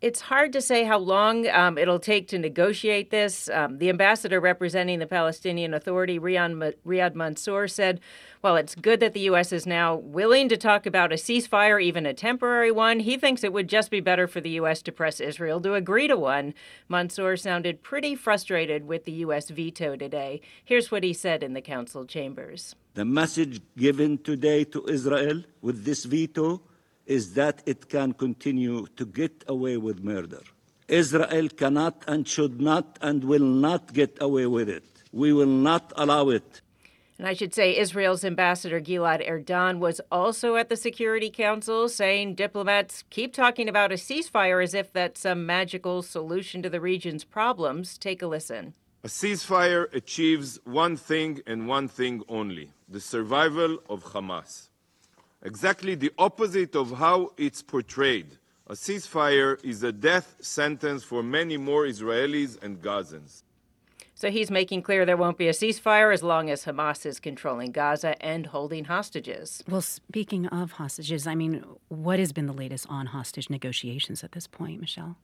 It's hard to say how long um, it'll take to negotiate this. Um, the ambassador representing the Palestinian Authority, Riyad Mansour, said, while it's good that the U S is now willing to talk about a ceasefire, even a temporary one, he thinks it would just be better for the U S to press Israel to agree to one. Mansour sounded pretty frustrated with the U S veto today. Here's what he said in the council chambers. The message given today to Israel with this veto is that it can continue to get away with murder. Israel cannot and should not and will not get away with it. We will not allow it. And I should say Israel's Ambassador Gilad Erdan was also at the Security Council saying diplomats keep talking about a ceasefire as if that's some magical solution to the region's problems. Take a listen. A ceasefire achieves one thing and one thing only, the survival of Hamas. Exactly the opposite of how it's portrayed. A ceasefire is a death sentence for many more Israelis and Gazans. So he's making clear there won't be a ceasefire as long as Hamas is controlling Gaza and holding hostages. Well, speaking of hostages, I mean, what has been the latest on hostage negotiations at this point, Michelle?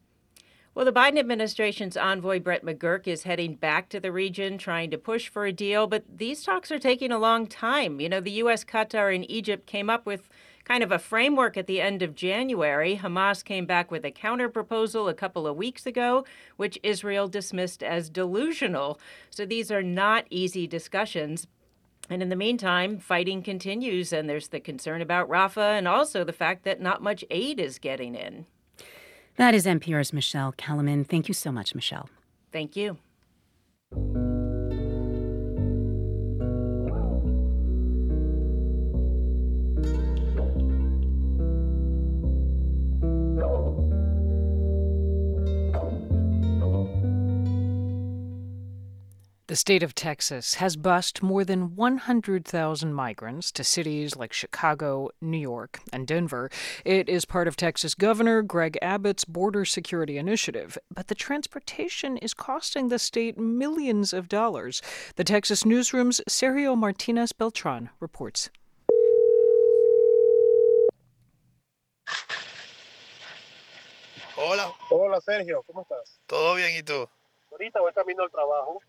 Well, the Biden administration's envoy, Brett McGurk, is heading back to the region trying to push for a deal. But these talks are taking a long time. You know, the U S, Qatar, and Egypt came up with kind of a framework at the end of January. Hamas came back with a counterproposal a couple of weeks ago, which Israel dismissed as delusional. So these are not easy discussions. And in the meantime, fighting continues. And there's the concern about Rafah and also the fact that not much aid is getting in. That is N P R's Michelle Kellerman. Thank you so much, Michelle. Thank you. The state of Texas has bused more than one hundred thousand migrants to cities like Chicago, New York, and Denver. It is part of Texas Governor Greg Abbott's border security initiative, but the transportation is costing the state millions of dollars. The Texas Newsroom's Sergio Martinez Beltran reports. Hola. Hola, Sergio. ¿Cómo estás? Todo bien, ¿y tú?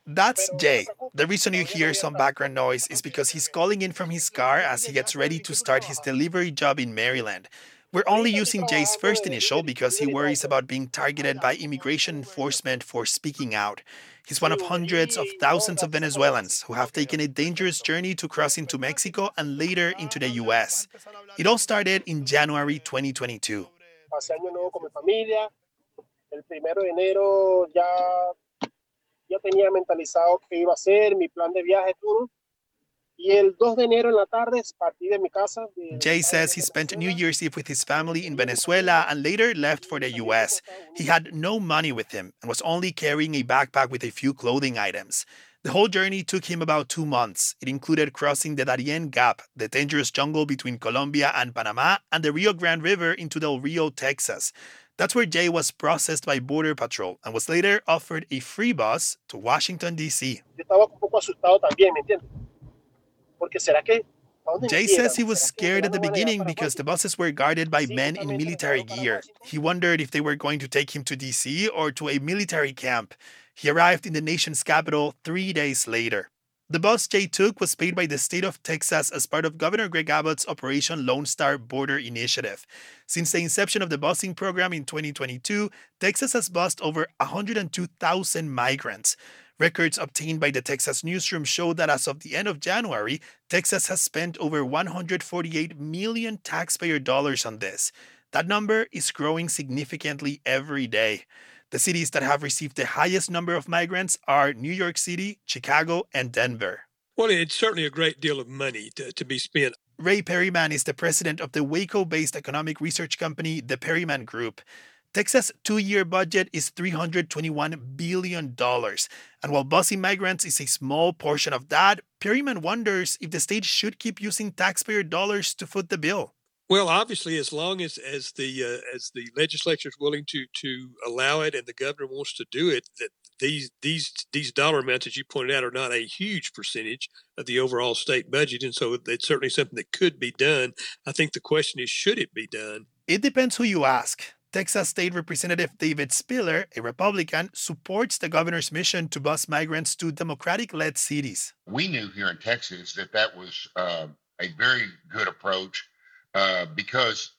That's Jay. The reason you hear some background noise is because he's calling in from his car as he gets ready to start his delivery job in Maryland. We're only using Jay's first initial because he worries about being targeted by immigration enforcement for speaking out. He's one of hundreds of thousands of Venezuelans who have taken a dangerous journey to cross into Mexico and later into the U S. It all started in January twenty twenty-two. Ya tenía mentalizado qué iba a hacer, mi plan de viaje, todo. Y el dos de enero en la tarde partí de mi casa. Jay says he spent New Year's Eve with his family in Venezuela and later left for the U S. He had no money with him and was only carrying a backpack with a few clothing items. The whole journey took him about two months. It included crossing the Darién Gap, the dangerous jungle between Colombia and Panama, and the Rio Grande River into Del Rio, Texas. That's where Jay was processed by Border Patrol and was later offered a free bus to Washington, D C. Jay says he was scared at the beginning because the buses were guarded by men in military gear. He wondered if they were going to take him to D C or to a military camp. He arrived in the nation's capital three days later. The bus Jay took was paid by the state of Texas as part of Governor Greg Abbott's Operation Lone Star Border Initiative. Since the inception of the busing program in twenty twenty-two, Texas has bused over one hundred two thousand migrants. Records obtained by the Texas Newsroom show that as of the end of January, Texas has spent over one hundred forty-eight million taxpayer dollars on this. That number is growing significantly every day. The cities that have received the highest number of migrants are New York City, Chicago, and Denver. Well, it's certainly a great deal of money to, to be spent. Ray Perryman is the president of the Waco-based economic research company, the Perryman Group. Texas' two-year budget is three hundred twenty-one billion dollars. And while busing migrants is a small portion of that, Perryman wonders if the state should keep using taxpayer dollars to foot the bill. Well, obviously, as long as as the uh, as the legislature is willing to to allow it and the governor wants to do it, that these these these dollar amounts, as you pointed out, are not a huge percentage of the overall state budget. And so it's certainly something that could be done. I think the question is, should it be done? It depends who you ask. Texas State Representative David Spiller, a Republican, supports the governor's mission to bus migrants to Democratic-led cities. We knew here in Texas that that was uh, a very good approach. Uh, because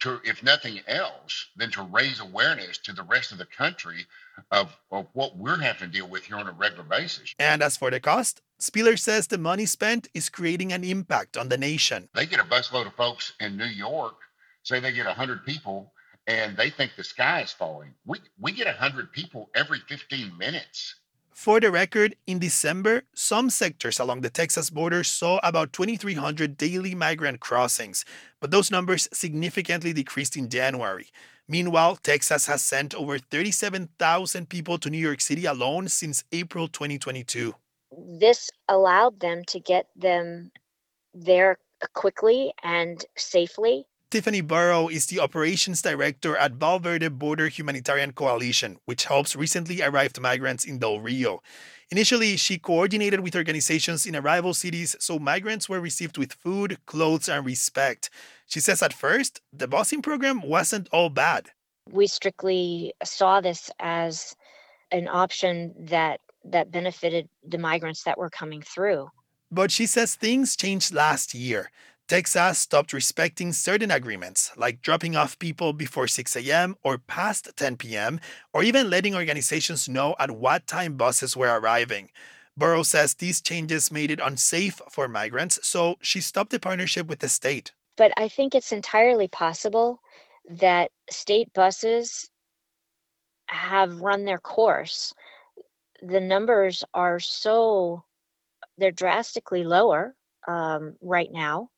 to, if nothing else, then to raise awareness to the rest of the country of, of what we're having to deal with here on a regular basis. And as for the cost, Spiller says the money spent is creating an impact on the nation. They get a busload of folks in New York, say they get one hundred people, and they think the sky is falling. We, we get one hundred people every fifteen minutes. For the record, in December, some sectors along the Texas border saw about two thousand three hundred daily migrant crossings, but those numbers significantly decreased in January. Meanwhile, Texas has sent over thirty-seven thousand people to New York City alone since April twenty twenty-two. This allowed them to get them there quickly and safely Tiffany Burrow is the operations director at Valverde Border Humanitarian Coalition, which helps recently arrived migrants in Del Rio. Initially, she coordinated with organizations in arrival cities so migrants were received with food, clothes, and respect. She says at first, the busing program wasn't all bad. We strictly saw this as an option that that benefited the migrants that were coming through. But she says things changed last year. Texas stopped respecting certain agreements, like dropping off people before six a.m. or past ten p.m., or even letting organizations know at what time buses were arriving. Burrow says these changes made it unsafe for migrants, so she stopped the partnership with the state. But I think it's entirely possible that state buses have run their course. The numbers are so, they're drastically lower um, right now.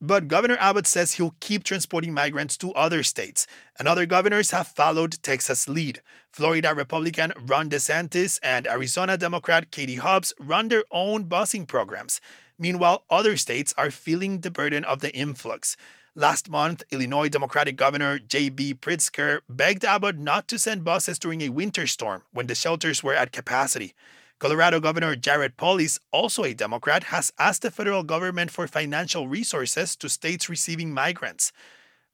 But Governor Abbott says he'll keep transporting migrants to other states, and other governors have followed Texas' lead. Florida Republican Ron DeSantis and Arizona Democrat Katie Hobbs run their own busing programs. Meanwhile, other states are feeling the burden of the influx. Last month, Illinois Democratic Governor J B Pritzker begged Abbott not to send buses during a winter storm when the shelters were at capacity. Colorado Governor Jared Polis, also a Democrat, has asked the federal government for financial resources to states receiving migrants.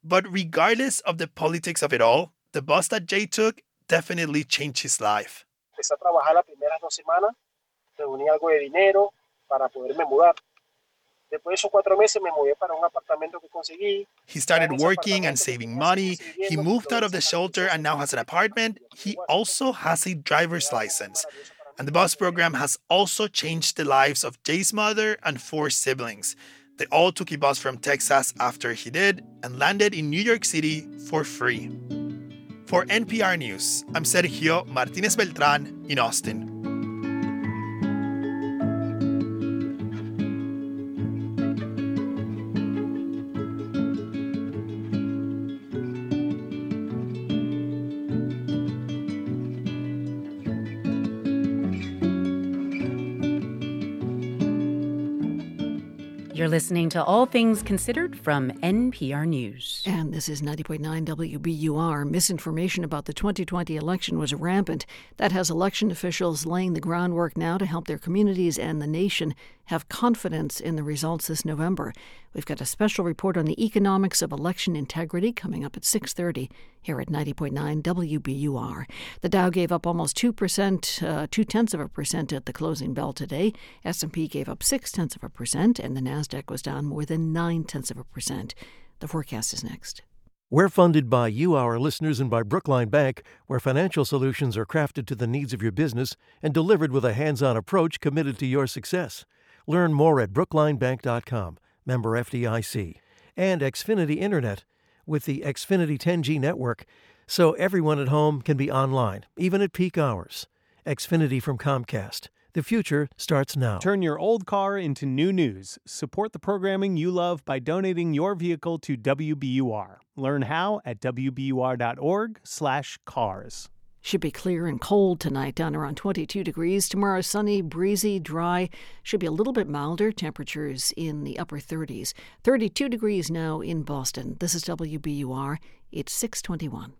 But regardless of the politics of it all, the bus that Jay took definitely changed his life. Empecé a trabajar las primeras dos semanas, reuní algo de dinero para poderme mudar. He started working and saving money. He moved out of the shelter and now has an apartment. He also has a driver's license. And the bus program has also changed the lives of Jay's mother and four siblings. They all took a bus from Texas after he did and landed in New York City for free. For N P R News, I'm Sergio Martinez Beltran in Austin. You're listening to All Things Considered from N P R News. And this is ninety point nine W B U R. Misinformation about the twenty twenty election was rampant. That has election officials laying the groundwork now to help their communities and the nation have confidence in the results this November. We've got a special report on the economics of election integrity coming up at six thirty here at ninety point nine W B U R. The Dow gave up almost two percent, uh, two-tenths of a percent at the closing bell today. S and P gave up six-tenths of a percent, and the NASDAQ was down more than nine-tenths of a percent. The forecast is next. We're funded by you, our listeners, and by Brookline Bank, where financial solutions are crafted to the needs of your business and delivered with a hands-on approach committed to your success. Learn more at brookline bank dot com, member F D I C, and Xfinity Internet with the Xfinity ten G network, so everyone at home can be online, even at peak hours. Xfinity from Comcast. The future starts now. Turn your old car into new news. Support the programming you love by donating your vehicle to W B U R. Learn how at W B U R dot org slash cars. Should be clear and cold tonight, down around twenty-two degrees. Tomorrow, sunny, breezy, dry. Should be a little bit milder. Temperatures in the upper thirties. thirty-two degrees now in Boston. This is W B U R. It's six twenty-one.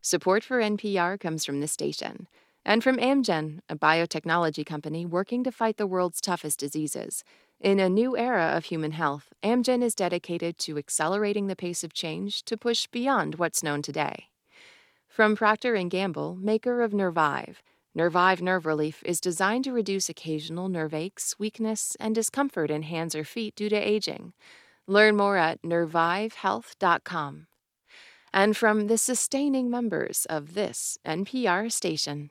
Support for N P R comes from this station. And from Amgen, a biotechnology company working to fight the world's toughest diseases. In a new era of human health, Amgen is dedicated to accelerating the pace of change to push beyond what's known today. From Procter and Gamble, maker of Nervive. Nervive Nerve Relief is designed to reduce occasional nerve aches, weakness, and discomfort in hands or feet due to aging. Learn more at nervive health dot com. And from the sustaining members of this N P R station.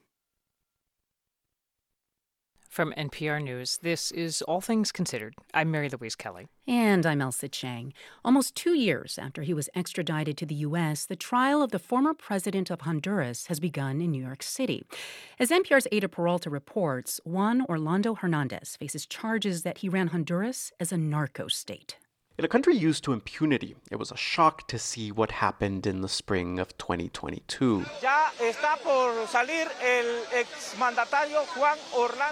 From N P R News, this is All Things Considered. I'm Mary Louise Kelly. And I'm Elsa Chang. Almost two years after he was extradited to the U S, the trial of the former president of Honduras has begun in New York City. As N P R's Ada Peralta reports, Juan Orlando Hernández faces charges that he ran Honduras as a narco state. In a country used to impunity, it was a shock to see what happened in the spring of twenty twenty-two. The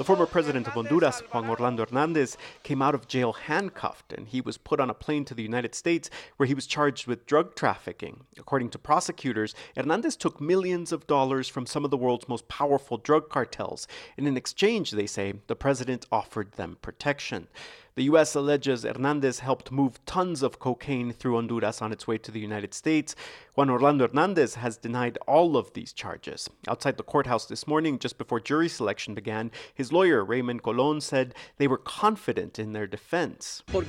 former president of Honduras, Juan Orlando Hernández, came out of jail handcuffed, and he was put on a plane to the United States, where he was charged with drug trafficking. According to prosecutors, Hernández took millions of dollars from some of the world's most powerful drug cartels, and in exchange, they say, the president offered them protection. The U S alleges Hernández helped move tons of cocaine through Honduras on its way to the United States. Juan Orlando Hernández has denied all of these charges. Outside the courthouse this morning, just before jury selection began, his lawyer, Raymond Colón, said they were confident in their defense. Tell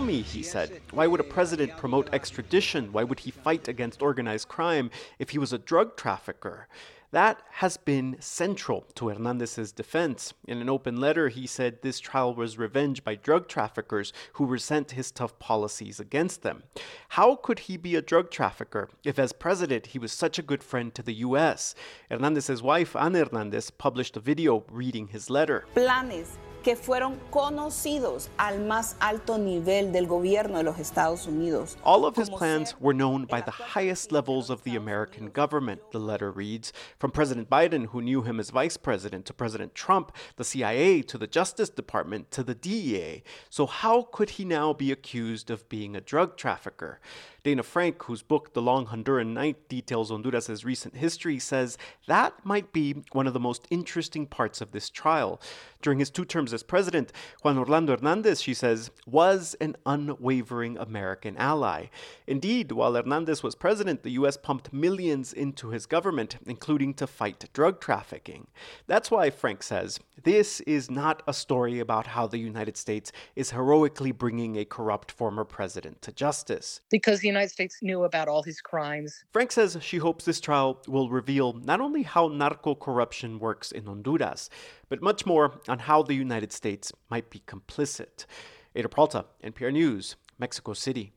me, he said, why would a president promote extradition? Why would he fight against organized crime if he was a drug trafficker? That has been central to Hernández's defense. In an open letter, he said this trial was revenge by drug traffickers who resent his tough policies against them. How could he be a drug trafficker if, as president, he was such a good friend to the U S? Hernández's wife, Ana Hernández, published a video reading his letter. Planes que fueron conocidos al más alto nivel del gobierno de los Estados Unidos. All of his plans were known by the highest levels of the American government, the letter reads. From President Biden, who knew him as vice president, to President Trump, the C I A, to the Justice Department, to the D E A. So how could he now be accused of being a drug trafficker? Dana Frank, whose book The Long Honduran Night details Honduras' recent history, says that might be one of the most interesting parts of this trial. During his two terms as president, Juan Orlando Hernández, she says, was an unwavering American ally. Indeed, while Hernández was president, the U S pumped millions into his government, including to fight drug trafficking. That's why, Frank says, this is not a story about how the United States is heroically bringing a corrupt former president to justice. Because the United States knew about all his crimes. Frank says she hopes this trial will reveal not only how narco corruption works in Honduras, but much more on how the United States might be complicit. Ada Peralta, N P R News, Mexico City.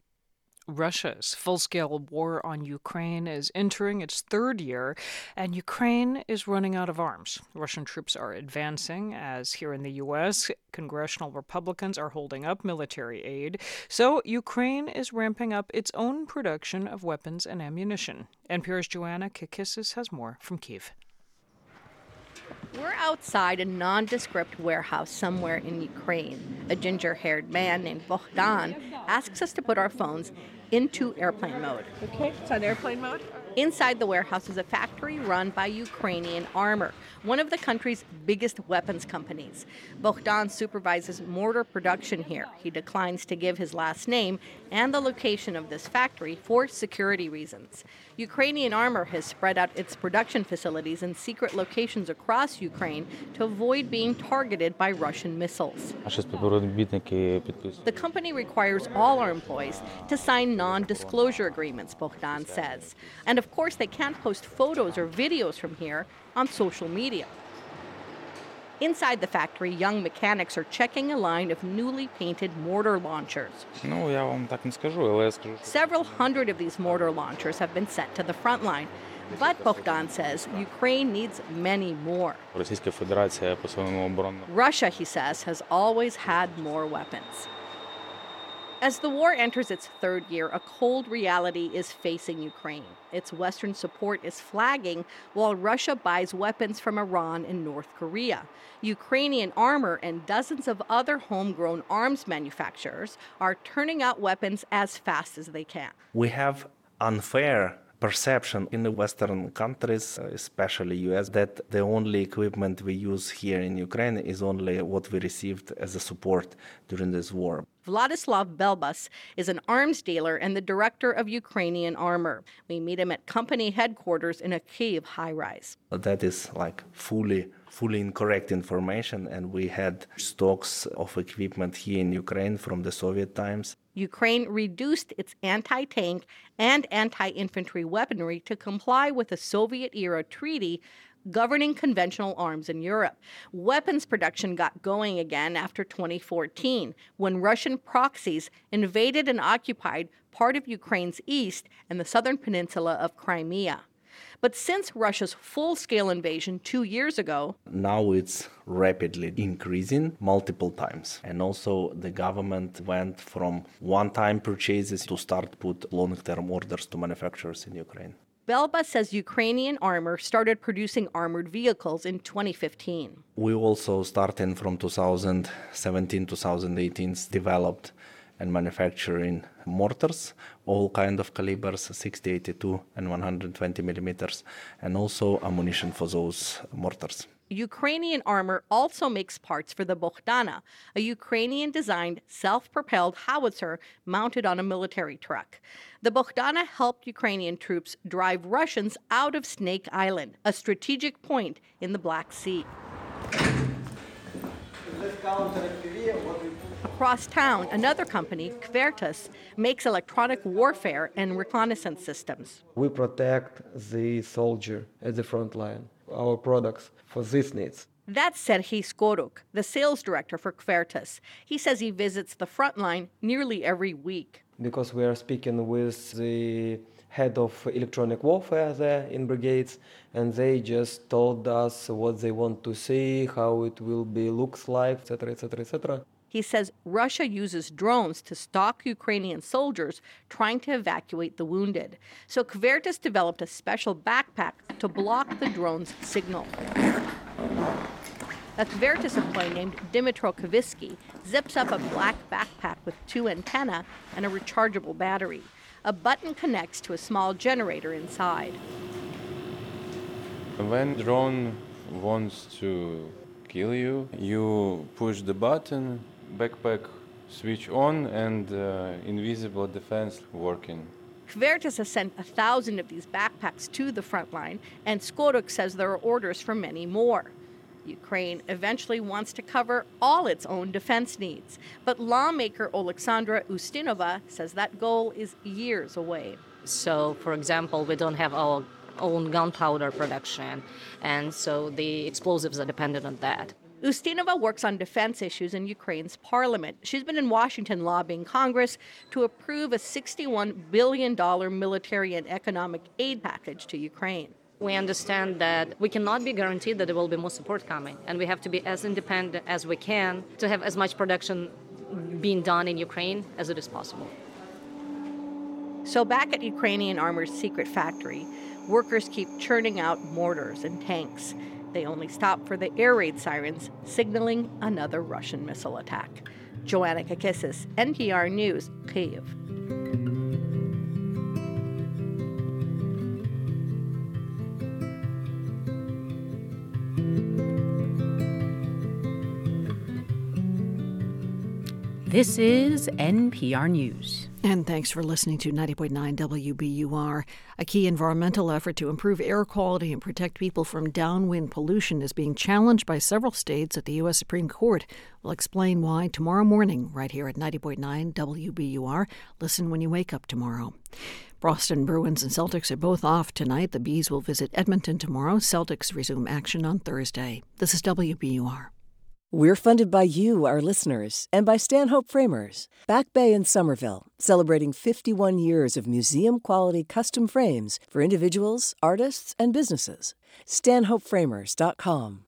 Russia's full-scale war on Ukraine is entering its third year, and Ukraine is running out of arms. Russian troops are advancing, as here in the U S, congressional Republicans are holding up military aid. So Ukraine is ramping up its own production of weapons and ammunition. N P R's Joanna Kakissis has more from Kyiv. We're outside a nondescript warehouse somewhere in Ukraine. A ginger-haired man named Bohdan asks us to put our phones into airplane mode. Okay, it's on airplane mode. Inside the warehouse is a factory run by Ukrainian Armor, one of the country's biggest weapons companies. Bohdan supervises mortar production here. He declines to give his last name and the location of this factory for security reasons. Ukrainian Armor has spread out its production facilities in secret locations across Ukraine to avoid being targeted by Russian missiles. The company requires all our employees to sign non-disclosure agreements, Bohdan says. And of course, they can't post photos or videos from here on social media. Inside the factory, young mechanics are checking a line of newly painted mortar launchers. Several hundred of these mortar launchers have been sent to the front line. But Bohdan says Ukraine needs many more. Russia, he says, has always had more weapons. As the war enters its third year, a cold reality is facing Ukraine. Its Western support is flagging while Russia buys weapons from Iran and North Korea. Ukrainian Armor and dozens of other homegrown arms manufacturers are turning out weapons as fast as they can. We have unfair perception in the Western countries, especially U S, that the only equipment we use here in Ukraine is only what we received as a support during this war. Vladislav Belbas is an arms dealer and the director of Ukrainian Armor. We meet him at company headquarters in a Kyiv high-rise. That is like fully, fully incorrect information, and we had stocks of equipment here in Ukraine from the Soviet times. Ukraine reduced its anti-tank and anti-infantry weaponry to comply with a Soviet-era treaty governing conventional arms in Europe. Weapons production got going again after twenty fourteen, when Russian proxies invaded and occupied part of Ukraine's east and the southern peninsula of Crimea. But since Russia's full-scale invasion two years ago... Now it's rapidly increasing multiple times. And also the government went from one-time purchases to start put long-term orders to manufacturers in Ukraine. Belbas says Ukrainian armor started producing armored vehicles in twenty fifteen. We also, starting from two thousand seventeen, two thousand eighteen, developed and manufacturing mortars, all kind of calibers, sixty, eighty-two, and one hundred twenty millimeters, and also ammunition for those mortars. Ukrainian armor also makes parts for the Bogdana, a Ukrainian-designed, self-propelled howitzer mounted on a military truck. The Bogdana helped Ukrainian troops drive Russians out of Snake Island, a strategic point in the Black Sea. Across town, another company, Kvertus, makes electronic warfare and reconnaissance systems. We protect the soldier at the front line. Our products for these needs. That's Sergei Skoruk, the sales director for Kvertus. He says he visits the front line nearly every week. Because we are speaking with the head of electronic warfare there in brigades, and they just told us what they want to see, how it will be looks like, et cetera, et cetera, et cetera. He says Russia uses drones to stalk Ukrainian soldiers trying to evacuate the wounded. So Kvertus developed a special backpack to block the drone's signal. A Kvertus employee named Dimitro Kavisky zips up a black backpack with two antennae and a rechargeable battery. A button connects to a small generator inside. When drone wants to kill you, you push the button, backpack switch on, and uh, invisible defense working. Kvertus has sent a thousand of these backpacks to the front line, and Skoruk says there are orders for many more. Ukraine eventually wants to cover all its own defense needs, but lawmaker Oleksandra Ustinova says that goal is years away. So, for example, we don't have our own gunpowder production, and so the explosives are dependent on that. Ustinova works on defense issues in Ukraine's parliament. She's been in Washington lobbying Congress to approve a sixty-one billion dollars military and economic aid package to Ukraine. We understand that we cannot be guaranteed that there will be more support coming, and we have to be as independent as we can to have as much production being done in Ukraine as it is possible. So back at Ukrainian Armor's secret factory, workers keep churning out mortars and tanks. They only stop for the air raid sirens, signaling another Russian missile attack. Joanna Kakissis, N P R News, Kyiv. This is N P R News. And thanks for listening to ninety point nine W B U R. A key environmental effort to improve air quality and protect people from downwind pollution is being challenged by several states at the U S Supreme Court. We'll explain why tomorrow morning right here at ninety point nine W B U R. Listen when you wake up tomorrow. Boston Bruins and Celtics are both off tonight. The Bees will visit Edmonton tomorrow. Celtics resume action on Thursday. This is W B U R. We're funded by you, our listeners, and by Stanhope Framers. Back Bay in Somerville, celebrating fifty-one years of museum-quality custom frames for individuals, artists, and businesses. Stanhope Framers dot com.